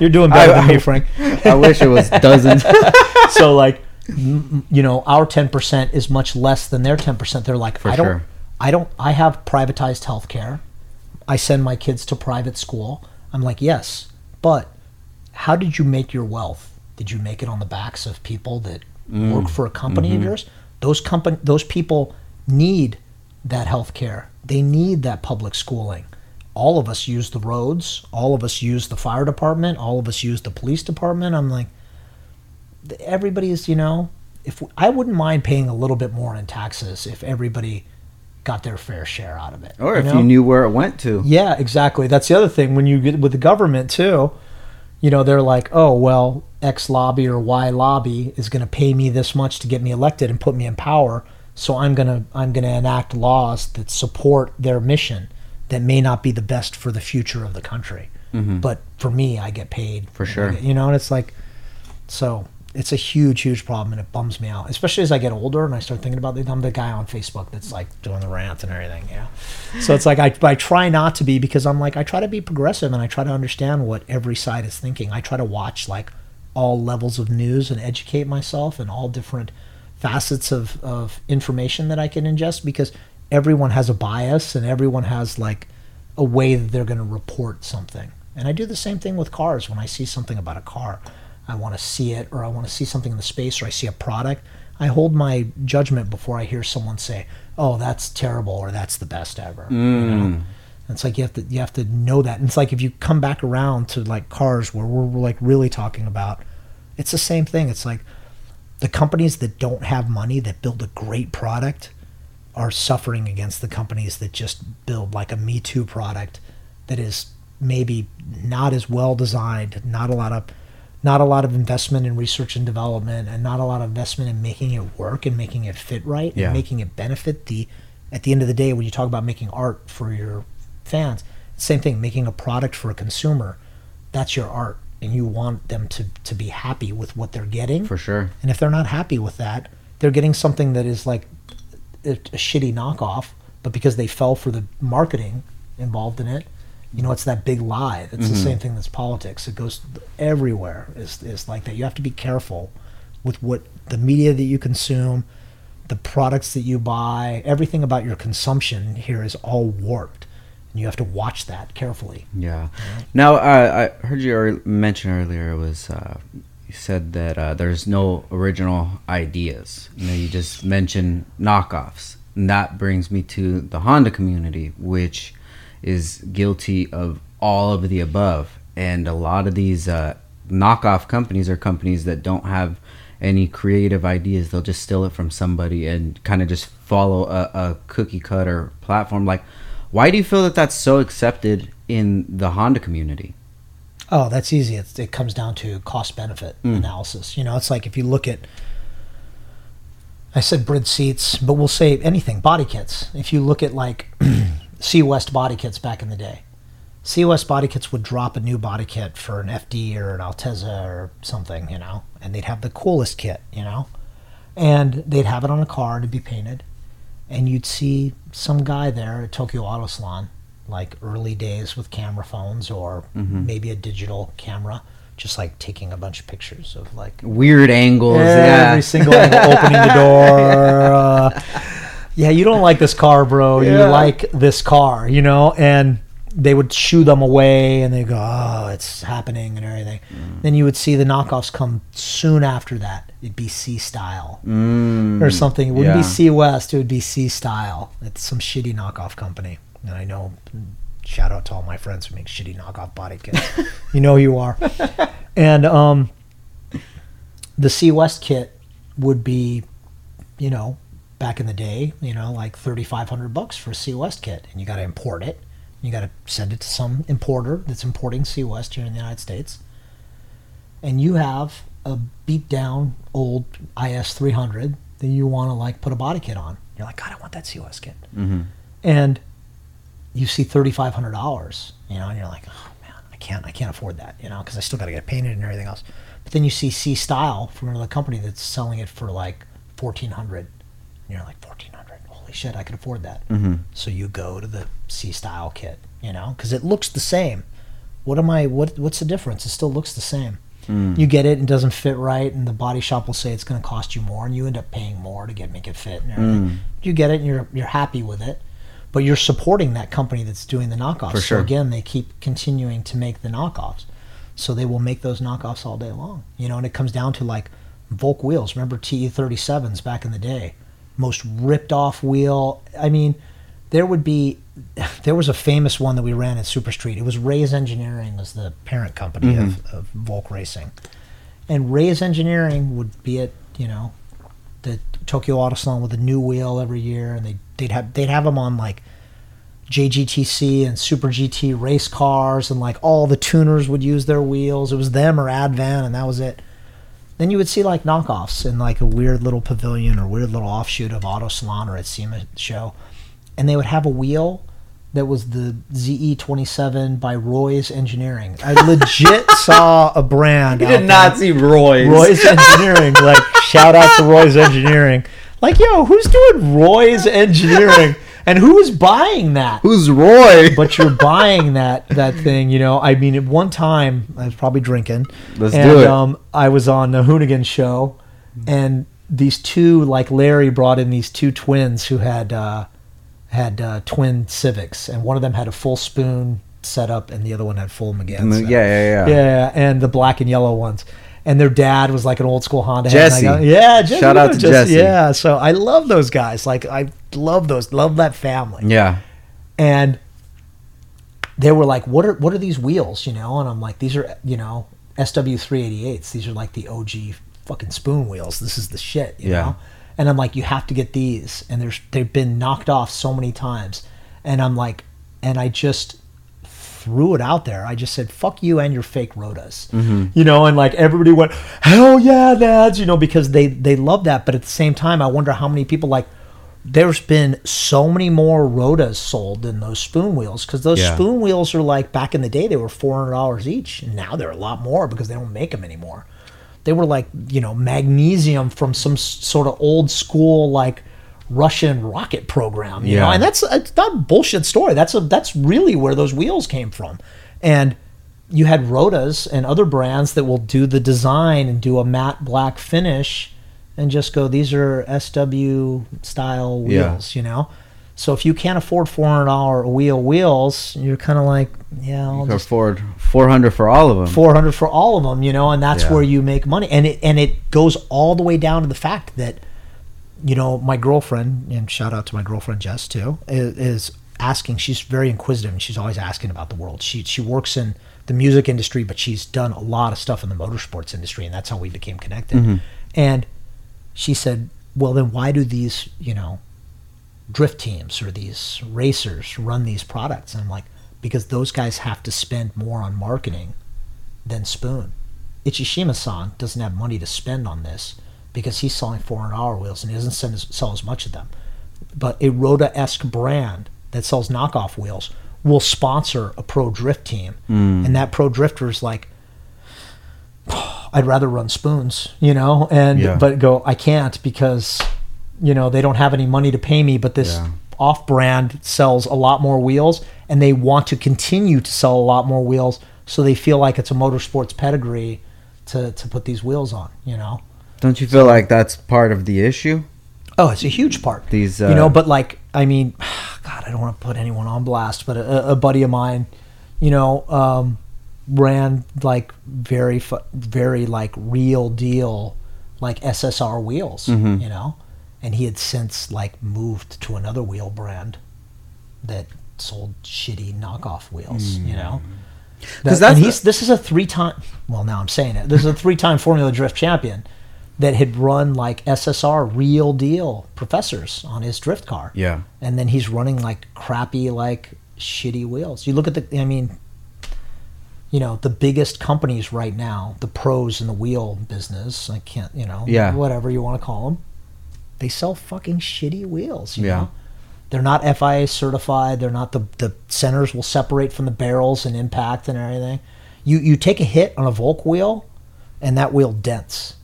You're doing better I, than I, me, Frank. I wish it was dozens. So like, you know, our ten percent is much less than their ten percent. They're like, For I don't, sure. I don't, I have privatized healthcare. I send my kids to private school. I'm like, yes, but how did you make your wealth? Did you make it on the backs of people that mm. work for a company mm-hmm. of yours? Those company, those people need that healthcare. They need that public schooling. All of us use the roads. All of us use the fire department. All of us use the police department. I'm like, everybody is, you know, if we, I wouldn't mind paying a little bit more in taxes if everybody got their fair share out of it. Or you if know? you knew where it went to. Yeah, exactly. That's the other thing. When you get with the government too, you know, they're like, oh, well, X lobby or Y lobby is going to pay me this much to get me elected and put me in power. So I'm going to I'm going to enact laws that support their mission that may not be the best for the future of the country. Mm-hmm. But for me, I get paid. For sure. You know, and it's like, so it's a huge, huge problem, and it bums me out, especially as I get older and I start thinking about it. I'm the guy on Facebook that's like doing the rant and everything, yeah. So it's like I, I try not to be, because I'm like, I try to be progressive and I try to understand what every side is thinking. I try to watch like all levels of news and educate myself and all different facets of, of information that I can ingest, because everyone has a bias and everyone has like a way that they're going to report something. And I do the same thing with cars. When I see something about a car, I want to see it, or I want to see something in the space, or I see a product, I hold my judgment before I hear someone say, oh, that's terrible, or that's the best ever. Mm. You know? And it's like you have to you have to know that. And it's like if you come back around to like cars, where we're, we're like really talking about, it's the same thing. It's like the companies that don't have money that build a great product are suffering against the companies that just build like a Me Too product that is maybe not as well designed, not a lot of not a lot of investment in research and development, and not a lot of investment in making it work and making it fit right yeah. and making it benefit the, at the end of the day, when you talk about making art for your fans, same thing, making a product for a consumer, that's your art. And you want them to, to be happy with what they're getting. For sure. And if they're not happy with that, they're getting something that is like a, a shitty knockoff, but because they fell for the marketing involved in it, you know, it's that big lie. It's mm-hmm. the same thing that's politics. It goes everywhere. It's, it's like that. You have to be careful with what the media that you consume, the products that you buy, everything about your consumption here is all warped. And you have to watch that carefully. Yeah. You know? Now, uh, I heard you mention earlier, it was uh, you said that uh, there's no original ideas. You know, you just mentioned knockoffs. And that brings me to the Honda community, which is guilty of all of the above, and a lot of these uh knockoff companies are companies that don't have any creative ideas. They'll just steal it from somebody and kind of just follow a, a cookie cutter platform. Like, why do you feel that that's so accepted in the Honda community? Oh, that's easy. It's, it comes down to cost benefit mm. analysis. You know, it's like if you look at, I said Brid seats, but we'll say anything, body kits. If you look at like C West body kits back in the day. C West body kits would drop a new body kit for an F D or an Altezza or something, you know, and they'd have the coolest kit, you know, and they'd have it on a car to be painted, and you'd see some guy there at Tokyo Auto Salon, like early days with camera phones or mm-hmm. maybe a digital camera, just like taking a bunch of pictures of like weird angles, every yeah. single angle, opening the door. Yeah. Uh, yeah, you don't like this car, bro. Yeah. You like this car, you know? And they would shoo them away, and they go, oh, it's happening and everything. Mm. Then you would see the knockoffs come soon after that. It'd be C-Style mm. or something. It wouldn't yeah. be C-West. It would be C-Style. It's some shitty knockoff company. And I know, shout out to all my friends who make shitty knockoff body kits. You know who you are. And um, the C-West kit would be, you know, back in the day, you know, like thirty-five hundred bucks for a C West kit, and you got to import it. You got to send it to some importer that's importing C West here in the United States. And you have a beat down old I S three hundred that you want to like put a body kit on. You're like, God, I want that C West kit. Mm-hmm. And you see thirty-five hundred dollars, you know, and you're like, oh man, I can't, I can't afford that, you know, because I still got to get it painted and everything else. But then you see C Style from another company that's selling it for like fourteen hundred dollars, and you're like, fourteen hundred dollars, holy shit, I can afford that. Mm-hmm. So you go to the C Style kit, you know, because it looks the same. What am I? What what's the difference? It still looks the same. Mm. You get it and it doesn't fit right, and the body shop will say it's going to cost you more, and you end up paying more to get make it fit. And everything. Mm. You get it, and you're you're happy with it, but you're supporting that company that's doing the knockoffs. For sure. So again, they keep continuing to make the knockoffs, so they will make those knockoffs all day long. You know, and it comes down to like Volk wheels. Remember T E thirty-sevens back in the day, most ripped off wheel. I mean, there would be. There was a famous one that we ran at Super Street. It was Ray's Engineering was the parent company mm-hmm. of, of Volk Racing, and Ray's Engineering would be at, you know, the Tokyo Auto Salon with a new wheel every year, and they they'd have they'd have them on like J G T C and Super G T race cars, and like all the tuners would use their wheels. It was them or Advan, and that was it. Then you would see like knockoffs in like a weird little pavilion or weird little offshoot of Auto Salon or at SEMA show, and they would have a wheel that was the Z E twenty-seven by Roy's Engineering. I legit saw a brand. You did not there. See Roy's. Roy's Engineering. Like, shout out to Roy's Engineering. Like, yo, who's doing Roy's Engineering? And who's buying that? Who's Roy? But you're buying that that thing, you know. I mean, at one time, I was probably drinking. Let's and, do it. Um, I was on the Hoonigan show, and these two, like Larry brought in these two twins who had... Uh, had uh, twin Civics, and one of them had a full spoon setup, and the other one had full McGann. So. Yeah, yeah, yeah, yeah, and the black and yellow ones. And their dad was like an old school Honda. Jesse, head, and I go, yeah, Jesse, shout out to Jesse. Jesse. Yeah, so I love those guys. Like I love those, love that family. Yeah, and they were like, "What are what are these wheels?" You know, and I'm like, "These are you know S W three eighty-eights. These are like the O G fucking spoon wheels. This is the shit." You yeah. know. And I'm like, you have to get these. And there's they've been knocked off so many times. And I'm like, and I just threw it out there. I just said, fuck you and your fake Rotas. Mm-hmm. You know, and like everybody went, hell yeah, dads, you know, because they, they love that. But at the same time, I wonder how many people like, there's been so many more Rotas sold than those spoon wheels. Because those yeah. spoon wheels are like, back in the day, they were four hundred dollars each. And now they're a lot more because they don't make them anymore. They were like, you know, magnesium from some s- sort of old school like Russian rocket program, you yeah. know, and that's it's not a bullshit story. That's a that's really where those wheels came from. And you had Rotas and other brands that will do the design and do a matte black finish and just go, these are S W style wheels, yeah. you know. So if you can't afford four hundred dollars wheel wheels, you're kind of like, yeah, I'll you can just afford four hundred dollars for all of them. four hundred dollars for all of them, you know, and that's yeah. where you make money. And it and it goes all the way down to the fact that, you know, my girlfriend, and shout out to my girlfriend Jess too, is, is asking. She's very inquisitive, and she's always asking about the world. She she works in the music industry, but she's done a lot of stuff in the motorsports industry, and that's how we became connected. Mm-hmm. And she said, well, then why do these, you know, drift teams or these racers run these products? And I'm like, because those guys have to spend more on marketing than Spoon. Ichishima-san doesn't have money to spend on this because he's selling four hundred dollars wheels and he doesn't send his, sell as much of them. But a Rota-esque brand that sells knockoff wheels will sponsor a pro drift team. Mm. And that pro drifter is like, oh, I'd rather run Spoons, you know, and yeah. but go, I can't because... you know, they don't have any money to pay me, but this yeah. off-brand sells a lot more wheels, and they want to continue to sell a lot more wheels, so they feel like it's a motorsports pedigree to, to put these wheels on, you know? Don't you feel so, like that's part of the issue? Oh, it's a huge part. These, uh, you know, but like, I mean, God, I don't want to put anyone on blast, but a, a buddy of mine, you know, um, ran like very, very like real deal, like S S R wheels, mm-hmm. you know? And he had since like moved to another wheel brand that sold shitty knockoff wheels, mm. you know. That, that's and he's, the- this is a three-time. Well, now I'm saying it. This is a three-time Formula Drift champion that had run like S S R real deal professors on his drift car. Yeah. And then he's running like crappy, like shitty wheels. You look at the. I mean, you know, the biggest companies right now, the pros in the wheel business. I can't. You know. Yeah. Whatever you want to call them. They sell fucking shitty wheels, you yeah. know? They're not F I A certified. They're not the, the centers will separate from the barrels and impact and everything. You you take a hit on a Volk wheel, and that wheel dents.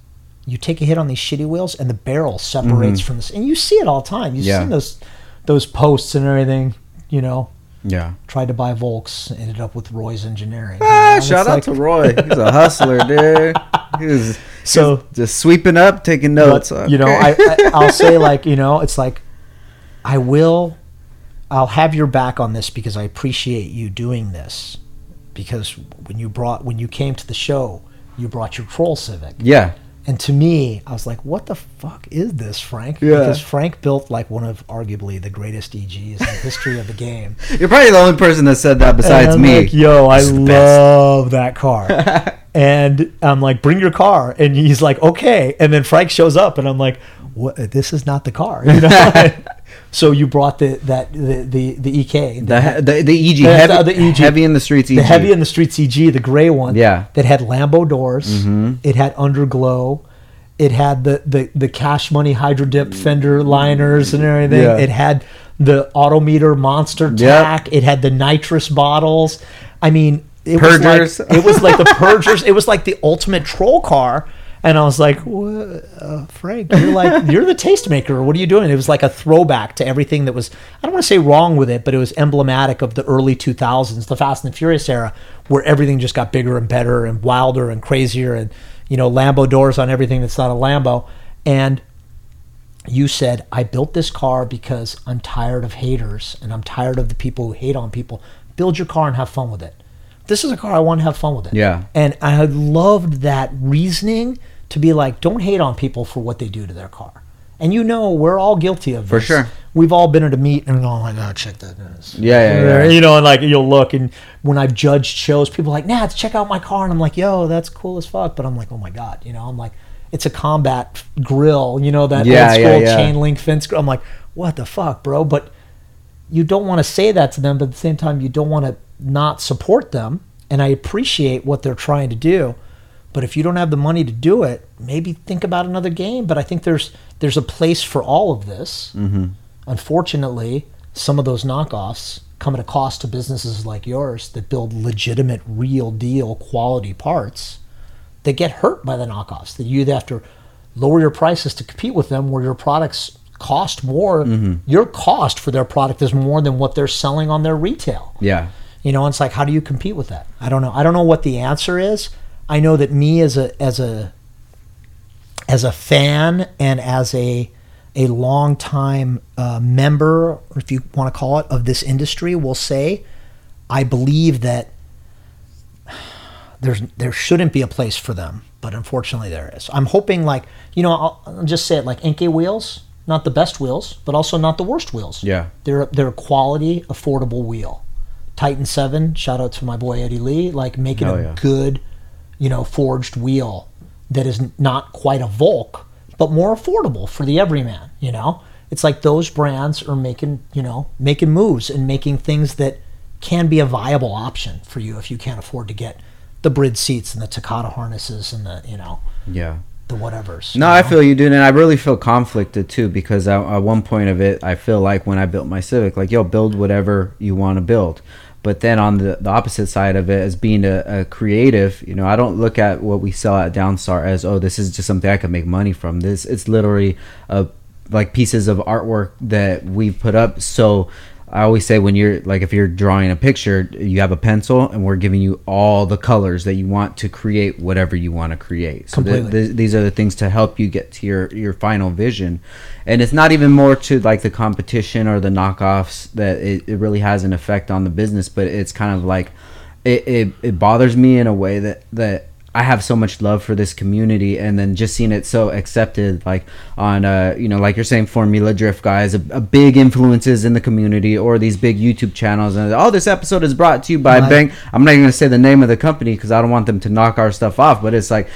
You take a hit on these shitty wheels, and the barrel separates mm-hmm. from this. And you see it all the time. You've yeah. seen those those posts and everything, you know. Yeah. Tried to buy Volks, ended up with Roy's Engineering. Ah, you know? Shout out like... to Roy. He's a hustler, dude. He was, so, he was just sweeping up, taking notes. But, okay. You know, I, I, I'll say, like, you know, it's like, I will, I'll have your back on this because I appreciate you doing this. Because when you brought, when you came to the show, you brought your Troll Civic. Yeah. And to me, I was like, what the fuck is this, Frank? Yeah. Because Frank built like one of arguably the greatest E Gs in the history of the game. You're probably the only person that said that besides me. Like, yo, I love that car. And I'm like, bring your car. And he's like, okay. And then Frank shows up and I'm like, what? This is not the car. You know? So you brought the that the the, the E K. The, the, the, the E G. The, heavy, the E G. Heavy in the Streets E G. The Heavy in the Streets E G, the gray one. Yeah. That had Lambo doors. Mm-hmm. It had underglow. It had the, the, the Cash Money Hydro Dip fender liners and everything. Yeah. It had the Autometer Monster Tack. Yep. It had the nitrous bottles. I mean, it Purgers. was like, it was like the Purgers. It was like the ultimate troll car. And I was like, what? Uh, Frank, you're like, you're the tastemaker. What are you doing? It was like a throwback to everything that was, I don't want to say wrong with it, but it was emblematic of the early two thousands, the Fast and the Furious era, where everything just got bigger and better and wilder and crazier and, you know, Lambo doors on everything that's not a Lambo. And you said, I built this car because I'm tired of haters and I'm tired of the people who hate on people. Build your car and have fun with it. This is a car I want to have fun with it. Yeah. And I loved that reasoning. To be like, don't hate on people for what they do to their car. And you know, we're all guilty of this. For sure. We've all been at a meet and, oh my God, check that news. Yeah, yeah, yeah. You know, and like, you'll look, and when I've judged shows, people are like, nah, let's check out my car. And I'm like, yo, that's cool as fuck. But I'm like, oh my God. You know, I'm like, it's a Combat grill, you know, that yeah, old school yeah, yeah. chain link fence grill. I'm like, what the fuck, bro? But you don't want to say that to them, but at the same time, you don't want to not support them. And I appreciate what they're trying to do. But if you don't have the money to do it, maybe think about another game. But I think there's there's a place for all of this. Mm-hmm. Unfortunately, some of those knockoffs come at a cost to businesses like yours that build legitimate, real deal, quality parts that get hurt by the knockoffs. That you either have to lower your prices to compete with them, where your products cost more. Mm-hmm. Your cost for their product is more than what they're selling on their retail. Yeah, you know, it's like, how do you compete with that? I don't know. I don't know what the answer is. I know that me as a as a as a fan and as a a long time uh, member, or if you want to call it, of this industry, will say I believe that there's there shouldn't be a place for them, but unfortunately there is. I'm hoping, like, you know, I'll, I'll just say it, like N K wheels, not the best wheels, but also not the worst wheels. Yeah, they're they're a quality, affordable wheel. Titan seven, shout out to my boy Eddie Lee, like making Hell a yeah. good. You know, forged wheel that is not quite a Volk, but more affordable for the everyman. You know, it's like those brands are making, you know, making moves and making things that can be a viable option for you if you can't afford to get the Brid seats and the Takata harnesses and the, you know, yeah, the whatevers. No, you know? I feel you, dude, and I really feel conflicted too, because I, at one point of it, I feel like when I built my Civic, like, yo, build whatever you want to build. But then on the, the opposite side of it, as being a, a creative, you know, I don't look at what we sell at Downstar as, oh, this is just something I could make money from. This it's literally a, like pieces of artwork that we've put up. So I always say, when you're like, if you're drawing a picture, you have a pencil and we're giving you all the colors that you want to create whatever you want to create. So th- th- these are the things to help you get to your, your final vision. And it's not even more to like the competition or the knockoffs that it, it really has an effect on the business, but it's kind of like it, it, it bothers me in a way that, that I have so much love for this community, and then just seeing it so accepted, like on, uh, you know, like you're saying, Formula Drift guys, a, a big influences in the community, or these big YouTube channels, and oh, this episode is brought to you by right. Bang. I'm not even gonna say the name of the company because I don't want them to knock our stuff off, but it's like,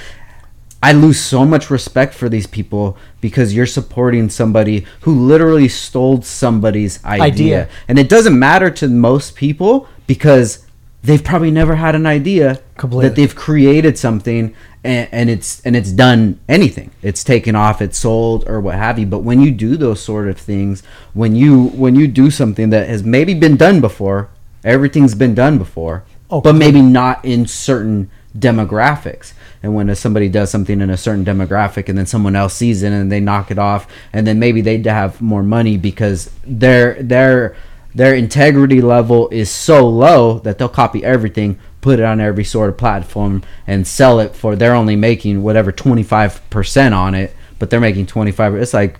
I lose so much respect for these people because you're supporting somebody who literally stole somebody's idea. idea. And it doesn't matter to most people because they've probably never had an idea Completely. that they've created something and, and it's and it's done anything. It's taken off, it's sold, or what have you. But when you do those sort of things, when you when you do something that has maybe been done before, everything's been done before, oh, but maybe not in certain demographics. And when somebody does something in a certain demographic and then someone else sees it and they knock it off, and then maybe they have more money because their their their integrity level is so low that they'll copy everything, put it on every sort of platform, and sell it for, they're only making whatever twenty-five percent on it, but they're making twenty-five. It's like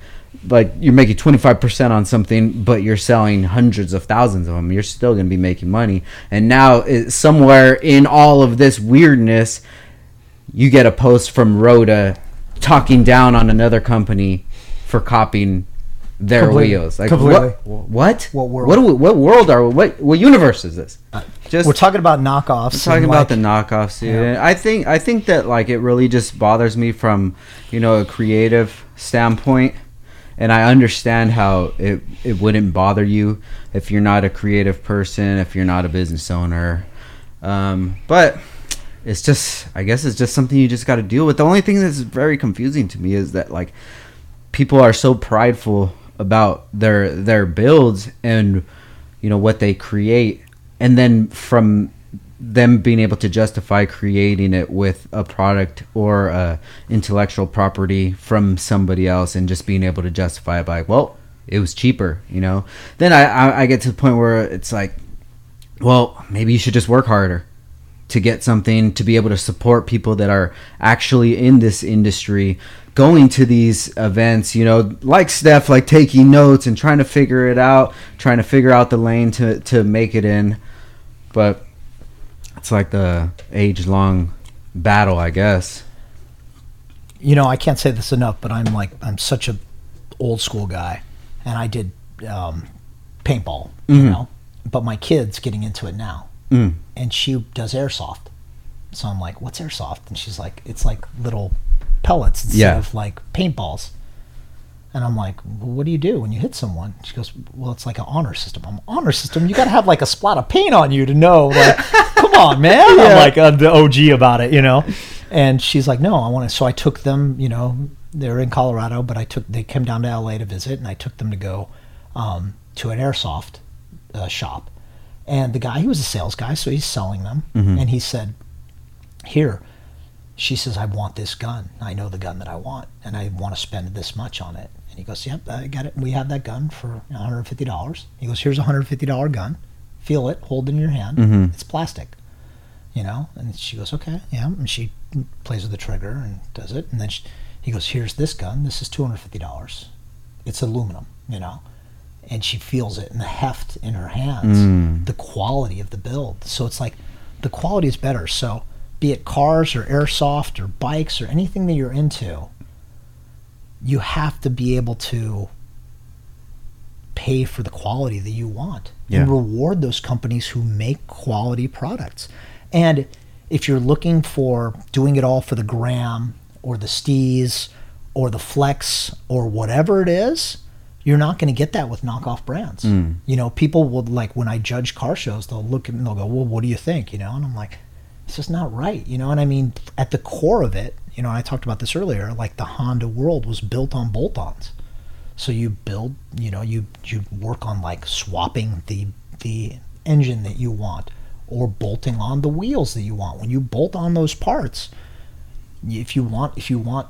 like you're making twenty-five percent on something, but you're selling hundreds of thousands of them. You're still going to be making money. And now it, somewhere in all of this weirdness, you get a post from Rhoda talking down on another company for copying their completely, wheels. Like completely. What? What? What world? What, do we, what world are we? What? What universe is this? Just we're talking about knockoffs. We're talking about like, the knockoffs, dude. Yeah. I think I think that like it really just bothers me from, you know, a creative standpoint. And I understand how it, it wouldn't bother you if you're not a creative person, if you're not a business owner. Um, but it's just, I guess it's just something you just got to deal with. The only thing that's very confusing to me is that like people are so prideful about their their builds and, you know, what they create. And then from them being able to justify creating it with a product or a intellectual property from somebody else, and just being able to justify it by, well, it was cheaper, you know. Then I, I, I get to the point where it's like, well, maybe you should just work harder to get something, to be able to support people that are actually in this industry, going to these events, you know, like Steph, like taking notes and trying to figure it out, trying to figure out the lane to, to make it in. But it's like the age-long battle, I guess. You know, I can't say this enough, but I'm like, I'm such a old-school guy, and I did um, paintball, mm-hmm. you know, but my kid's getting into it now, mm. and she does airsoft. So I'm like, what's airsoft? And she's like, it's like little pellets instead yeah. of like paintballs. And I'm like, well, what do you do when you hit someone? She goes, well, it's like an honor system. I'm honor system? You got to have like a splat of paint on you to know, like, come on, man. Yeah. I'm like uh, the O G about it, you know? And she's like, no, I want to. So I took them, you know, they're in Colorado, but I took, they came down to L A to visit, and I took them to go um, to an airsoft uh, shop. And the guy, he was a sales guy, so he's selling them. Mm-hmm. And he said, here, she says, I want this gun. I know the gun that I want, and I want to spend this much on it. And he goes, yep, I got it. We have that gun for one hundred fifty dollars. He goes, here's a one hundred fifty dollars gun. Feel it, hold it in your hand. Mm-hmm. It's plastic, you know? And she goes, okay, yeah. And she plays with the trigger and does it. And then she, he goes, here's this gun. This is two hundred fifty dollars. It's aluminum, you know? And she feels it in the heft in her hands, mm. the quality of the build. So it's like the quality is better. So be it cars or airsoft or bikes or anything that you're into, you have to be able to pay for the quality that you want yeah. and reward those companies who make quality products. And if you're looking for doing it all for the gram or the steez or the flex or whatever it is, you're not going to get that with knockoff brands. Mm. You know, people will, like, when I judge car shows, they'll look at me and they'll go, well, what do you think? You know, and I'm like, it's just not right, you know. And I mean, at the core of it, you know, I talked about this earlier, like the Honda world was built on bolt-ons. So you build, you know, you you work on like swapping the the engine that you want, or bolting on the wheels that you want. When you bolt on those parts, if you want if you want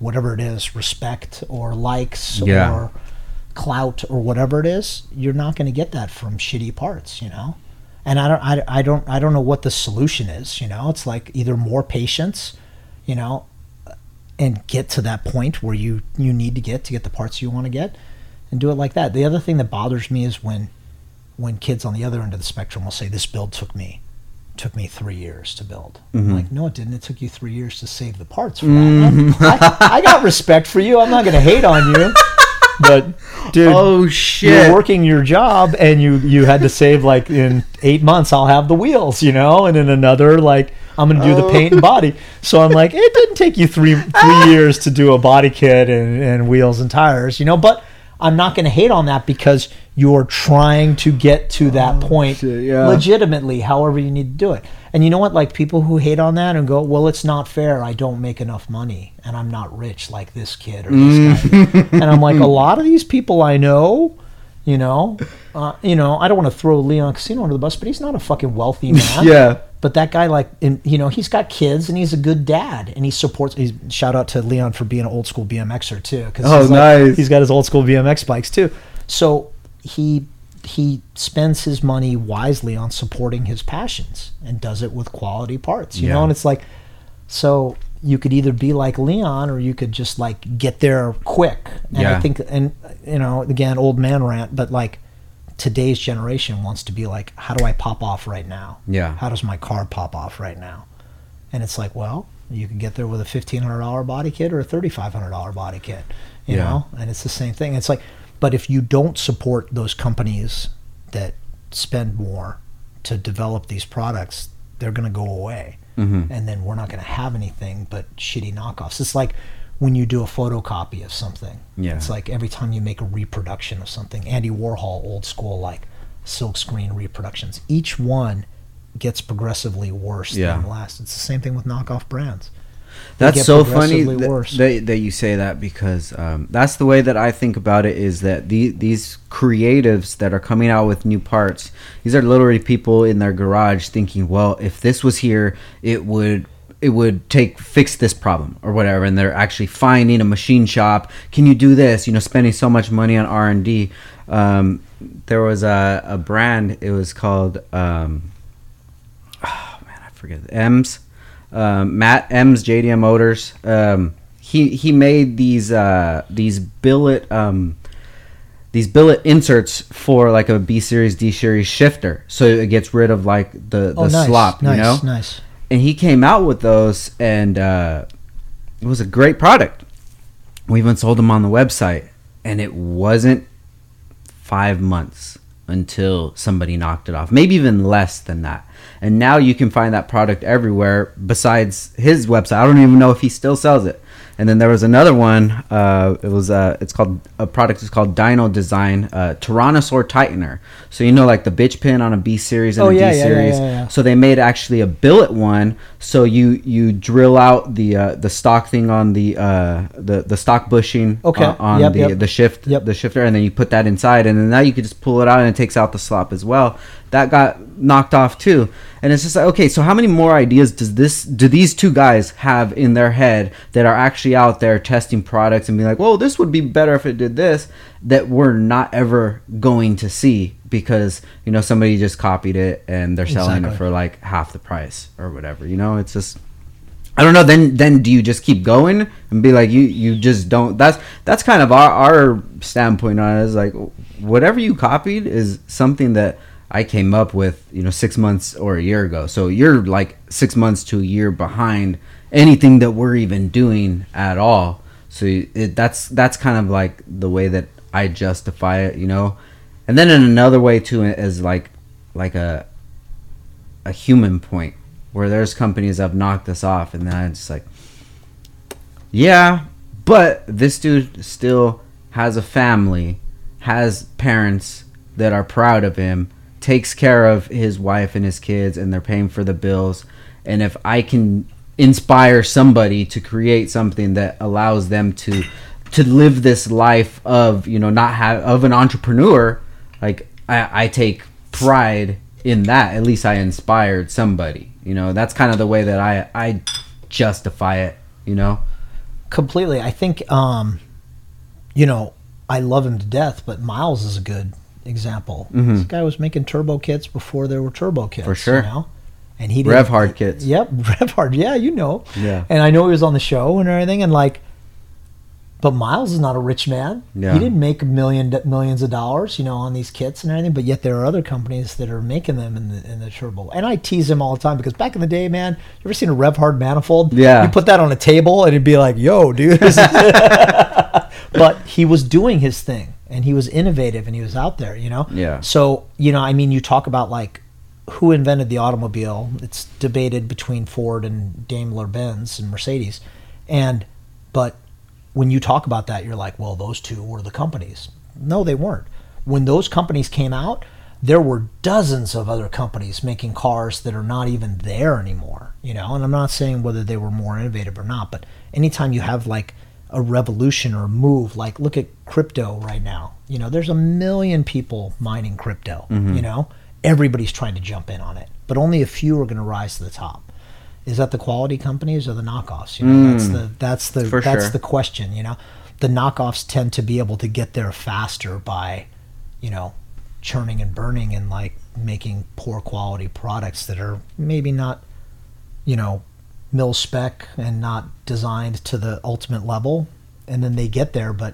whatever it is, respect or likes yeah. or clout or whatever it is, you're not going to get that from shitty parts, you know. And I don't, I, I don't, I don't know what the solution is. You know, it's like either more patience, you know, and get to that point where you, you need to get to get the parts you want to get, and do it like that. The other thing that bothers me is when, when kids on the other end of the spectrum will say, "This build took me, took me three years to build." Mm-hmm. I'm like, no, it didn't. It took you three years to save the parts for mm-hmm. that. I, I got respect for you. I'm not going to hate on you. But dude, oh shit! You're working your job, and you, you had to save like in eight months. I'll have the wheels, you know, and in another like I'm gonna do oh. the paint and body. So I'm like, it didn't take you three three years to do a body kit and, and wheels and tires, you know. But I'm not going to hate on that because you're trying to get to that oh, point shit, yeah. legitimately, however you need to do it. And you know what? Like, people who hate on that and go, well, it's not fair. I don't make enough money and I'm not rich like this kid or this guy. And I'm like, a lot of these people I know, you know, uh, you know, I don't want to throw Leon Casino under the bus, but he's not a fucking wealthy man. Yeah. But that guy, like, in, you know, he's got kids and he's a good dad and he supports. He's, shout out to Leon for being an old school B M Xer too. Cause oh, he's nice. Like, he's got his old school B M X bikes too. So he he spends his money wisely on supporting his passions and does it with quality parts, you yeah. know. And it's like, so you could either be like Leon or you could just like get there quick. And yeah. I think, and you know, again, old man rant, but like, today's generation wants to be like, how do I pop off right now? Yeah. How does my car pop off right now? And it's like, well, you can get there with a fifteen hundred dollars body kit or a thirty-five hundred dollars body kit, you yeah. know? And it's the same thing. It's like, but if you don't support those companies that spend more to develop these products, they're going to go away. Mm-hmm. And then we're not going to have anything but shitty knockoffs. It's like when you do a photocopy of something. Yeah. It's like every time you make a reproduction of something, Andy Warhol, old school, like silkscreen reproductions, each one gets progressively worse yeah. than the last. It's the same thing with knockoff brands. They that's so funny that, that, that you say that, because um, that's the way that I think about it, is that the, these creatives that are coming out with new parts, these are literally people in their garage thinking, well, if this was here, it would... it would take fix this problem or whatever, and they're actually finding a machine shop. Can you do this? You know, spending so much money on R and D. Um, there was a, a brand. It was called um, oh man, I forget. M's um, Matt M's J D M Motors. Um, he he made these uh, these billet. Um, these billet inserts for like a B series, D series shifter, so it gets rid of like the the oh, nice, slop. Nice, you know, nice. And he came out with those, and uh, it was a great product. We even sold them on the website, and it wasn't five months until somebody knocked it off, maybe even less than that. And now you can find that product everywhere besides his website. I don't even know if he still sells it. And then there was another one. Uh, it was uh, it's called a product is called Dino Design uh, Tyrannosaur Tightener. So you know, like the bitch pin on a B series and oh, a yeah, D yeah, series. Yeah, yeah, yeah. So they made actually a billet one. So you you drill out the uh, the stock thing on the uh, the the stock bushing okay. uh, on yep, the yep. the shift yep. the shifter, and then you put that inside, and then now you can just pull it out, and it takes out the slop as well. That got knocked off too. And it's just like, okay, so how many more ideas does this do these two guys have in their head that are actually out there testing products and being like, well, this would be better if it did this, that we're not ever going to see because, you know, somebody just copied it and they're selling exactly. it for like half the price or whatever. You know, it's just, I don't know, then then do you just keep going and be like, you you just don't, that's that's kind of our, our standpoint on it, is like whatever you copied is something that I came up with, you know, six months or a year ago. So you're like six months to a year behind anything that we're even doing at all. So it, that's that's kind of like the way that I justify it, you know. And then in another way too is like like a a human point where there's companies that have knocked us off, and then I'm just like, yeah, but this dude still has a family, has parents that are proud of him, takes care of his wife and his kids, and they're paying for the bills. And if I can inspire somebody to create something that allows them to to live this life of, you know, not have of an entrepreneur, like I, I take pride in that. At least I inspired somebody, you know. That's kind of the way that I I justify it, you know. Completely. I think um you know, I love him to death, but Miles is a good example. Mm-hmm. This guy was making turbo kits before there were turbo kits, for sure, you know? And he did rev hard kits. Yep, rev hard. Yeah, you know. Yeah. And I know he was on the show and everything, and like, but Miles is not a rich man. Yeah. He didn't make a million millions of dollars, you know, on these kits and everything. But yet there are other companies that are making them in the in the turbo. And I tease him all the time because back in the day, man, you ever seen a rev hard manifold? Yeah. You put that on a table and it'd be like, yo, dude. But he was doing his thing, and he was innovative, and he was out there, you know? Yeah. So, you know, I mean, you talk about, like, who invented the automobile. It's debated between Ford and Daimler-Benz and Mercedes. And, but when you talk about that, you're like, well, those two were the companies. No, they weren't. When those companies came out, there were dozens of other companies making cars that are not even there anymore, you know. And I'm not saying whether they were more innovative or not, but anytime you have like a revolution or a move, like look at crypto right now, you know, there's a million people mining crypto, mm-hmm. you know, everybody's trying to jump in on it, but only a few are going to rise to the top. Is that the quality companies or the knockoffs? You know, mm, that's the, that's the, for that's sure. the question, you know, the knockoffs tend to be able to get there faster by, you know, churning and burning and like making poor quality products that are maybe not, you know, mil spec and not designed to the ultimate level, and then they get there but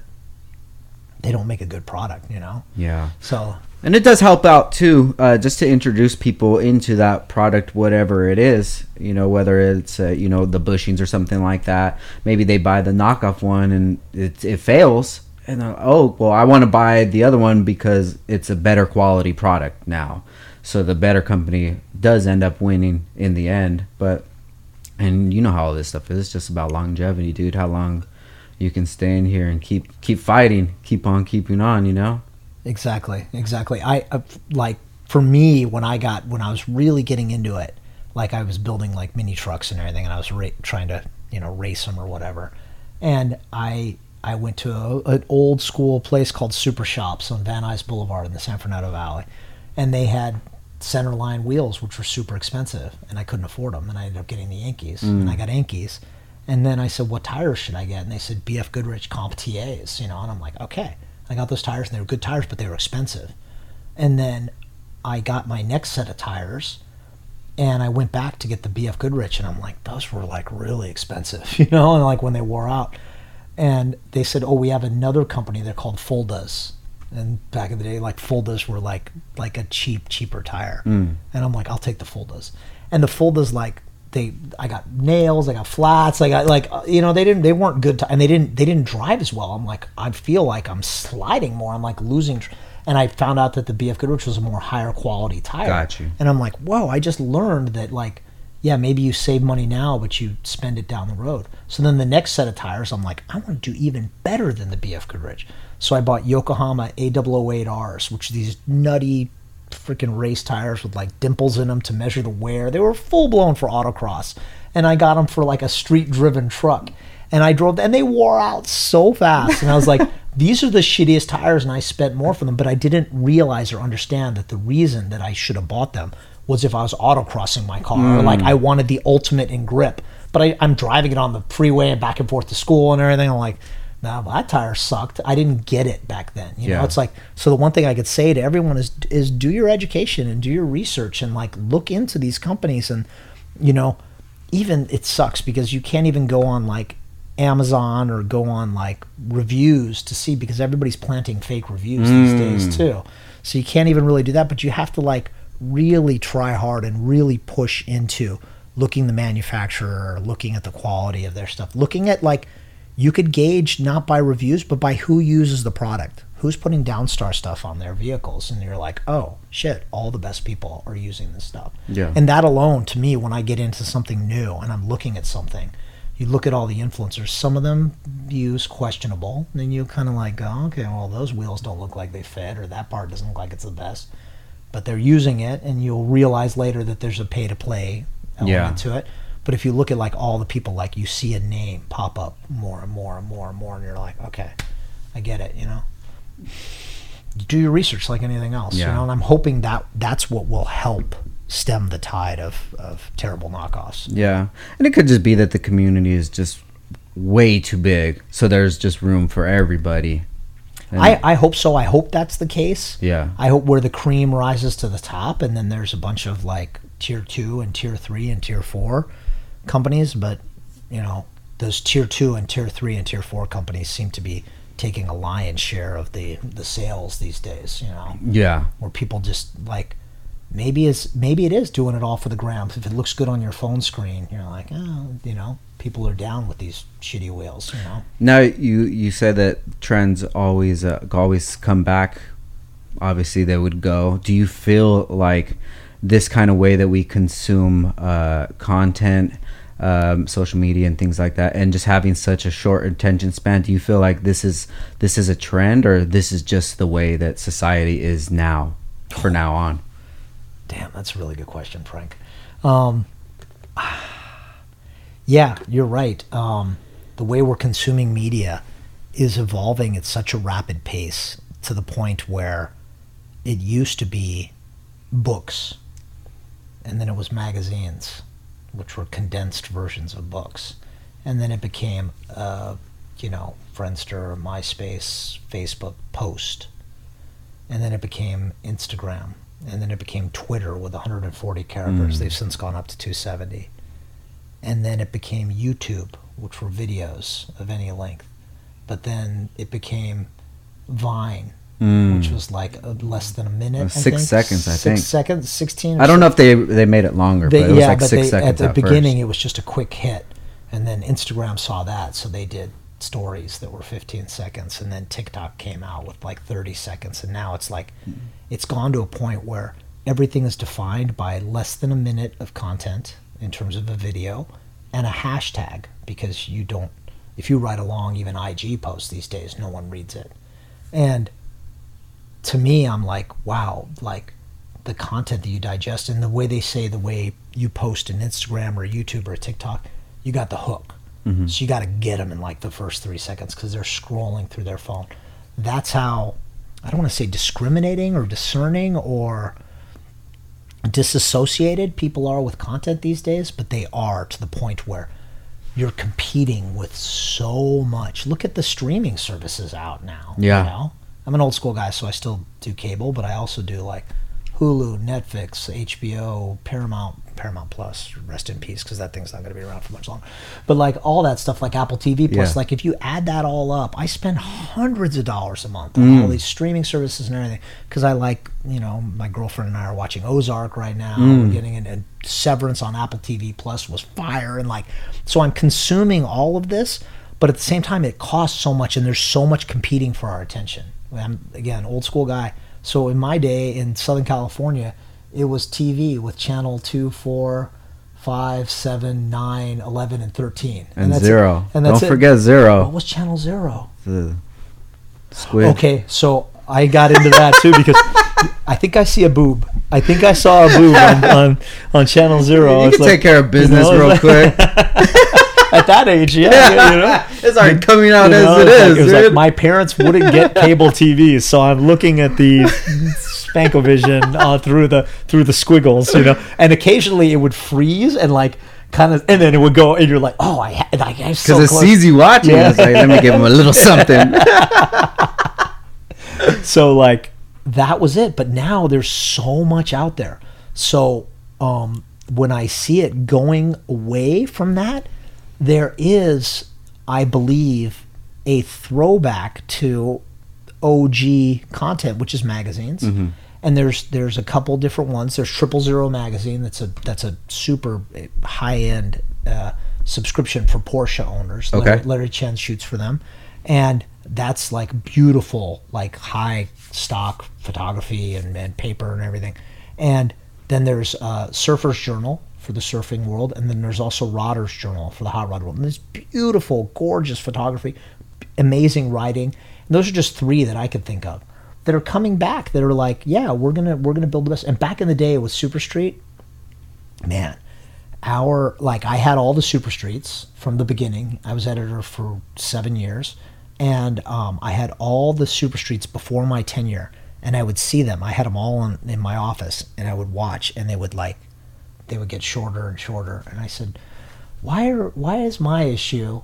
they don't make a good product, you know. Yeah. So, and it does help out too, uh just to introduce people into that product, whatever it is, you know, whether it's uh, you know, the bushings or something like that. Maybe they buy the knockoff one and it it fails. And uh, oh, well, I want to buy the other one because it's a better quality product now. So the better company does end up winning in the end. But, and you know how all this stuff is. It's just about longevity, dude. How long you can stay in here and keep keep fighting, keep on keeping on, you know? Exactly, exactly. I uh, like, for me, when I got, when I was really getting into it, like I was building like mini trucks and everything, and I was ra- trying to, you know, race them or whatever. And I... I went to a, an old school place called Super Shops on Van Nuys Boulevard in the San Fernando Valley. And they had centerline wheels, which were super expensive, and I couldn't afford them. And I ended up getting the Yankees, mm. and I got Yankees. And then I said, what tires should I get? And they said, B F Goodrich Comp T As, you know, and I'm like, okay. I got those tires, and they were good tires, but they were expensive. And then I got my next set of tires, and I went back to get the B F Goodrich, and I'm like, those were like really expensive, you know, and like when they wore out. And they said, oh, we have another company, they're called Fuldas. And back in the day, like Fuldas were like like a cheap, cheaper tire. Mm. And I'm like, I'll take the Fuldas. And the Fuldas, like they, I got nails, I got flats, I got like, you know, they didn't, they weren't good, t- and they didn't, they didn't drive as well. I'm like, I feel like I'm sliding more. I'm like losing. Tr- and I found out that the B F Goodrich was a more higher quality tire. Got you. And I'm like, whoa, I just learned that like, yeah, maybe you save money now, but you spend it down the road. So then the next set of tires, I'm like, I want to do even better than the B F Goodrich. So I bought Yokohama A double oh eight R's, which are these nutty freaking race tires with like dimples in them to measure the wear. They were full blown for autocross. And I got them for like a street driven truck. And I drove, and they wore out so fast. And I was like, these are the shittiest tires, and I spent more for them. But I didn't realize or understand that the reason that I should have bought them was if I was autocrossing my car, mm. or like I wanted the ultimate in grip, but I, I'm driving it on the freeway and back and forth to school and everything. I'm like, nah, that tire sucked. I didn't get it back then. You yeah. know, it's like, so the one thing I could say to everyone is, is do your education and do your research and like look into these companies. And, you know, even it sucks because you can't even go on like Amazon or go on like reviews to see, because everybody's planting fake reviews mm. these days too. So you can't even really do that, but you have to like really try hard and really push into looking the manufacturer, looking at the quality of their stuff, looking at like, you could gauge not by reviews, but by who uses the product, who's putting Downstar stuff on their vehicles. And you're like, oh shit, all the best people are using this stuff. Yeah. And that alone to me, when I get into something new and I'm looking at something, you look at all the influencers, some of them use questionable, and then you kind of like go, oh, okay, well, those wheels don't look like they fit, or that part doesn't look like it's the best. But they're using it, and you'll realize later that there's a pay-to-play element yeah. to it. But if you look at like all the people, like you see a name pop up more and more and more and more, and you're like, okay, I get it, you know. Do your research like anything else, yeah. you know. And I'm hoping that that's what will help stem the tide of, of terrible knockoffs. Yeah, and it could just be that the community is just way too big, so there's just room for everybody. I, I hope so. I hope that's the case. Yeah. I hope where the cream rises to the top, and then there's a bunch of like tier two and tier three and tier four companies. But, you know, those tier two and tier three and tier four companies seem to be taking a lion's share of the, the sales these days, you know. Yeah. Where people just like, maybe it's, maybe it is doing it all for the gram. If it looks good on your phone screen, you're like, oh, you know. People are down with these shitty wheels, you know. Now you you said that trends always uh, always come back. Obviously, they would go. Do you feel like this kind of way that we consume uh, content um, social media and things like that, and just having such a short attention span. Do you feel like this is this is a trend, or this is just the way that society is now, for now on? Damn, that's a really good question, Frank. Um, yeah, you're right. Um, the way we're consuming media is evolving at such a rapid pace, to the point where it used to be books, and then it was magazines, which were condensed versions of books. And then it became, uh, you know, Friendster, MySpace, Facebook post. And then it became Instagram. And then it became Twitter with one hundred forty characters. Mm. They've since gone up to two hundred seventy. And then it became YouTube, which were videos of any length. But then it became Vine. Mm. Which was like a, less than a minute. Well, six I think. seconds, I six think. Six seconds, sixteen. I don't six. know if they they made it longer, they, but it was yeah, like but six they, seconds. At the beginning, first. It was just a quick hit, and then Instagram saw that, so they did stories that were fifteen seconds, and then TikTok came out with like thirty seconds, and now it's like mm. it's gone to a point where everything is defined by less than a minute of content in terms of a video and a hashtag, because you don't. If you write a long, even I G post these days, no one reads it, and. To me, I'm like, wow, like the content that you digest and the way they say the way you post an Instagram or YouTube or TikTok, you got the hook. Mm-hmm. So you got to get them in like the first three seconds because they're scrolling through their phone. That's how, I don't want to say discriminating or discerning or disassociated people are with content these days, but they are to the point where you're competing with so much. Look at the streaming services out now. Yeah. You know? I'm an old school guy, so I still do cable, but I also do like Hulu, Netflix, H B O, Paramount, Paramount Plus, rest in peace, because that thing's not going to be around for much longer. But like all that stuff, like Apple T V Plus, yeah. like if you add that all up, I spend hundreds of dollars a month on mm. all these streaming services and everything, because I like, you know, my girlfriend and I are watching Ozark right now. Mm. We're getting a Severance on Apple T V Plus was fire, and like, so I'm consuming all of this, but at the same time, it costs so much, and there's so much competing for our attention. I'm, again, old school guy. So in my day in Southern California, it was T V with channel two, four, five, seven, nine, eleven, and thirteen. And, and that's zero. It. And that's Don't it. forget zero. What was channel zero? The squid. Okay, so I got into that too because I think I see a boob. I think I saw a boob on, on, on channel zero. You can like, take care of business you know, real quick. At that age, yeah, yeah. You know? It's already coming out you know, as it is. Like, it was dude. like my parents wouldn't get cable T V, so I'm looking at the Spankovision uh, through the through the squiggles, you know. And occasionally it would freeze and like kind of, and then it would go, and you're like, oh, I, ha- I I'm so close. Because it sees you watching. Yeah. It's like, let me give him a little something. So like that was it. But now there's so much out there. So um, when I see it going away from that. There is, I believe, a throwback to O G content, which is magazines. Mm-hmm. And there's there's a couple different ones. There's Triple Zero magazine. That's a that's a super high end uh, subscription for Porsche owners. Okay. Larry, Larry Chen shoots for them, and that's like beautiful, like high stock photography and, and paper and everything. And then there's uh, Surfer's Journal. For the surfing world, and then there's also Rodder's Journal for the hot rod world. And there's beautiful, gorgeous photography, amazing writing. And those are just three that I could think of that are coming back. That are like, yeah, we're gonna we're gonna build the best. And back in the day with Super Street, man, our like I had all the Super Streets from the beginning. I was editor for seven years, and um, I had all the Super Streets before my tenure, and I would see them. I had them all in, in my office, and I would watch, and they would like. They would get shorter and shorter, and I said, "Why are why is my issue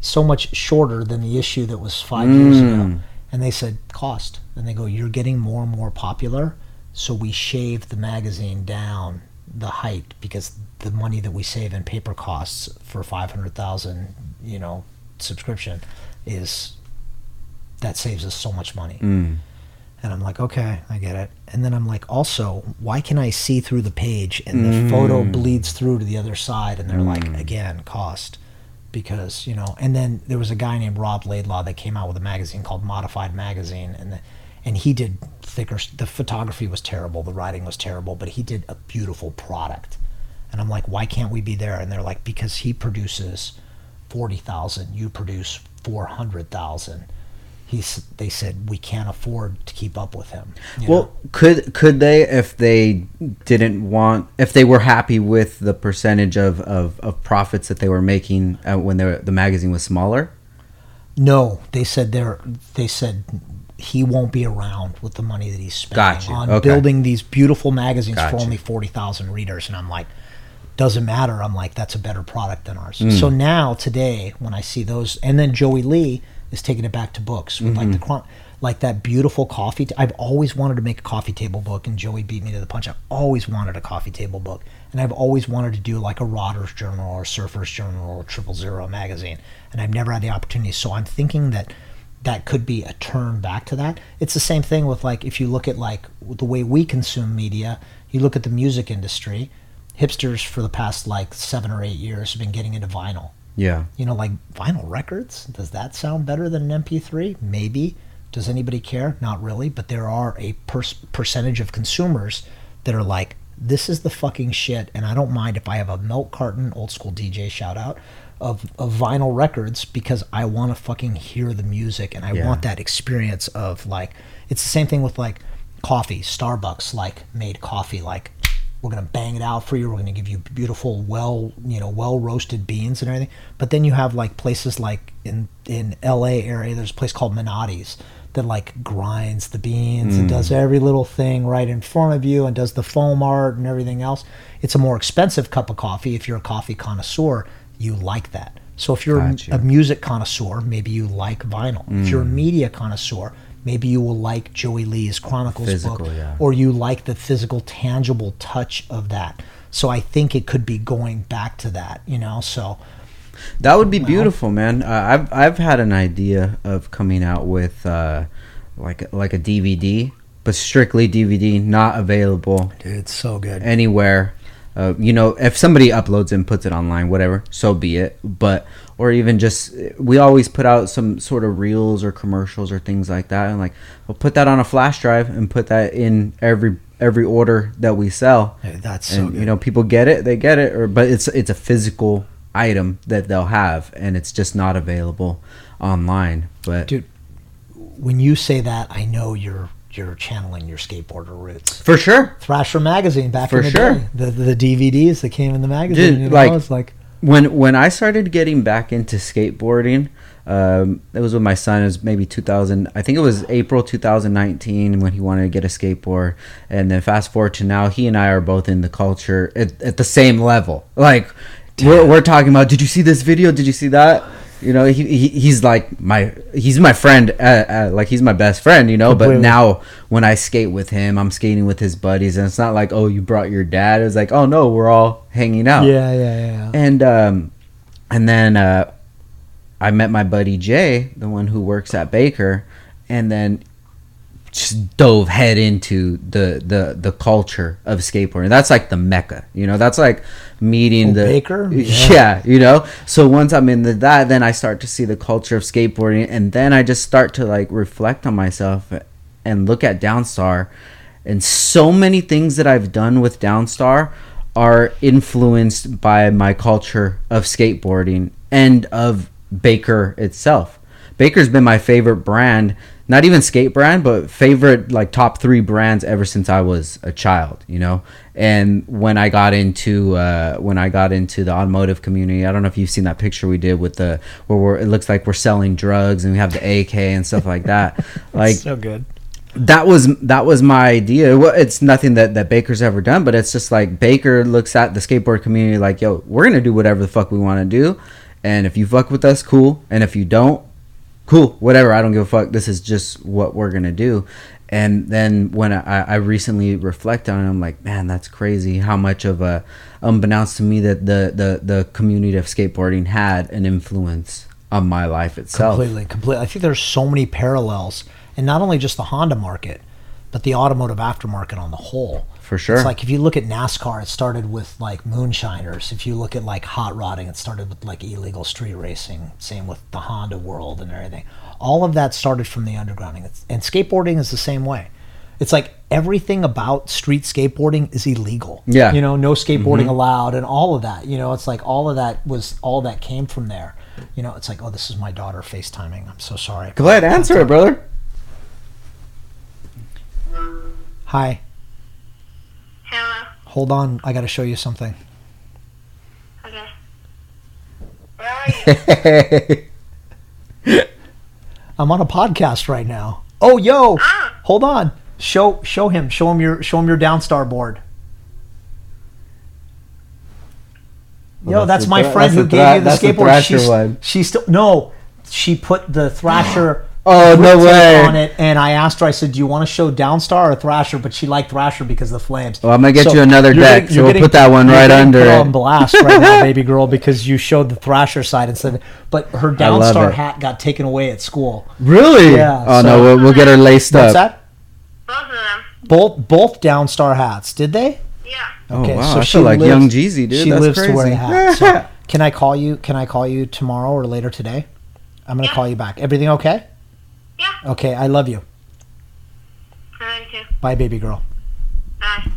so much shorter than the issue that was five mm. years ago?" And they said, "Cost." And they go, "You're getting more and more popular, so we shave the magazine down the height because the money that we save in paper costs for five hundred thousand, you know, subscription is that saves us so much money." Mm. And I'm like, okay, I get it. And then I'm like, also, why can I see through the page and the mm. photo bleeds through to the other side? And they're mm. like, again, cost. Because, you know, and then there was a guy named Rob Laidlaw that came out with a magazine called Modified Magazine. And the, and he did thicker, the photography was terrible, the writing was terrible, but he did a beautiful product. And I'm like, why can't we be there? And they're like, because he produces forty thousand, you produce four hundred thousand. He's, they said, we can't afford to keep up with him. You well, know? could could they, if they didn't want, if they were happy with the percentage of, of, of profits that they were making uh, when they were, the magazine was smaller? No, they said they're, they said he won't be around with the money that he's spending gotcha. on okay. building these beautiful magazines gotcha. for only forty thousand readers. And I'm like, doesn't matter. I'm like, that's a better product than ours. Mm. So now, today, when I see those, and then Joey Lee is taking it back to books with mm-hmm. like the like that beautiful coffee. T- I've always wanted to make a coffee table book, and Joey beat me to the punch. I've always wanted a coffee table book, and I've always wanted to do like a Rodder's Journal or Surfer's Journal or Triple Zero magazine, and I've never had the opportunity. So I'm thinking that that could be a turn back to that. It's the same thing with, like, if you look at like the way we consume media, you look at the music industry, hipsters for the past like seven or eight years have been getting into vinyl. Yeah. You know, like vinyl records, does that sound better than an M P three? Maybe. Does anybody care? Not really. But there are a per- percentage of consumers that are like, this is the fucking shit, and I don't mind if I have a milk carton, old school D J shout out, of, of vinyl records, because I want to fucking hear the music, and I yeah. want that experience of, like, it's the same thing with like coffee. Starbucks like made coffee like, we're going to bang it out for you. We're going to give you beautiful, well, you know, well-roasted beans and everything. But then you have like places like in in L A area, there's a place called Minotti's that like grinds the beans mm. and does every little thing right in front of you and does the foam art and everything else. It's a more expensive cup of coffee. If you're a coffee connoisseur, you like that. So if you're gotcha. a music connoisseur, maybe you like vinyl. Mm. If you're a media connoisseur, maybe you will like Joey Lee's Chronicles physical, book, yeah. or you like the physical, tangible touch of that. So I think it could be going back to that, you know. So that would be well, beautiful, man. Uh, I've I've had an idea of coming out with uh, like like a D V D, but strictly D V D, not available. Dude, it's so good anywhere. Uh, you know, if somebody uploads and puts it online, whatever, so be it. But or even just, we always put out some sort of reels or commercials or things like that, and like we'll put that on a flash drive and put that in every every order that we sell. Hey, that's and, so good. You know, people get it, they get it, or but it's it's a physical item that they'll have, and it's just not available online. But dude, when you say that, I know you're. You're channeling your skateboarder roots for sure. Thrasher magazine back for in the sure. day, the the D V Ds that came in the magazine. Dude, you know, like, it's like when when I started getting back into skateboarding, um, it was with my son. It was maybe two thousand. I think it was April two thousand nineteen when he wanted to get a skateboard. And then fast forward to now, he and I are both in the culture at, at the same level. Like we're we're talking about. Did you see this video? Did you see that? You know, he, he he's like my he's my friend, uh, uh, like he's my best friend, you know. But now when I skate with him, I'm skating with his buddies, and it's not like, oh, you brought your dad. It's like, oh no, we're all hanging out. Yeah, yeah, yeah. And um, and then uh, I met my buddy Jay, the one who works at Baker, and then just dove head into the the the culture of skateboarding. That's like the mecca, you know. That's like meeting oh, the Baker yeah. yeah you know. So once I'm into that, then I start to see the culture of skateboarding, and then I just start to like reflect on myself and look at Downstar, and so many things that I've done with Downstar are influenced by my culture of skateboarding and of Baker itself. Baker's been my favorite brand, not even skate brand, but favorite like top three brands ever since I was a child, you know. And when I got into uh, when I got into the automotive community, I don't know if you've seen that picture we did with the where we're, it looks like we're selling drugs and we have the A K and stuff like that. Like so good. That was that was my idea. Well, it's nothing that, that Baker's ever done, but it's just like Baker looks at the skateboard community like, yo, we're gonna do whatever the fuck we want to do, and if you fuck with us, cool, and if you don't, cool, whatever, I don't give a fuck. This is just what we're gonna do. And then when I, I recently reflect on it, I'm like, man, that's crazy how much of a unbeknownst to me that the the the community of skateboarding had an influence on my life itself. Completely, completely. I think there's so many parallels, and not only just the Honda market, but the automotive aftermarket on the whole. For sure. It's like if you look at NASCAR, it started with like moonshiners. If you look at like hot rodding, it started with like illegal street racing. Same with the Honda world and everything. All of that started from the underground. And skateboarding is the same way. it's like everything about street skateboarding is illegal. Yeah. You know, no skateboarding mm-hmm. allowed and all of that. You know, it's like all of that was, all that came from there. You know, it's like, oh, this is my daughter FaceTiming. I'm so sorry. Glad answer it, brother. Hi. Hello. Hold on, I gotta show you something. Okay. Where are you? I'm on a podcast right now. Oh, yo! Ah. Hold on. Show show him. Show him your show him your downstar board. Well, yo, that's, that's my th- friend that's who thra- gave you the skateboard. She's, one. She's still no. She put the Thrasher. Oh, no way. On it, and I asked her, I said, do you want to show Downstar or Thrasher? But she liked Thrasher because of the flames. Well, I'm going to get so you another deck, getting, so we'll getting, put that one right under it. You're on blast right now, baby girl, because you showed the Thrasher side instead. But her Downstar hat got taken away at school. Really? Yeah. Oh, so, no, we'll, we'll get her laced up. What's that? Both of them. Both, both Downstar hats, did they? Yeah. Okay, oh, wow. So I she feel like lives, Young Jeezy, dude. She That's lives crazy. To wear a hat. So can I call you? Can I call you tomorrow or later today? I'm going to yeah. call you back. Everything okay? Yeah. Okay, I love you. I love you too. Bye, baby girl. Bye.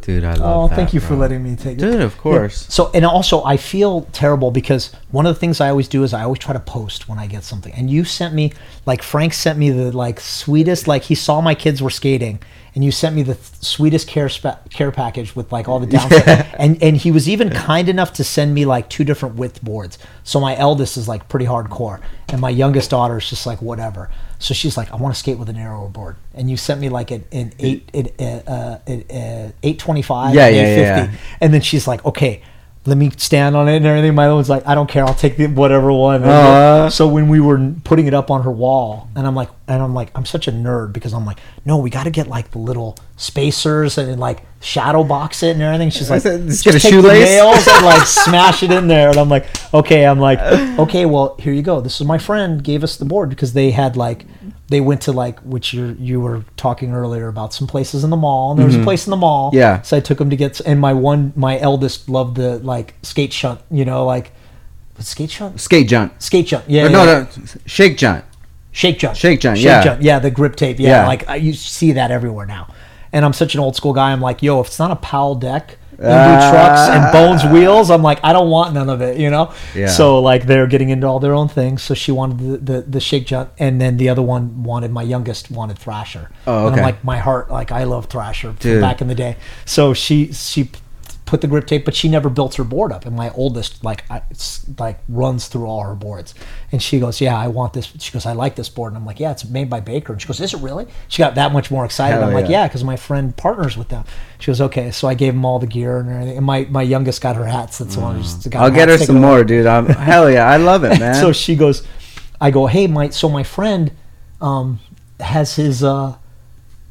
Dude, I love oh, that. Oh, thank you bro. for letting me take it. Dude, of course. Yeah. So, and also, I feel terrible because one of the things I always do is I always try to post when I get something. And you sent me, like, Frank sent me the, like, sweetest, like, he saw my kids were skating. And you sent me the th- sweetest care spa- care package with like all the downsides. Yeah. And and he was even kind enough to send me like two different width boards. So my eldest is like pretty hardcore. And my youngest daughter is just like whatever. So she's like, I want to skate with an narrower board. And you sent me like an, an eight, an, uh, an, uh, eight twenty-five, yeah, yeah, eight fifty. Yeah. And then she's like, okay, let me stand on it and everything. My one's like, I don't care. I'll take the whatever one. Uh, so when we were putting it up on her wall, and I'm like, and I'm like, I'm such a nerd because I'm like, no, we got to get like the little spacers and like shadow box it and everything. She's like, just take the nails and like smash it in there. And I'm like, okay, I'm like, okay, well here you go. This is my friend gave us the board because they had like, they went to like, which you you were talking earlier about some places in the mall, and there was mm-hmm. a place in the mall. Yeah. So I took them to get, and my one, my eldest loved the like skate shunt, you know, like, what's skate shunt? Skate jump. Skate jump, yeah. Or no, yeah. no, shake jump. Shake jump. Shake jump, yeah. Shake jump, yeah, the grip tape, yeah. yeah. Like, I, you see that everywhere now. And I'm such an old school guy, I'm like, yo, if it's not a Powell deck, and uh, trucks and Bones wheels, I'm like, I don't want none of it, you know? Yeah. So, like, they're getting into all their own things. So she wanted the, the, the shake jump, and then the other one wanted, my youngest wanted Thrasher. Oh, okay. And I'm like, my heart, like, I love Thrasher from back in the day. So she she put the grip tape, but she never built her board up. And my oldest, like, I, like runs through all her boards. And she goes, yeah, I want this. She goes, I like this board. And I'm like, yeah, it's made by Baker. And she goes, is it really? She got that much more excited. Hell I'm yeah. like, yeah, because my friend partners with them. She goes, okay. So I gave them all the gear and everything. And my, my youngest got her hats. That's mm. the one. Just got I'll get her some away. more, dude. I'm, hell yeah, I love it, man. So she goes, I go, hey, my so my friend um, has his... Uh,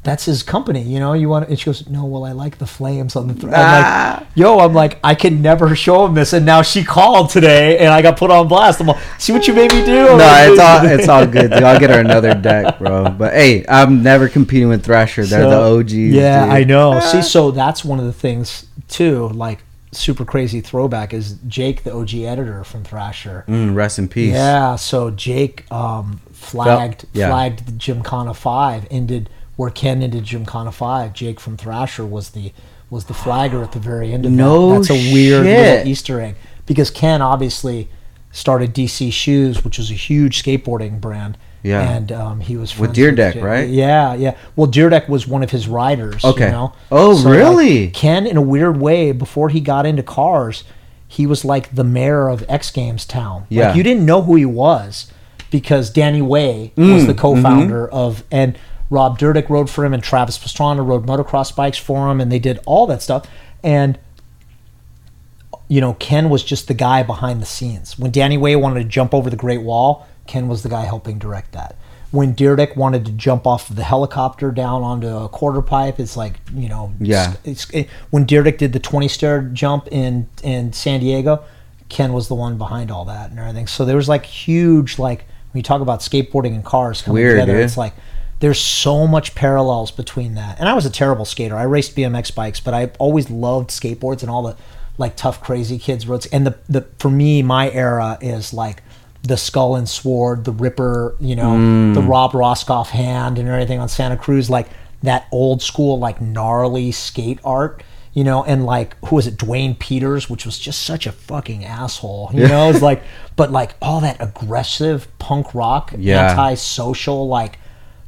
that's his company, you know, you want to, and she goes, no, well, I like the flames on the, th-. I'm ah. like, yo, I'm like, I can never show him this, and now she called today, and I got put on blast, I'm like, see what you made me do? No, it's all, it's all good, dude, I'll get her another deck, bro, but hey, I'm never competing with Thrasher, they're so, the O Gs, yeah, dude. I know, ah. see, so that's one of the things, too, like, super crazy throwback is Jake, the O G editor from Thrasher. Mm, rest in peace. Yeah, so Jake um, flagged, Fel- yeah. flagged the Gymkhana five, ended where Ken ended Gymkhana five, Jake from Thrasher was the was the flagger at the very end of no that. That's a weird shit. little Easter egg. Because Ken obviously started D C Shoes, which is a huge skateboarding brand. Yeah. And um, he was with Deerdeck, with right? Yeah, yeah. Well, Deerdeck was one of his riders. Okay. You know? Oh, so really? Like, Ken, in a weird way, before he got into cars, he was like the mayor of X Games town. Yeah. Like, you didn't know who he was because Danny Way mm. was the co-founder mm-hmm. of... and. Rob Dyrdek rode for him, and Travis Pastrana rode motocross bikes for him, and they did all that stuff. And, you know, Ken was just the guy behind the scenes. When Danny Way wanted to jump over the Great Wall, Ken was the guy helping direct that. When Dyrdek wanted to jump off of the helicopter down onto a quarter pipe, it's like, you know, yeah. it's, it, when Dyrdek did the twenty-stair jump in, in San Diego, Ken was the one behind all that and everything. So there was, like, huge, like, when you talk about skateboarding and cars coming Weird, together, dude. It's like... There's so much parallels between that. And I was a terrible skater. I raced B M X bikes, but I always loved skateboards and all the like tough, crazy kids roads. And the, the for me, my era is like the Skull and Sword, the Ripper, you know, mm. the Rob Roscoff hand and everything on Santa Cruz, like that old school, like gnarly skate art, you know, and like, who was it? Dwayne Peters, which was just such a fucking asshole, you yeah. know, it's like, but like all that aggressive punk rock, yeah. anti-social, like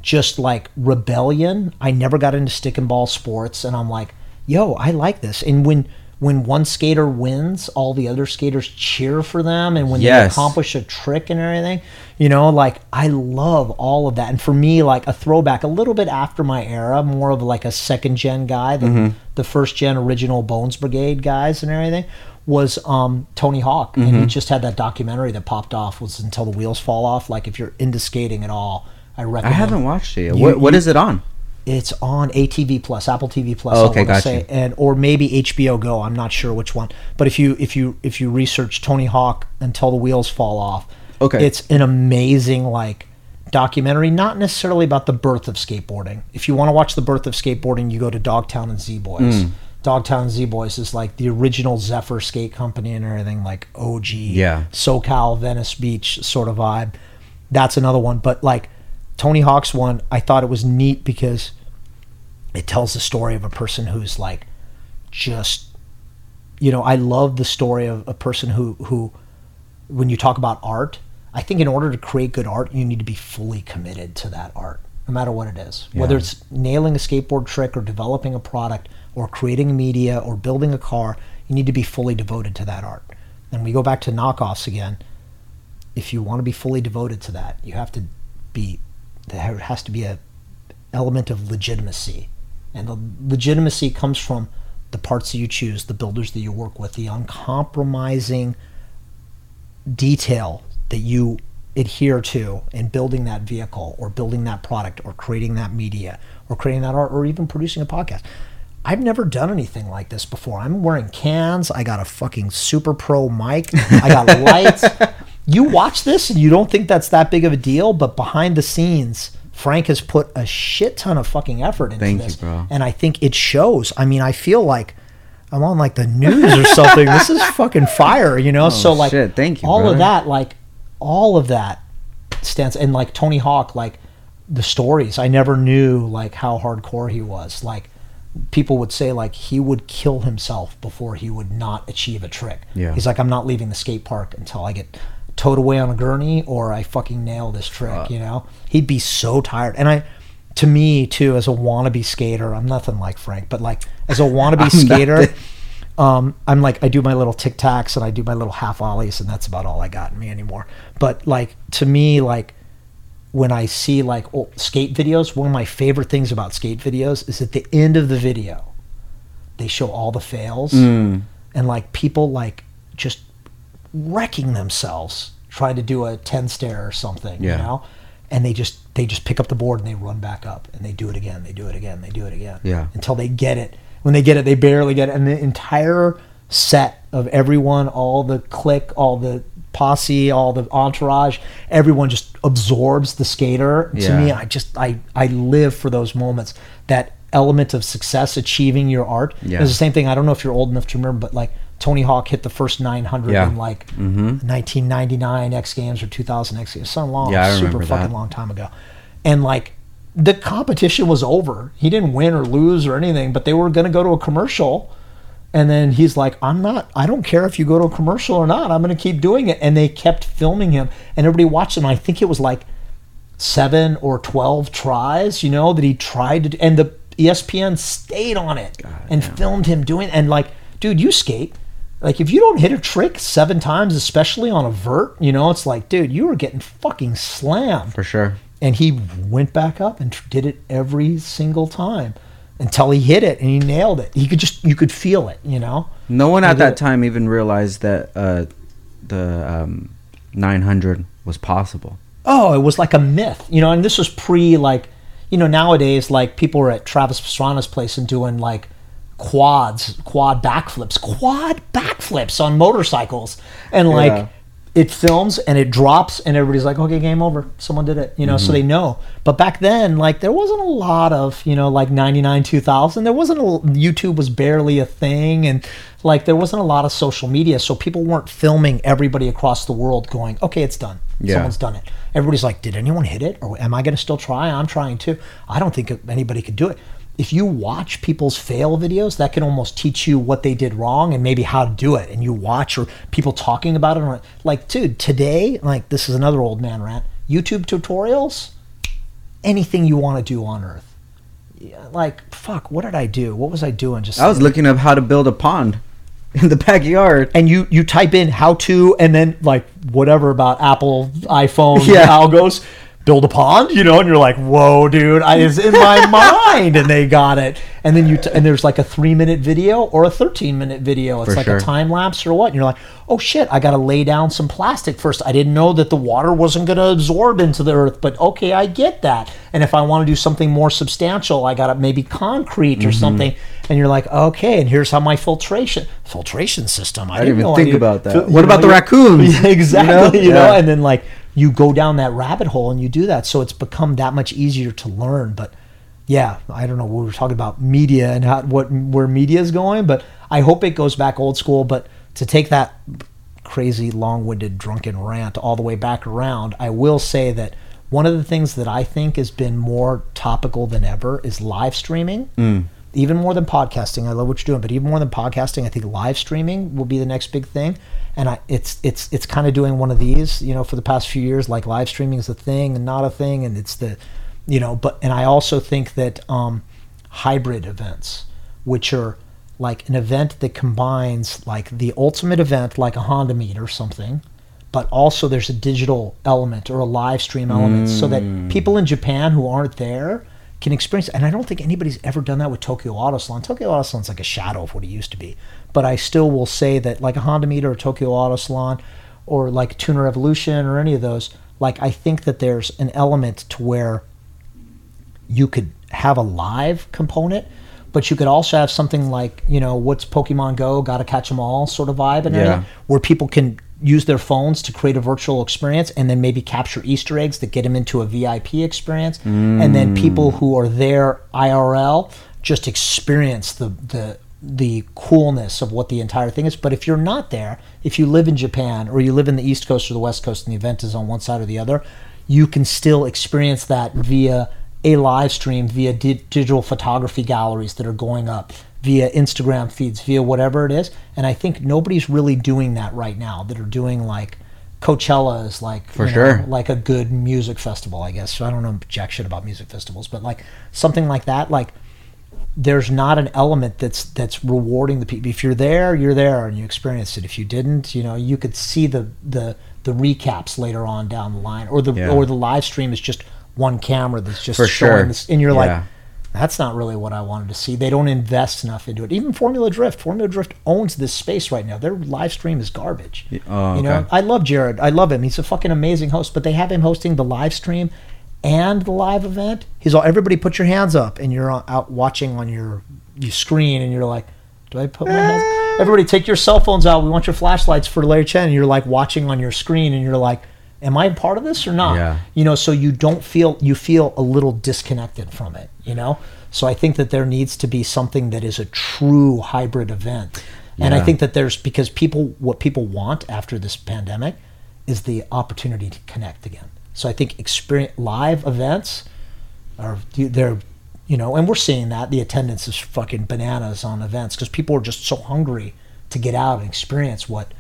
just like rebellion. I never got into stick and ball sports, and I'm like, yo, I like this. And when, when one skater wins, all the other skaters cheer for them, and when yes. they accomplish a trick and everything, you know, like I love all of that. And for me, like a throwback, a little bit after my era, more of like a second gen guy, the, mm-hmm. the first gen original Bones Brigade guys and everything, was um, Tony Hawk. Mm-hmm. And he just had that documentary that popped off, was Until the Wheels Fall Off. Like if you're into skating at all, I recommend. I haven't watched it yet. You, what, what you, is it on? It's on A T V Plus, Apple T V Plus. Oh, okay, I want gotcha. to say, and or maybe H B O Go. I'm not sure which one. But if you if you if you research Tony Hawk Until the Wheels Fall Off, okay, it's an amazing like documentary. Not necessarily about the birth of skateboarding. If you want to watch the birth of skateboarding, you go to Dogtown and Z-Boys. Mm. Dogtown and Z-Boys is like the original Zephyr skate company and everything, like O G, yeah, SoCal, Venice Beach sort of vibe. That's another one, but like. Tony Hawk's one, I thought it was neat because it tells the story of a person who's like just, you know, I love the story of a person who, who when you talk about art, I think in order to create good art, you need to be fully committed to that art, no matter what it is. Yeah. Whether it's nailing a skateboard trick or developing a product or creating media or building a car, you need to be fully devoted to that art. And we go back to knockoffs again. If you want to be fully devoted to that, you have to be... there has to be a element of legitimacy, and the legitimacy comes from the parts that you choose, the builders that you work with, the uncompromising detail that you adhere to in building that vehicle or building that product or creating that media or creating that art or even producing a podcast. I've never done anything like this before. I'm wearing cans. I got a fucking super pro mic. I got lights. You watch this and you don't think that's that big of a deal, but behind the scenes, Frank has put a shit ton of fucking effort into Thank this. You, bro. And I think it shows. I mean, I feel like I'm on like the news or something. This is fucking fire, you know? Oh, so like shit. Thank you, all brother. of that, like all of that stands. And like Tony Hawk, like the stories, I never knew like how hardcore he was. Like people would say like he would kill himself before he would not achieve a trick. Yeah. He's like, I'm not leaving the skate park until I get towed away on a gurney or I fucking nail this trick, uh, you know? He'd be so tired. And I, to me too, as a wannabe skater, I'm nothing like Frank, but like as a wannabe skater, um, I'm like, I do my little tic tacs and I do my little half ollies and that's about all I got in me anymore. But like, to me, like when I see like oh, skate videos, one of my favorite things about skate videos is at the end of the video, they show all the fails mm. and like people like just wrecking themselves trying to do a ten stair or something, yeah. you know, and they just they just pick up the board and they run back up and they do it again, they do it again, they do it again, yeah, until they get it. When they get it, they barely get it, and the entire set of everyone, all the clique, all the posse, all the entourage, everyone just absorbs the skater. Yeah. To me, I just I I live for those moments. That element of success, achieving your art, yeah. is the same thing. I don't know if you're old enough to remember, but like. Tony Hawk hit the first nine hundred yeah. in like mm-hmm. nineteen ninety-nine X Games or two thousand X Games. Some long, yeah, super fucking that. long time ago. And like the competition was over. He didn't win or lose or anything, but they were going to go to a commercial. And then he's like, I'm not, I don't care if you go to a commercial or not. I'm going to keep doing it. And they kept filming him and everybody watched him. I think it was like seven or twelve tries, you know, that he tried to do. And the E S P N stayed on it God, and yeah. filmed him doing it. And like, dude, you skate. Like, if you don't hit a trick seven times, especially on a vert, you know, it's like, dude, you were getting fucking slammed. For sure. And he went back up and did it every single time until he hit it and he nailed it. He could just, you could feel it, you know? No one at that time even realized that uh, the um, nine hundred was possible. Oh, it was like a myth, you know? And this was pre, like, you know, nowadays, like, people were at Travis Pastrana's place and doing, like, quads quad backflips quad backflips on motorcycles and like yeah. it films and it drops and everybody's like, okay, game over, someone did it, you know. Mm-hmm. So they know. But back then, like, there wasn't a lot of, you know, like ninety-nine, two thousand, there wasn't a, YouTube was barely a thing, and like there wasn't a lot of social media, so people weren't filming everybody across the world going, okay, it's done. Yeah. Someone's done it. Everybody's like, did anyone hit it, or am I going to still try? I'm trying too. I don't think anybody could do it. If you watch people's fail videos, that can almost teach you what they did wrong and maybe how to do it. And you watch, or people talking about it, or, like, dude, today, like, this is another old man rant, YouTube tutorials, anything you want to do on earth. Yeah, like, fuck, what did I do? What was I doing? Just I was looking up how to build a pond in the backyard, and you you type in how to, and then like whatever about Apple iPhone yeah. algos, build a pond, you know, and you're like, whoa, dude, I is in my mind, and they got it. And then you t- and there's like a three minute video or a thirteen minute video. It's for like sure. a time lapse or what? And you're like, oh shit, I got to lay down some plastic first. I didn't know that the water wasn't going to absorb into the earth, but okay, I get that. And if I want to do something more substantial, I got to maybe concrete or mm-hmm. something. And you're like, okay, and here's how my filtration filtration system. I, I didn't, didn't even think I about that. F- what about know, the raccoons? Exactly, you know, you know? Yeah. And then like. You go down that rabbit hole and you do that. So it's become that much easier to learn. But yeah, I don't know what we were talking about, media and how, what, where media is going, but I hope it goes back old school. But to take that crazy long-winded drunken rant all the way back around, I will say that one of the things that I think has been more topical than ever is live streaming. Mm. Even more than podcasting. I love what you're doing, but even more than podcasting, I think live streaming will be the next big thing. And I, it's it's it's kind of doing one of these, you know, for the past few years. Like live streaming is a thing and not a thing, and it's the, you know. But and I also think that um, hybrid events, which are like an event that combines like the ultimate event, like a Honda Meet or something, but also there's a digital element or a live stream element, mm. so that people in Japan who aren't there can experience. And I don't think anybody's ever done that with Tokyo Auto Salon. Tokyo Auto Salon's like a shadow of what it used to be. But I still will say that like a Honda Meet or a Tokyo Auto Salon or like Tuner Evolution or any of those, like I think that there's an element to where you could have a live component, but you could also have something like, you know, what's Pokemon Go, gotta catch them all sort of vibe, and yeah. where people can use their phones to create a virtual experience and then maybe capture Easter eggs that get them into a V I P experience. Mm. And then people who are there I R L just experience the, the the coolness of what the entire thing is. But if you're not there, if you live in Japan or you live in the East Coast or the West Coast and the event is on one side or the other, you can still experience that via a live stream, via di- digital photography galleries that are going up, via Instagram feeds, via whatever it is. And I think nobody's really doing that right now, that are doing like Coachella is like for sure know, like a good music festival, I guess. So I don't know jack shit about music festivals, but like something like that, like there's not an element that's that's rewarding the people. If you're there, you're there and you experience it. If you didn't, you know, you could see the the the recaps later on down the line, or the yeah. or the live stream is just one camera that's just for showing sure. this, and you're yeah. like, that's not really what I wanted to see. They don't invest enough into it. Even Formula Drift. Formula Drift owns this space right now. Their live stream is garbage. Oh, okay. You know, I love Jared. I love him. He's a fucking amazing host, but they have him hosting the live stream and the live event. He's all, everybody put your hands up, and you're out watching on your, your screen, and you're like, do I put my hands up? Everybody take your cell phones out. We want your flashlights for Larry Chen. And you're like watching on your screen, and you're like, am I part of this or not? Yeah. You know, so you don't feel, you feel a little disconnected from it, you know? So I think that there needs to be something that is a true hybrid event. Yeah. And I think that there's, because people, what people want after this pandemic is the opportunity to connect again. So I think experience live events are, they're, you know, and we're seeing that the attendance is fucking bananas on events because people are just so hungry to get out and experience what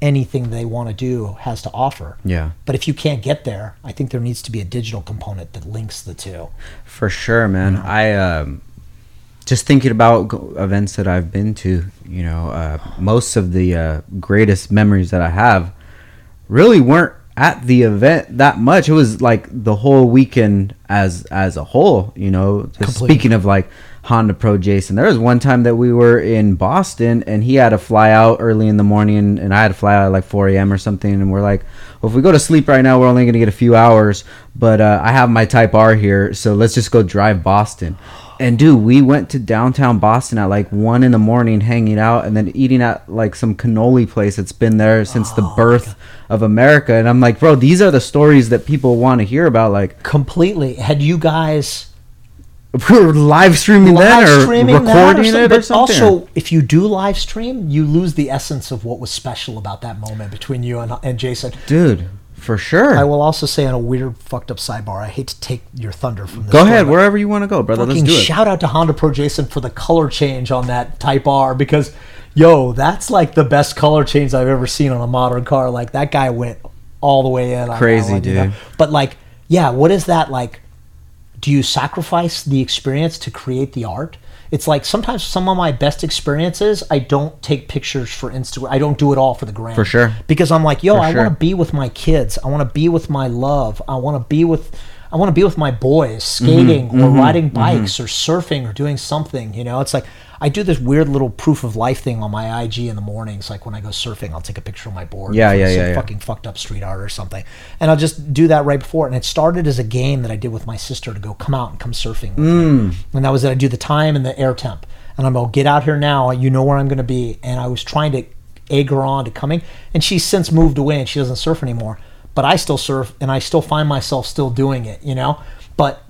anything they want to do has to offer. Yeah. But if you can't get there, I think there needs to be a digital component that links the two. For sure, man. Yeah. I um, just thinking about events that I've been to, you know, uh, most of the uh, greatest memories that I have really weren't at the event that much. It was like the whole weekend as as a whole, you know. Speaking of like Honda Pro Jason, there was one time that we were in Boston and he had to fly out early in the morning, and, and I had to fly out at like four a.m. or something, and we're like, well, if we go to sleep right now, we're only going to get a few hours, but uh, I have my Type R here, so let's just go drive Boston. And dude, we went to downtown Boston at like one in the morning, hanging out, and then eating at like some cannoli place that's been there since oh, the birth of America. And I'm like, bro, these are the stories that people want to hear about. Like, completely. Had you guys we're live streaming live that or streaming recording that or it or something? But also, if you do live stream, you lose the essence of what was special about that moment between you and, and Jason. Dude. For sure. I will also say on a weird, fucked up sidebar, I hate to take your thunder from this. Go ahead, moment. Wherever you want to go, brother. Fucking let's do it. Shout out to Honda Pro Jason for the color change on that Type R because, yo, that's like the best color change I've ever seen on a modern car. Like, that guy went all the way in. Crazy, on dude. That. But, like, yeah, what is that like? Do you sacrifice the experience to create the art? It's like sometimes some of my best experiences, I don't take pictures for Instagram. I don't do it all for the gram. For sure. Because I'm like, yo, for I sure. want to be with my kids. I want to be with my love. I want to be with, I want to be with my boys, skating mm-hmm, or mm-hmm, riding bikes mm-hmm. or surfing or doing something. You know, it's like I do this weird little proof of life thing on my I G in the mornings. Like when I go surfing, I'll take a picture of my board. Yeah, yeah, yeah, yeah. Fucking fucked up street art or something, and I'll just do that right before. And it started as a game that I did with my sister to go come out and come surfing. With mm. me. And that was that I do the time and the air temp, and I'm gonna get out here now. You know where I'm gonna be. And I was trying to egg her on to coming, and she's since moved away and she doesn't surf anymore. But I still surf, and I still find myself still doing it. You know, but.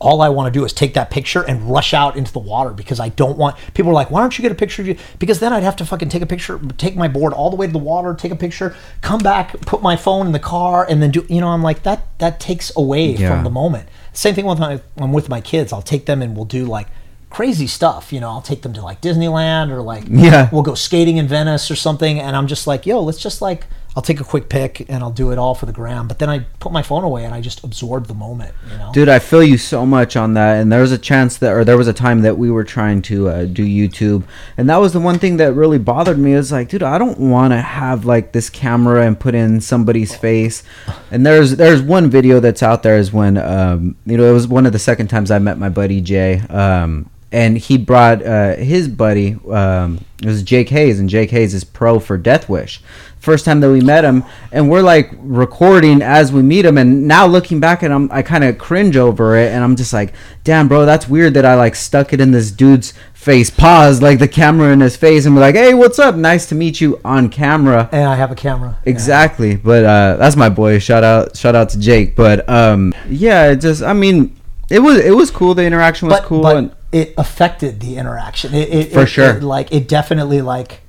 All I want to do is take that picture and rush out into the water because I don't want... People are like, why don't you get a picture of you? Because then I'd have to fucking take a picture, take my board all the way to the water, take a picture, come back, put my phone in the car, and then do... You know, I'm like, that that takes away yeah. from the moment. Same thing with my, when I'm with my kids. I'll take them and we'll do, like, crazy stuff. You know, I'll take them to, like, Disneyland or, like... Yeah. We'll go skating in Venice or something, and I'm just like, yo, let's just, like... I'll take a quick pic and I'll do it all for the gram, but then I put my phone away and I just absorb the moment, you know? Dude, I feel you so much on that. And there was a chance that, or there was a time that we were trying to uh, do YouTube, and that was the one thing that really bothered me. It was like, dude, I don't want to have like this camera and put in somebody's face. And there's there's one video that's out there is when um, you know, it was one of the second times I met my buddy Jay, um, and he brought uh, his buddy. Um, it was Jake Hayes, and Jake Hayes is pro for Death Wish. First time that we met him, and we're like recording as we meet him, and now looking back at him, I kind of cringe over it, and I'm just like, damn, bro, that's weird that I like stuck it in this dude's face, paused like the camera in his face, and we're like, hey, what's up? Nice to meet you on camera. And I have a camera. Exactly, yeah. But uh, that's my boy. Shout out, shout out to Jake. But um, yeah, it just, I mean, it was it was cool. The interaction was but, cool, but and it affected the interaction. It, it, for it, sure, it, like it definitely like.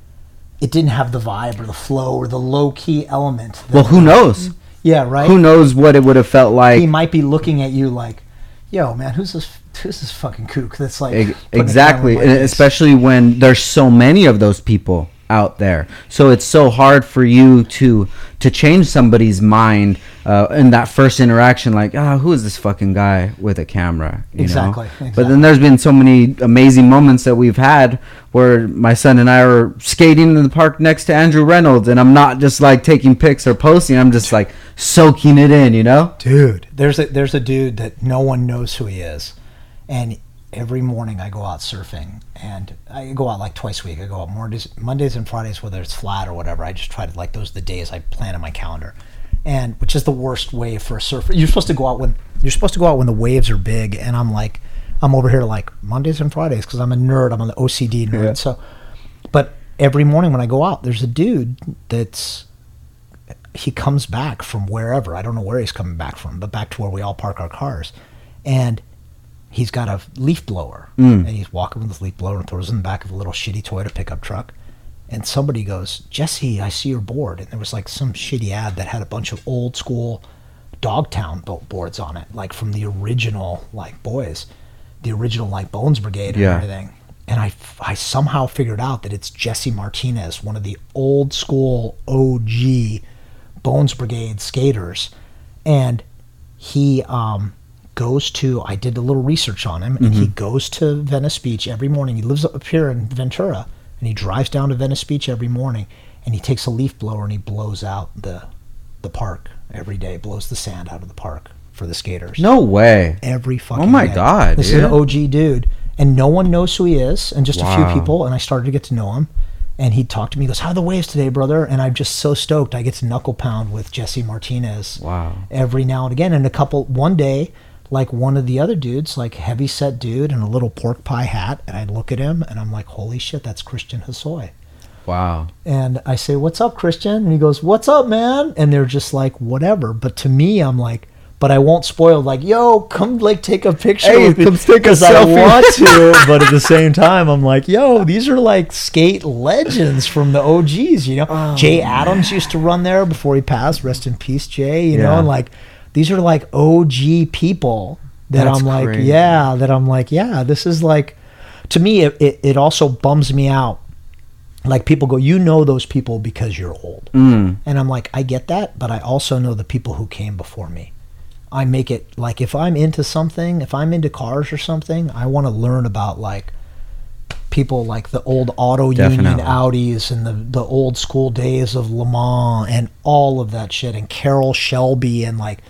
It didn't have the vibe or the flow or the low-key element. Well, who knows? Yeah, right? Who knows what it would have felt like? He might be looking at you like, yo, man, who's this who's this fucking kook that's like... Exactly, and especially when there's so many of those people out there. So it's so hard for you to to change somebody's mind uh, in that first interaction, like, ah, oh, who is this fucking guy with a camera? You exactly, know? exactly. But then there's been so many amazing moments that we've had where my son and I are skating in the park next to Andrew Reynolds, and I'm not just like taking pics or posting. I'm just like soaking it in, you know? Dude, there's a there's a dude that no one knows who he is, and every morning I go out surfing, and I go out like twice a week. I go out Mondays, Mondays and Fridays, whether it's flat or whatever. I just try to like those are the days I plan in my calendar, and which is the worst way for a surfer. You're supposed to go out when you're supposed to go out when the waves are big, and I'm like. I'm over here like Mondays and Fridays because I'm a nerd. I'm an O C D nerd. Yeah. So, but every morning when I go out, there's a dude that's he comes back from wherever. I don't know where he's coming back from, but back to where we all park our cars. And he's got a leaf blower, mm. and he's walking with his leaf blower and throws it in the back of a little shitty Toyota pickup truck. And somebody goes, "Jesse, I see your board." And there was like some shitty ad that had a bunch of old school Dogtown built boards on it, like from the original like boys. The original like Bones Brigade and yeah. everything. And I, I somehow figured out that it's Jesse Martinez, one of the old school O G Bones Brigade skaters. And he um, goes to, I did a little research on him, mm-hmm. and he goes to Venice Beach every morning. He lives up here in Ventura, and he drives down to Venice Beach every morning, and he takes a leaf blower and he blows out the the park every day, blows the sand out of the park. For the skaters. No way. Every fucking oh my day. God. This dude. Is an O G dude. And no one knows who he is. And just wow. a few people. And I started to get to know him. And he talked to me. He goes, "How are the waves today, brother?" And I'm just so stoked. I get to knuckle pound with Jesse Martinez. Wow. Every now and again. And a couple, one day, like one of the other dudes, like heavy set dude in a little pork pie hat, and I look at him and I'm like, holy shit, that's Christian Hosoi. Wow. And I say, what's up, Christian? And he goes, what's up, man? And they're just like, whatever. But to me, I'm like, but I won't spoil, like, yo, come like take a picture hey, with me, because I want to. But at the same time, I'm like, yo, these are like skate legends from the O Gs, you know. Oh, Jay Adams man. used to run there before he passed. Rest in peace, Jay. You yeah. know, and like these are like O G people that That's I'm like, crazy. yeah, that I'm like, yeah, this is like, to me, it, it, it also bums me out. Like people go, you know those people because you're old. Mm. And I'm like, I get that, but I also know the people who came before me. I make it like if I'm into something, if I'm into cars or something, I want to learn about like people like the old auto Definitely. union Audis and the, the old school days of Le Mans and all of that shit and Carroll Shelby and like,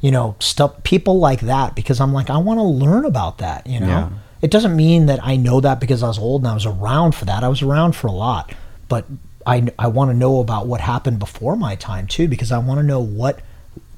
you know, stuff, people like that, because I'm like, I want to learn about that, you know? Yeah. It doesn't mean that I know that because I was old and I was around for that. I was around for a lot, but I, I want to know about what happened before my time too, because I want to know what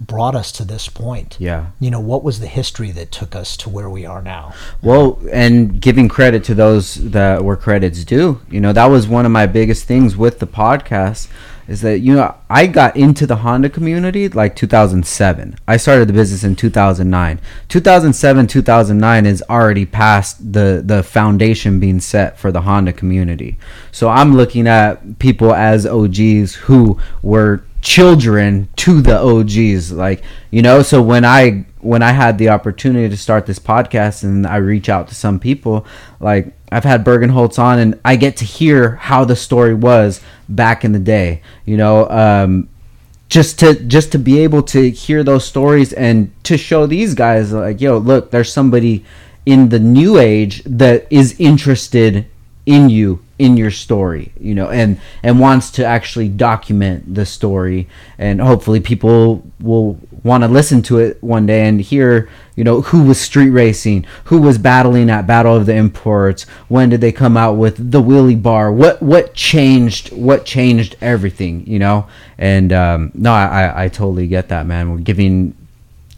brought us to this point. Yeah. You know, what was the history that took us to where we are now? Well, and giving credit to those that were credit's due. You know, that was one of my biggest things with the podcast is that, you know, I got into the Honda community like two thousand seven. I started the business in two thousand nine. two thousand seven, two thousand nine is already past the, the foundation being set for the Honda community. So I'm looking at people as O Gs who were children to the O Gs, like, you know. So when I when I had the opportunity to start this podcast and I reach out to some people, like I've had Bergenholtz on and I get to hear how the story was back in the day, you know, um, just to just to be able to hear those stories and to show these guys like, yo, look, there's somebody in the new age that is interested in you, in your story, you know, and and wants to actually document the story, and hopefully people will want to listen to it one day and hear, you know, who was street racing, who was battling at Battle of the Imports, when did they come out with the wheelie bar, what what changed what changed everything, you know. And um no I I totally get that, man. We're giving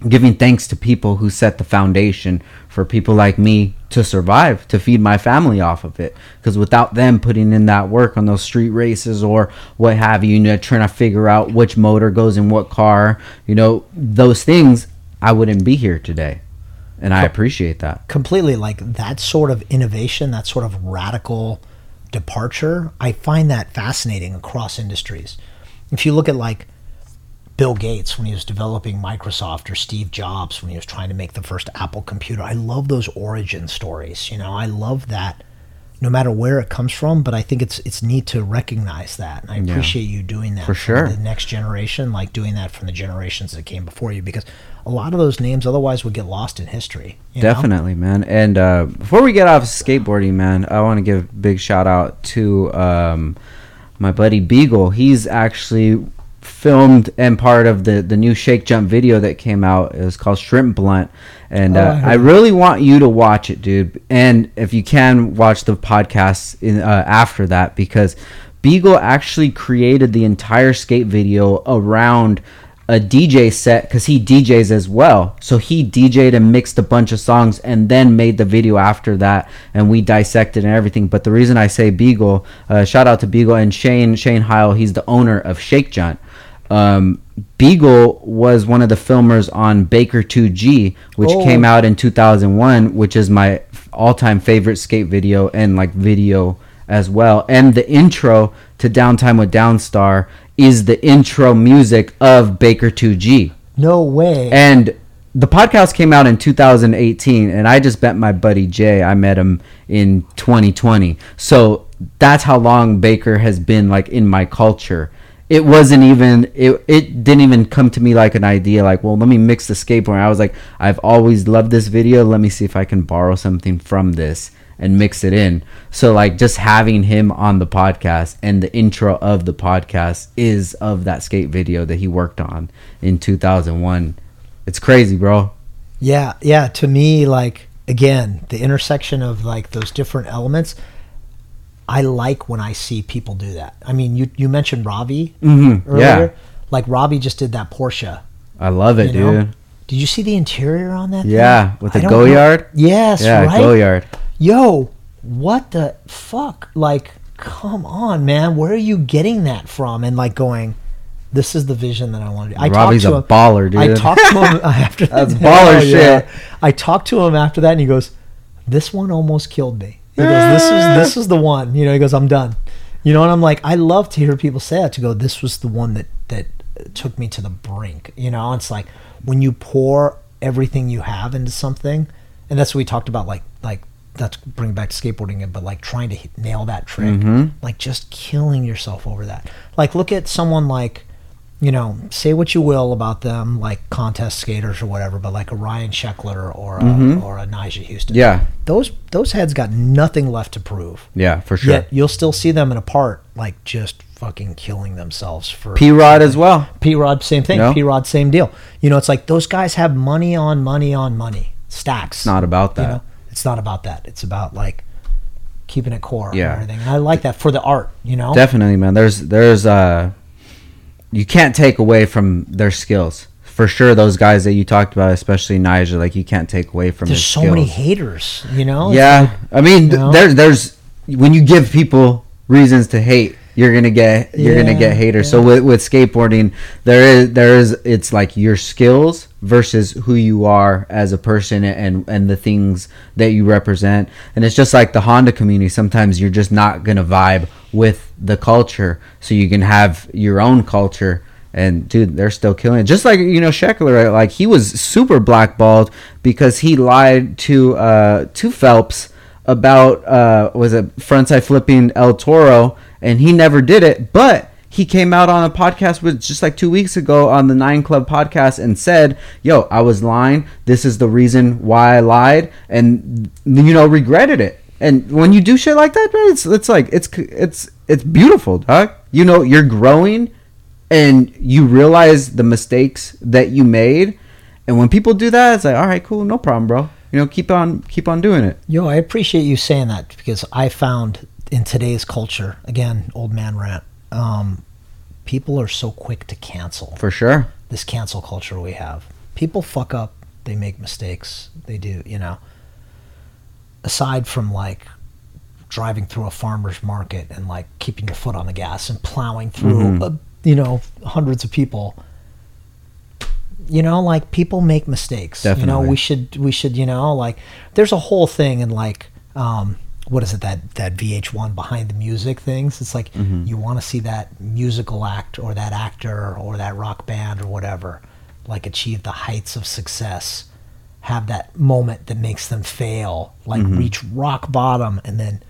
giving thanks to people who set the foundation for people like me to survive, to feed my family off of it, because without them putting in that work on those street races or what have you, you know, trying to figure out which motor goes in what car, you know, those things, I wouldn't be here today. And I appreciate that completely. Like that sort of innovation, that sort of radical departure, I find that fascinating across industries. If you look at like Bill Gates when he was developing Microsoft, or Steve Jobs when he was trying to make the first Apple computer. I love those origin stories. You know, I love that no matter where it comes from, but I think it's it's neat to recognize that. And I yeah. appreciate you doing that. For sure. For the next generation, like doing that from the generations that came before you, because a lot of those names otherwise would get lost in history. You Definitely, know? man. And uh, before we get off skateboarding, man, I want to give a big shout out to um, my buddy Beagle. He's actually filmed and part of the the new Shake Jump video that came out. It was called Shrimp Blunt, and uh, oh, I, I really want you to watch it, dude. And if you can, watch the podcast in, uh, after that, because Beagle actually created the entire skate video around a D J set, because he D Js as well. So he D J'd and mixed a bunch of songs and then made the video after that, and we dissected and everything. But the reason I say Beagle, uh, shout out to Beagle and Shane Shane Heil, he's the owner of Shake Jump. Um, Beagle was one of the filmers on Baker two G, which oh. came out in two thousand one, which is my all-time favorite skate video, and like video as well. And the intro to Downtime with Downstar is the intro music of Baker two G. No way. And the podcast came out in two thousand eighteen, and I just met my buddy Jay. I met him in twenty twenty. So that's how long Baker has been like in my culture. It wasn't even, it, it didn't even come to me like an idea, like, well, let me mix the skateboard. I was like, I've always loved this video. Let me see if I can borrow something from this and mix it in. So like just having him on the podcast, and the intro of the podcast is of that skate video that he worked on in two thousand one. It's crazy, bro. Yeah, yeah. To me, like, again, the intersection of like those different elements, I like when I see people do that. I mean, you you mentioned Ravi mm-hmm. earlier. Yeah. Like Ravi just did that Porsche. I love it, dude. Know? Did you see the interior on that Yeah, thing? with the Goyard? Yes, yeah, right? Yeah, Goyard. Yo, what the fuck? Like, come on, man. Where are you getting that from? And, like, going, this is the vision that I want to do. I Robbie's talked to a him, baller, dude. I talked to him after that. That's baller yeah. shit. I talked to him after that, and he goes, this one almost killed me. He goes, this is, this is the one. You know, he goes, I'm done. You know, and I'm like, I love to hear people say that, to go, this was the one that, that took me to the brink. You know, it's like when you pour everything you have into something, and that's what we talked about, like, like that's bringing back to skateboarding, but like trying to hit, nail that trick, mm-hmm. like just killing yourself over that. Like, look at someone like, you know, say what you will about them, like contest skaters or whatever, but like a Ryan Sheckler or a, mm-hmm. or a Nyjah Houston. Yeah. Those those heads got nothing left to prove. Yeah, for sure. Yet you'll still see them in a part, like just fucking killing themselves for... P-Rod as well. P-Rod, same thing. You know? P-Rod, same deal. You know, it's like those guys have money on money on money. Stacks. It's not about that. You know? It's not about that. It's about like keeping it core yeah. and everything. And I like that for the art, you know? Definitely, man. There's... there's uh you can't take away from their skills. For sure, those guys that you talked about, especially Nyjah, like you can't take away from their skills. There's so many haters, you know? Yeah. Like, I mean, th- there's there's when you give people reasons to hate, you're going to get you're yeah, going to get haters. Yeah. So with with skateboarding, there is there is it's like your skills versus who you are as a person and and the things that you represent. And it's just like the Honda community, sometimes you're just not going to vibe with the culture, so you can have your own culture. And dude, they're still killing it. Just like, you know, Sheckler, right? Like he was super blackballed because he lied to uh to Phelps about uh was it frontside flipping El Toro, and he never did it, but he came out on a podcast with just like two weeks ago on the Nine Club podcast and said, yo, I was lying, this is the reason why I lied, and, you know, regretted it. And when you do shit like that, man, it's it's like it's it's it's beautiful, dog. You know, you're growing, and you realize the mistakes that you made. And when people do that, it's like, all right, cool, no problem, bro. You know, keep on keep on doing it. Yo, I appreciate you saying that, because I found in today's culture, again, old man rant, um, people are so quick to cancel. For sure, this cancel culture we have. People fuck up. They make mistakes. They do, you know. Aside from like driving through a farmer's market and like keeping your foot on the gas and plowing through, mm-hmm. uh, you know, hundreds of people, you know, like people make mistakes. Definitely. You know, we should, we should, you know, like there's a whole thing in like, um, what is it, that, that V H one Behind the Music things. It's like, mm-hmm. you want to see that musical act or that actor or that rock band or whatever, like achieve the heights of success, have that moment that makes them fail, like mm-hmm. reach rock bottom, and then,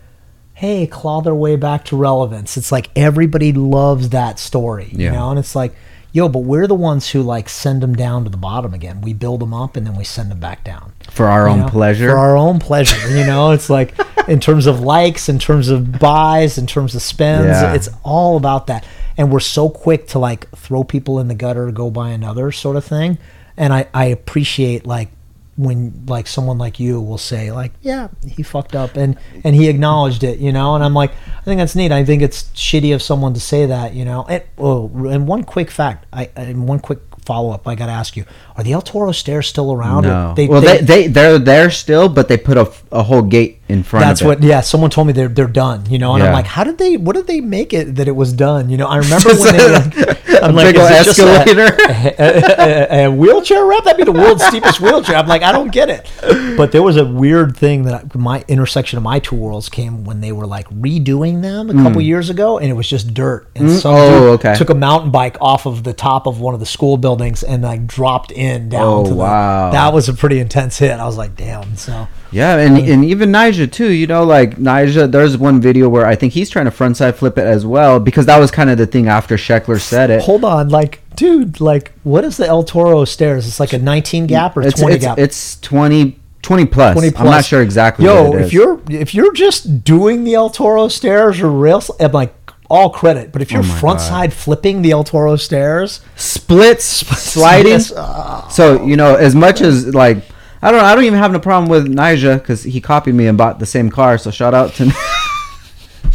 hey, claw their way back to relevance. It's like everybody loves that story, yeah. you know? And it's like, yo, but we're the ones who like send them down to the bottom again. We build them up and then we send them back down. For our you own know? pleasure? For our own pleasure, you know? It's like in terms of likes, in terms of buys, in terms of spends, yeah. it's all about that. And we're so quick to like throw people in the gutter, go buy another sort of thing. And I, I appreciate like, when like someone like you will say like, yeah, he fucked up and and he acknowledged it, you know. And I'm like, I think that's neat. I think it's shitty of someone to say that, you know. And oh, and one quick fact, I and one quick follow up, I gotta ask you: are the El Toro stairs still around? No. They, well, they, they they they're there still, but they put a, a whole gate in front. That's of That's what. Yeah, someone told me they're they're done, you know. And yeah. I'm like, how did they? What did they make it that it was done? You know, I remember when they like, I'm a like, big is it escalator, just a, a, a, a wheelchair ramp? That'd be the world's steepest wheelchair. I'm like, I don't get it. But there was a weird thing that I, my intersection of my two worlds came when they were like redoing them a couple mm. years ago, and it was just dirt. And mm. so oh, okay. took a mountain bike off of the top of one of the school buildings. buildings and like dropped in down oh, to the, wow. That was a pretty intense hit. I was like, damn. So yeah, and I mean, and even Nyjah too, you know, like Nyjah, there's one video where I think he's trying to frontside flip it as well, because that was kind of the thing after Sheckler said it. Hold on, like dude, like what is the El Toro stairs? It's like a nineteen gap or it's, twenty it's, gap? It's twenty, twenty plus. twenty plus. I'm not sure exactly. Yo, what it if is. you're if you're just doing the El Toro stairs or rails, I'm like, all credit, but if you're oh frontside flipping the El Toro stairs, splits, sliding. Oh. So you know, as much as like, I don't, know, I don't even have no problem with Nyjah because he copied me and bought the same car. So shout out to,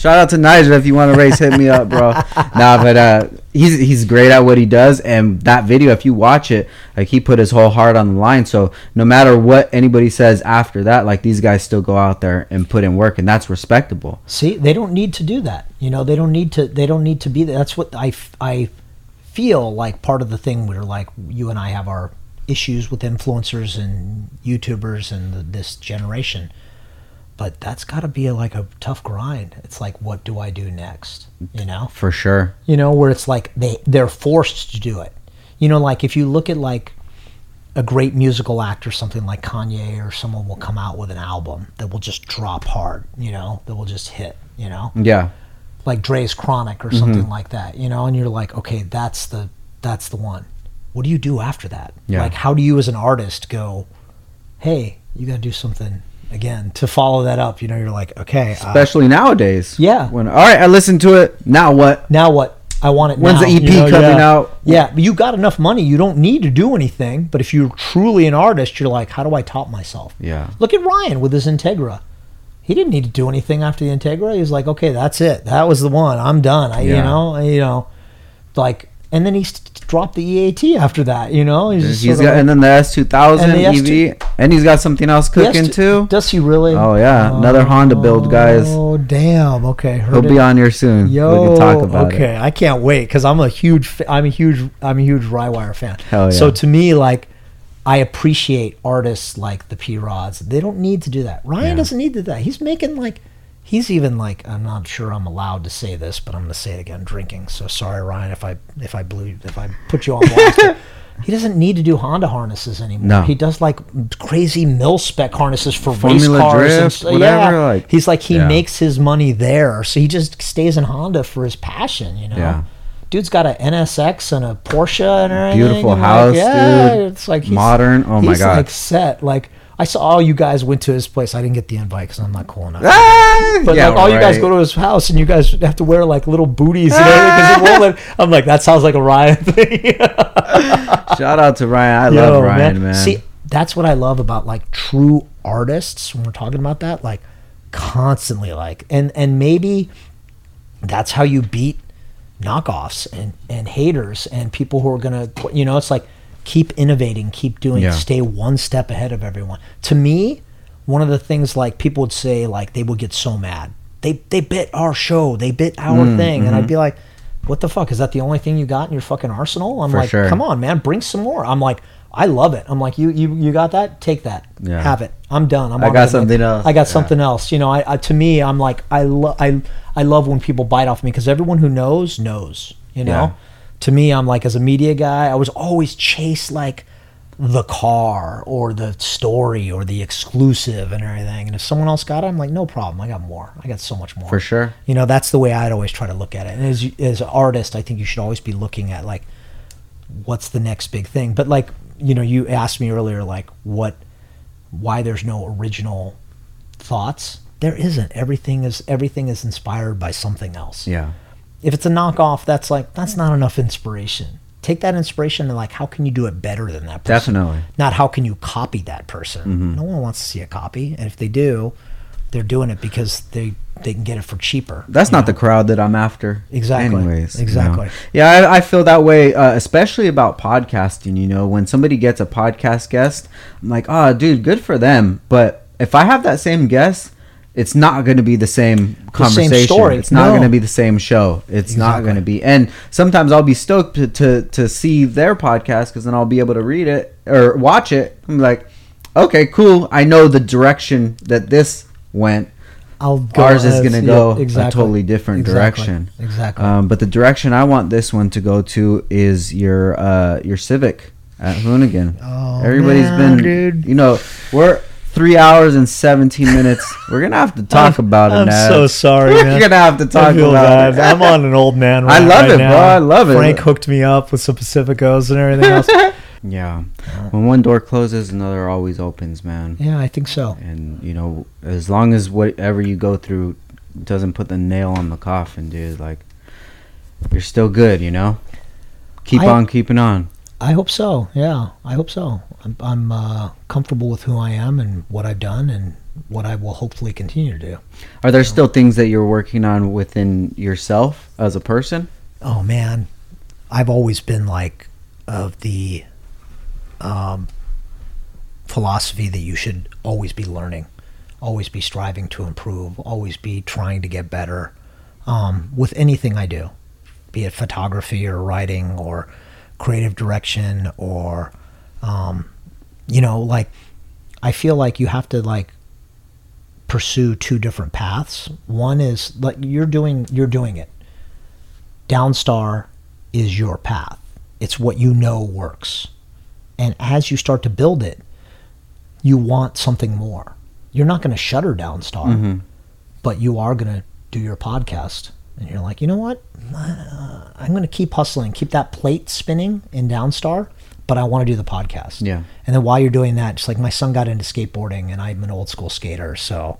Shout out to Niger if you want to race, hit me up, bro. Nah, but uh, he's he's great at what he does, and that video, if you watch it, like he put his whole heart on the line. So no matter what anybody says after that, like these guys still go out there and put in work, and that's respectable. See, they don't need to do that. You know, they don't need to. They don't need to be there. That's what I I feel like part of the thing where like you and I have our issues with influencers and YouTubers and the, this generation. But that's got to be a, like a tough grind. It's like, what do I do next? You know, for sure. You know, where it's like they they're forced to do it. You know, like if you look at like a great musical actor, something like Kanye or someone will come out with an album that will just drop hard. You know, that will just hit. You know, yeah, like Dre's Chronic or something mm-hmm. like that. You know, and you're like, okay, that's the that's the one. What do you do after that? Yeah. Like, how do you as an artist go, hey, you got to do something again to follow that up? You know, you're like, okay, especially uh, nowadays. Yeah, when all right, I listened to it, now what? Now what? I want it. When's now. When's the E P you know, coming yeah. out? Yeah, but you got enough money, you don't need to do anything. But if you're truly an artist, you're like, how do I top myself? Yeah, look at Ryan with his Integra. He didn't need to do anything after the Integra. He was like, okay, that's it, that was the one, I'm done. I yeah. you know you know like, and then he st- dropped the E A T after that, you know. He's, just he's got, like, and then the S two thousand and the E V, and he's got something else cooking too. Does he really? Oh yeah, oh, another Honda build, guys. Oh damn, okay. Heard He'll it. be on here soon. Yo, we can talk about okay. it. Okay, I can't wait because I'm a huge, I'm a huge, I'm a huge Rywire fan. Hell yeah. So to me, like, I appreciate artists like the P Rods. They don't need to do that. Ryan yeah. doesn't need to do that. He's making like. He's even like, I'm not sure I'm allowed to say this, but I'm going to say it again, drinking. So sorry, Ryan, if I if I blew, if I put you on blast. He doesn't need to do Honda harnesses anymore. No. He does like crazy mil-spec harnesses for Formula race cars. Drift, and st- whatever, yeah. like, He's like, he yeah. makes his money there. So he just stays in Honda for his passion, you know? Yeah. Dude's got an N S X and a Porsche and everything. Beautiful and house, like, yeah, dude. It's like he's, modern. Oh, my he's God. He's like set, like... I saw all you guys went to his place. I didn't get the invite because I'm not cool enough. Ah, but yeah, like, all right. You guys go to his house and you guys have to wear like little booties. You know, because like, I'm like, that sounds like a Ryan thing. Shout out to Ryan. I Yo, love Ryan, man. man. See, that's what I love about like true artists when we're talking about that. Like constantly like, and, and maybe that's how you beat knockoffs and, and haters and people who are going to, you know, it's like, keep innovating, keep doing, yeah. stay one step ahead of everyone. To me, one of the things like people would say, like they would get so mad. They they bit our show, they bit our mm, thing. Mm-hmm. And I'd be like, what the fuck? Is that the only thing you got in your fucking arsenal? I'm For like, sure. come on, man, bring some more. I'm like, I love it. I'm like, you you, you got that? Take that. Yeah. Have it. I'm done. I'm I got something else. I got yeah. something else. You know, I, I to me, I'm like, I, lo- I, I love when people bite off me because everyone who knows, knows, you know? Yeah. To me, I'm like, as a media guy, I was always chase like the car or the story or the exclusive and everything. And if someone else got it, I'm like, no problem. I got more. I got so much more. For sure. You know, that's the way I'd always try to look at it. And as, as an artist, I think you should always be looking at like, what's the next big thing? But like, you know, you asked me earlier, like what, why there's no original thoughts. There isn't. Everything is, everything is inspired by something else. Yeah. If it's a knockoff, that's like, that's not enough inspiration. Take that inspiration and like, how can you do it better than that person? Definitely. Not how can you copy that person? Mm-hmm. No one wants to see a copy. And if they do, they're doing it because they, they can get it for cheaper. That's not know? the crowd that I'm after. Exactly. Anyways. Exactly. You know? Yeah, I, I feel that way, uh, especially about podcasting. You know, when somebody gets a podcast guest, I'm like, oh, dude, good for them. But if I have that same guest, it's not going to be the same conversation. The same story. It's not no. going to be the same show. It's exactly. not going to be. And sometimes I'll be stoked to to, to see their podcast because then I'll be able to read it or watch it. I'm like, okay, cool. I know the direction that this went. I'll go Ours as, is going to go yeah, exactly. a totally different exactly. direction. Exactly. Um, but the direction I want this one to go to is your uh, your Civic at Hoonigan. Oh, Everybody's man, been, dude. You know, we're... Three hours and seventeen minutes. We're gonna have to talk I'm, about it. I'm now. so sorry. We're man. gonna have to talk I feel about bad. it. I'm on an old man. Right I love right it, now. bro. I love Frank it. Frank hooked me up with some Pacificos and everything else. yeah. When one door closes, another always opens, man. Yeah, I think so. And you know, as long as whatever you go through doesn't put the nail on the coffin, dude, like you're still good. You know, keep I, on keeping on. I hope so. Yeah, I hope so. I'm, I'm uh, comfortable with who I am and what I've done and what I will hopefully continue to do. Are there you still know? things that you're working on within yourself as a person? Oh, man. I've always been like of the um, philosophy that you should always be learning, always be striving to improve, always be trying to get better um, with anything I do, be it photography or writing or creative direction or, um, you know, like I feel like you have to like pursue two different paths. One is like you're doing, you're doing it. Downstar is your path. It's what you know works. And as you start to build it, you want something more. You're not going to shutter down Star, mm-hmm. but you are going to do your podcast. And you're like, you know what? Uh, I'm going to keep hustling, keep that plate spinning in Downstar, but I want to do the podcast. Yeah. And then while you're doing that, just like my son got into skateboarding and I'm an old school skater, so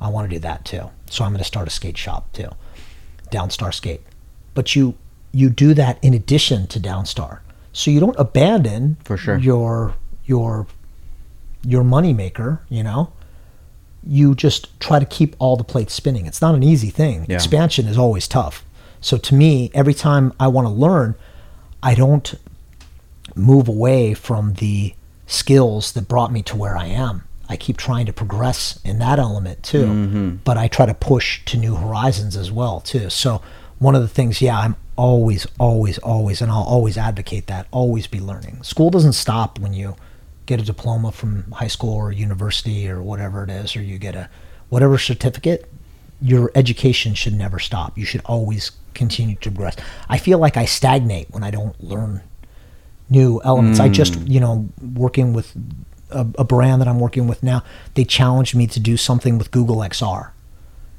I want to do that too. So I'm going to start a skate shop too, Downstar Skate. But you you do that in addition to Downstar. So you don't abandon for sure your your your moneymaker, you know? You just try to keep all the plates spinning. It's not an easy thing. Yeah. Expansion is always tough. So to me, every time I want to learn, I don't move away from the skills that brought me to where I am. I keep trying to progress in that element too, mm-hmm. but I try to push to new horizons as well too. So one of the things, yeah, I'm always, always, always, and I'll always advocate that, always be learning. School doesn't stop when you get a diploma from high school or university or whatever it is, or you get a whatever certificate. Your education should never stop. You should always continue to progress. I feel like I stagnate when I don't learn new elements. Mm. I just, you know, working with a, a brand that I'm working with now, they challenged me to do something with Google X R.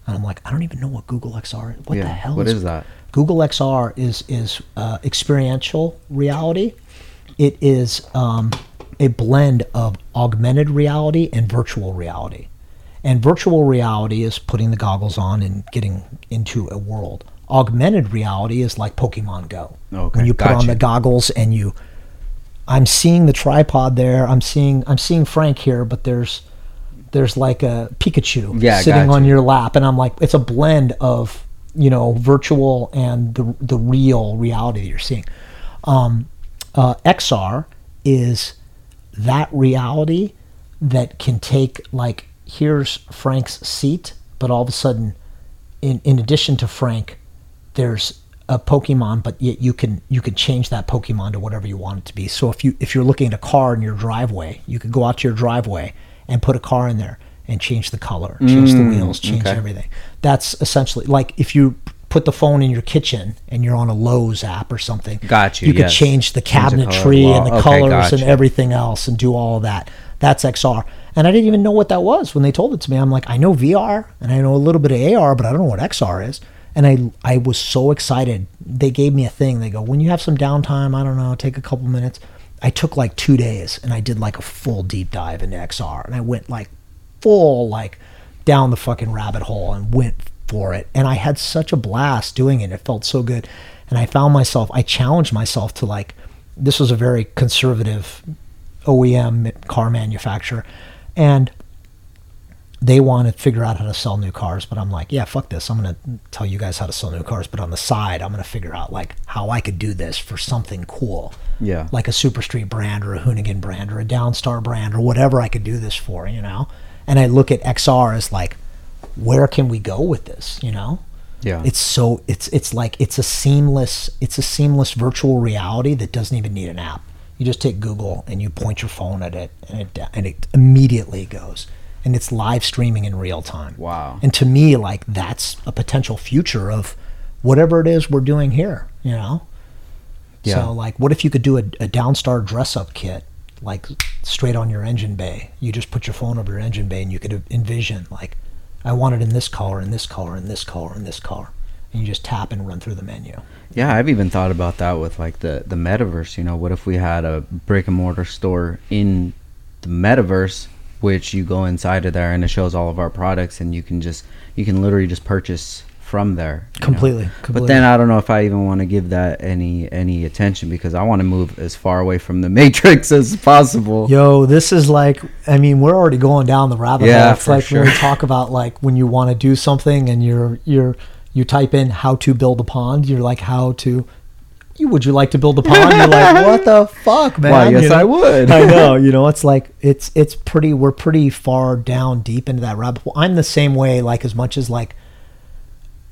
And I'm like, I don't even know what Google X R is. What yeah, the hell what is, is that? Google X R is is uh, experiential reality. It is um, a blend of augmented reality and virtual reality. And virtual reality is putting the goggles on and getting into a world. Augmented reality is like Pokemon Go. Okay, when you put gotcha. on the goggles and you, I'm seeing the tripod there. I'm seeing I'm seeing Frank here, but there's. There's like a Pikachu yeah, sitting on your lap, and I'm like, it's a blend of, you know, virtual and the the real reality that you're seeing. Um, uh, X R is that reality that can take, like, here's Frank's seat, but all of a sudden, in in addition to Frank, there's a Pokemon, but yet you can you can change that Pokemon to whatever you want it to be. So if you if you're looking at a car in your driveway, you could go out to your driveway and put a car in there and change the color, change mm, the wheels, change okay. everything. That's essentially like if you put the phone in your kitchen and you're on a Lowe's app or something, Got you, you yes. could change the cabinetry and the okay, colors gotcha. and everything else and do all of that. That's X R. And I didn't even know what that was when they told it to me. I'm like, I know V R and I know a little bit of A R, but I don't know what X R is. And I, I was so excited. They gave me a thing. They go, when you have some downtime, I don't know, take a couple minutes. I took like two days and I did like a full deep dive into X R, and I went like full like down the fucking rabbit hole and went for it. And I had such a blast doing it. It felt so good. And I found myself, I challenged myself to like, this was a very conservative O E M car manufacturer, and they want to figure out how to sell new cars. But I'm like, yeah, fuck this. I'm going to tell you guys how to sell new cars. But on the side, I'm going to figure out like how I could do this for something cool. Yeah. Like a Super Street brand or a Hoonigan brand or a Downstar brand or whatever I could do this for, you know? And I look at X R as like, where can we go with this? You know? Yeah. It's so, it's, it's like, it's a seamless, it's a seamless virtual reality that doesn't even need an app. You just take Google and you point your phone at it and it, and it immediately goes. And it's live streaming in real time. Wow. And to me, like, that's a potential future of whatever it is we're doing here, you know? Yeah. So, like, what if you could do a, a Downstar dress-up kit, like, straight on your engine bay? You just put your phone over your engine bay and you could envision, like, I want it in this color, in this color, in this color, in this color. And you just tap and run through the menu. Yeah, I've even thought about that with, like, the, the metaverse, you know? What if we had a brick-and-mortar store in the metaverse, which you go inside of there and it shows all of our products, and you can just you can literally just purchase from there. Completely, completely. But then I don't know if I even want to give that any any attention, because I want to move as far away from the Matrix as possible. Yo, this is like, I mean, we're already going down the rabbit hole. Yeah, it's for like sure. When we talk about like when you want to do something and you're you're you type in how to build a pond, you're like how to. You, would you like to build a pond? You're like, what the fuck, man? Well, yes, you know? I would. I know. You know, it's like, it's it's pretty, we're pretty far down deep into that rabbit hole. I'm the same way, like, as much as, like,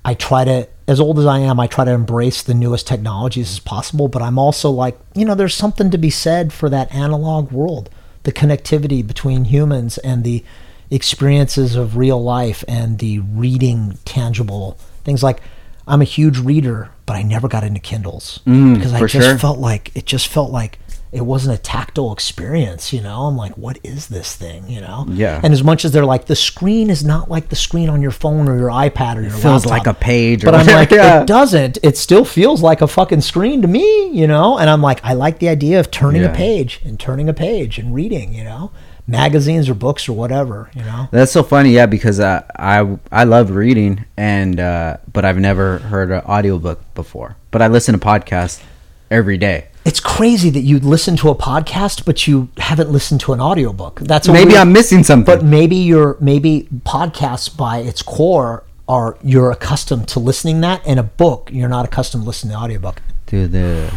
I try to, as old as I am, I try to embrace the newest technologies as possible, but I'm also like, you know, there's something to be said for that analog world, the connectivity between humans and the experiences of real life and the reading tangible things. Like, I'm a huge reader, but I never got into Kindles mm, because I just sure. felt like it just felt like it wasn't a tactile experience, you know? I'm like, what is this thing, you know? Yeah. And as much as they're like, the screen is not like the screen on your phone or your iPad or your it feels laptop, like a page. Or but whatever. I'm like, yeah. It doesn't. It still feels like a fucking screen to me, you know? And I'm like, I like the idea of turning yeah. a page and turning a page and reading, you know? Magazines or books or whatever, you know. That's so funny, yeah, because I I, I love reading, and uh, but I've never heard an audiobook before. But I listen to podcasts every day. It's crazy that you listen to a podcast, but you haven't listened to an audiobook. That's maybe weird, I'm missing something. But maybe you're maybe podcasts by its core are you're accustomed to listening that, and a book you're not accustomed to listening to audiobook. Dude, the,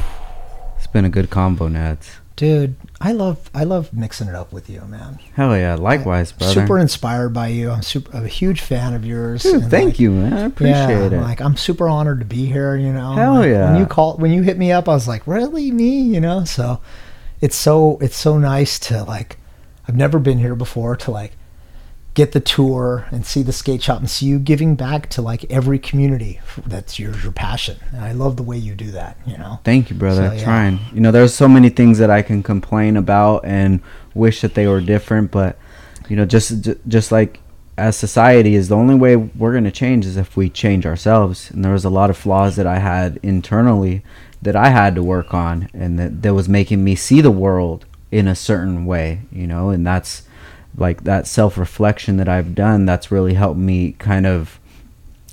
it's been a good combo, Nads. Dude, I love I love mixing it up with you, man. Hell yeah, likewise, brother. Super inspired by you. I'm super I'm a huge fan of yours. Dude, and thank like, you, man. I appreciate yeah, it. I'm like I'm super honored to be here, you know. Hell like, yeah. When you called, when you hit me up, I was like, really, me, you know? So, it's so it's so nice to like. I've never been here before to like get the tour and see the skate shop and see you giving back to like every community that's your your passion. And I love the way you do that, you know. Thank you, brother. So, yeah. Trying. You know, there's so many things that I can complain about and wish that they were different, but you know, just just like as society is the only way we're going to change is if we change ourselves. And there was a lot of flaws that I had internally that I had to work on, and that, that was making me see the world in a certain way, you know, and that's like that self-reflection that I've done, that's really helped me kind of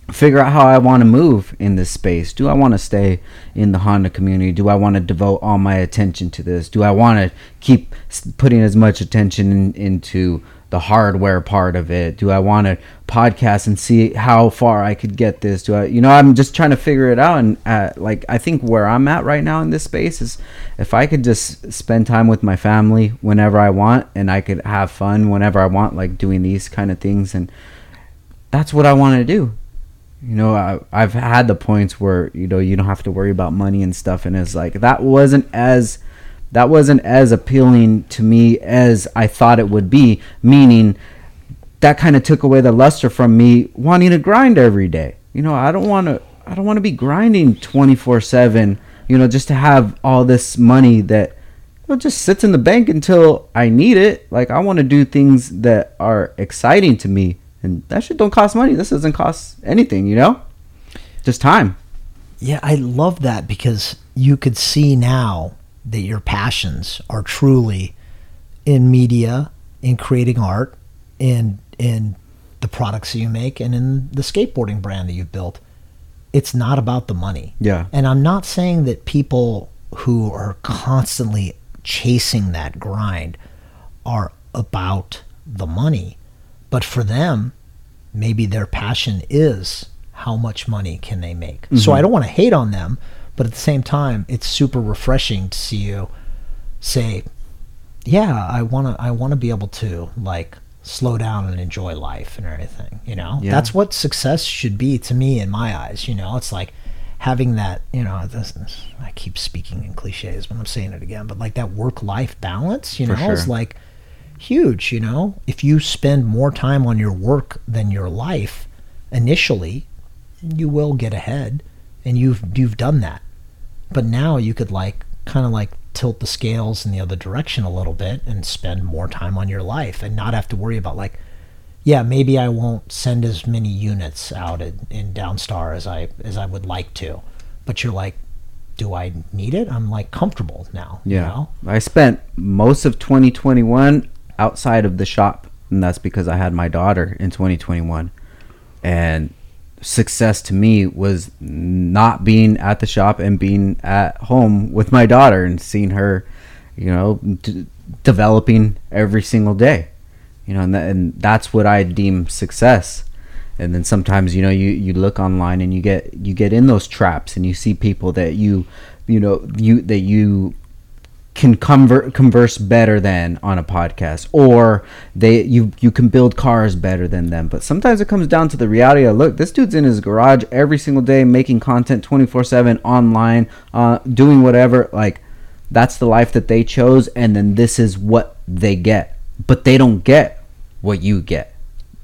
figure out how I want to move in this space. Do I want to stay in the Honda community? Do I want to devote all my attention to this? Do I want to keep putting as much attention in, into the hardware part of it? Do I want to podcast and see how far I could get this? Do I, you know, I'm just trying to figure it out. And uh, like, I think where I'm at right now in this space is if I could just spend time with my family whenever I want, and I could have fun whenever I want, like doing these kind of things. And that's what I want to do. You know, I, I've had the points where, you know, you don't have to worry about money and stuff. And it's like, that wasn't as, that wasn't as appealing to me as I thought it would be. Meaning that kind of took away the luster from me wanting to grind every day. You know, I don't want to, I don't want to be grinding twenty-four seven, you know, just to have all this money that, you know, just sits in the bank until I need it. Like, I want to do things that are exciting to me. And that shit don't cost money. This doesn't cost anything, you know? Just time. Yeah, I love that, because you could see now that your passions are truly in media, in creating art, in in the products that you make, and in the skateboarding brand that you've built. It's not about the money. Yeah. And I'm not saying that people who are constantly chasing that grind are about the money. But for them, maybe their passion is how much money can they make. Mm-hmm. So I don't want to hate on them, but at the same time, it's super refreshing to see you say, yeah, I want to I want to be able to like slow down and enjoy life and everything, you know? Yeah. That's what success should be to me in my eyes, you know? It's like having that, you know, this, I keep speaking in cliches when I'm saying it again, but like that work-life balance, you for know, sure. It's like huge, you know? If you spend more time on your work than your life initially, you will get ahead, and you've you've done that. But now you could like kind of like tilt the scales in the other direction a little bit and spend more time on your life and not have to worry about like, yeah, maybe I won't send as many units out in, in Downstar as I as I would like to. But you're like, do I need it? I'm like comfortable now. Yeah. You know? I spent most of twenty twenty-one outside of the shop, and that's because I had my daughter in twenty twenty-one, and success to me was not being at the shop and being at home with my daughter and seeing her, you know, d- developing every single day, you know, and, th- and that's what I deem success. And then sometimes, you know, you, you look online and you get you get in those traps and you see people that you, you know, you that you can convert, converse better than on a podcast, or they you you can build cars better than them. But sometimes it comes down to the reality of, look, this dude's in his garage every single day making content twenty-four seven online, uh, doing whatever. Like, that's the life that they chose, and then this is what they get. But they don't get what you get.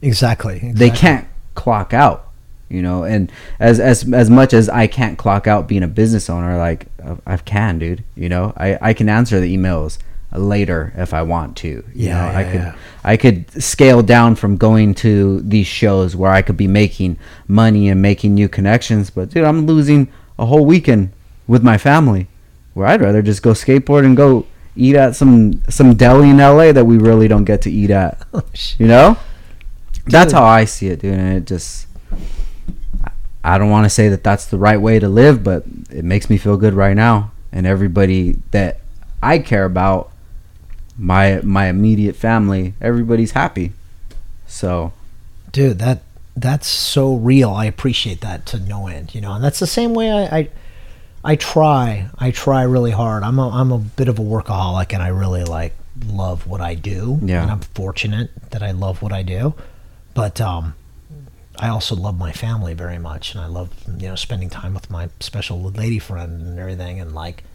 Exactly. exactly. They can't clock out, you know. And as as as much as I can't clock out being a business owner, like I can, dude, you know, I, I can answer the emails later if I want to. You yeah, know, yeah, I could yeah. I could scale down from going to these shows where I could be making money and making new connections, but dude, I'm losing a whole weekend with my family where I'd rather just go skateboard and go eat at some some deli in L A that we really don't get to eat at. Oh, shit. You know? Dude. That's how I see it, dude, and it just, I don't want to say that that's the right way to live, but it makes me feel good right now. And everybody that I care about, my my immediate family, everybody's happy. So, dude, that that's so real. I appreciate that to no end, you know. And that's the same way I I, I try. I try really hard. I'm a, I'm a bit of a workaholic, and I really like love what I do. Yeah. And I'm fortunate that I love what I do. But um, I also love my family very much, and I love, you know, spending time with my special lady friend and everything. And like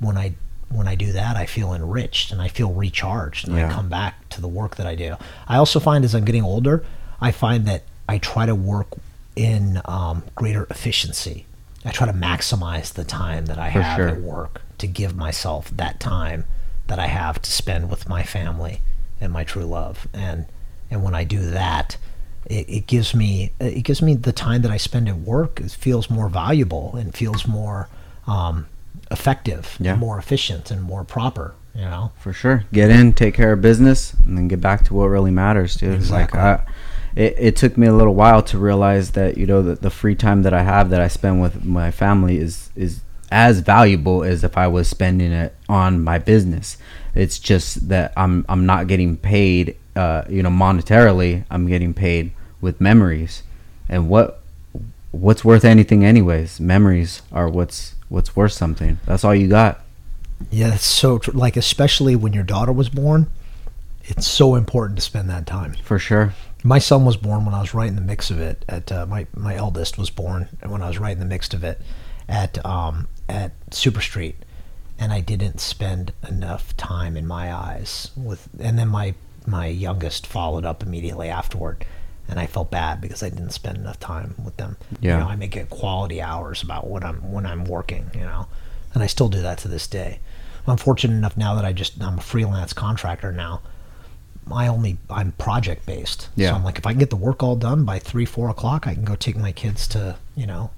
when I when I do that, I feel enriched and I feel recharged, and yeah. I come back to the work that I do. I also find as I'm getting older, I find that I try to work in um, greater efficiency. I try to maximize the time that I For have sure. at work to give myself that time that I have to spend with my family and my true love. And And when I do that, it, it gives me it gives me the time that I spend at work. It feels more valuable and feels more um, effective, yeah. more efficient, and more proper. You know, for sure. Get in, take care of business, and then get back to what really matters, dude. Exactly. Like I, it, it took me a little while to realize that, you know, that the free time that I have that I spend with my family is is as valuable as if I was spending it on my business. It's just that I'm I'm not getting paid. Uh, you know, monetarily, I'm getting paid with memories, and what what's worth anything, anyways? Memories are what's what's worth something. That's all you got. Yeah, that's so true. Like, especially when your daughter was born, it's so important to spend that time. For sure. My son was born when I was right in the mix of it. At uh, my my eldest was born when I was right in the mix of it at um, at Super Street, and I didn't spend enough time in my eyes with, and then my. my youngest followed up immediately afterward, and I felt bad because I didn't spend enough time with them. Yeah. You know, I make it quality hours about when I'm when I'm working, you know, and I still do that to this day. I'm fortunate enough now that I just I'm a freelance contractor now. I only I'm project based, yeah. So I'm like, if I can get the work all done by three four o'clock, I can go take my kids to you know,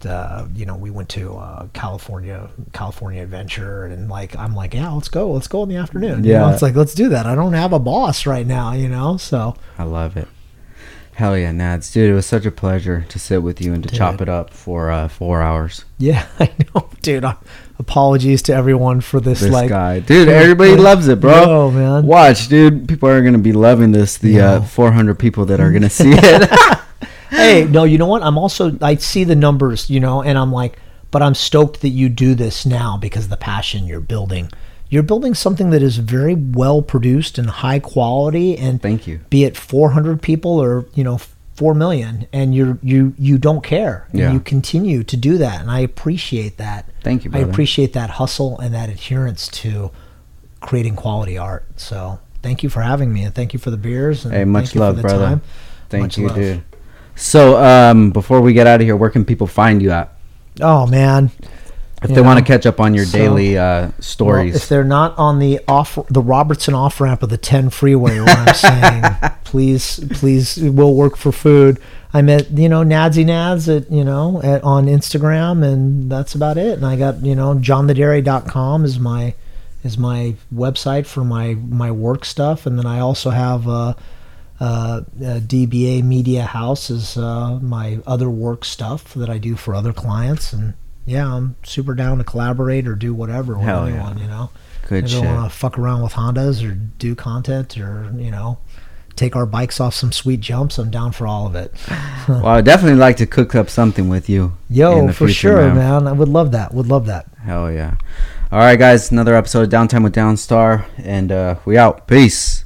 the you know we went to uh, California California Adventure, and like I'm like, yeah, let's go let's go in the afternoon. Yeah, you know, it's like, let's do that. I don't have a boss right now, you know. So I love it. Hell yeah, Nads, dude, it was such a pleasure to sit with you and to dude. chop it up for uh, four hours. Yeah, I know, dude. I, apologies to everyone for this. this like, guy. dude, everybody loves it, bro. Oh man, watch, dude. People are gonna be loving this. The yeah. uh, four hundred people that are gonna see it. Hey, no, you know what? I'm also, I see the numbers, you know, and I'm like, but I'm stoked that you do this now because of the passion you're building. You're building something that is very well produced and high quality, and thank you. Be it four hundred people or, you know, four million, and you're, you, you don't care. Yeah. And you continue to do that. And I appreciate that. Thank you, brother. I appreciate that hustle and that adherence to creating quality art. So thank you for having me, and thank you for the beers. And hey, much love, brother. Time. Thank much you, love. dude. So um, before we get out of here, where can people find you at? Oh, man. If you they know, want to catch up on your so, daily uh, stories. Well, if they're not on the off the Robertson off-ramp of the ten freeway, what I'm saying, please, please, we'll work for food. I'm at, you know, Nadsy Nads at, you know, at, on Instagram, and that's about it. And I got, you know, john the dairy dot com is my is my website for my, my work stuff. And then I also have... Uh, Uh, uh, D B A Media House is uh, my other work stuff that I do for other clients, and yeah, I'm super down to collaborate or do whatever with Hell anyone. Yeah. You know, good if shit. I don't want to fuck around with Hondas or do content or you know, take our bikes off some sweet jumps. I'm down for all of it. Well, I'd definitely like to cook up something with you. Yo, for future, sure, man. man. I would love that. Would love that. Hell yeah! All right, guys, another episode of Downtime with Downstar, and uh, we out. Peace.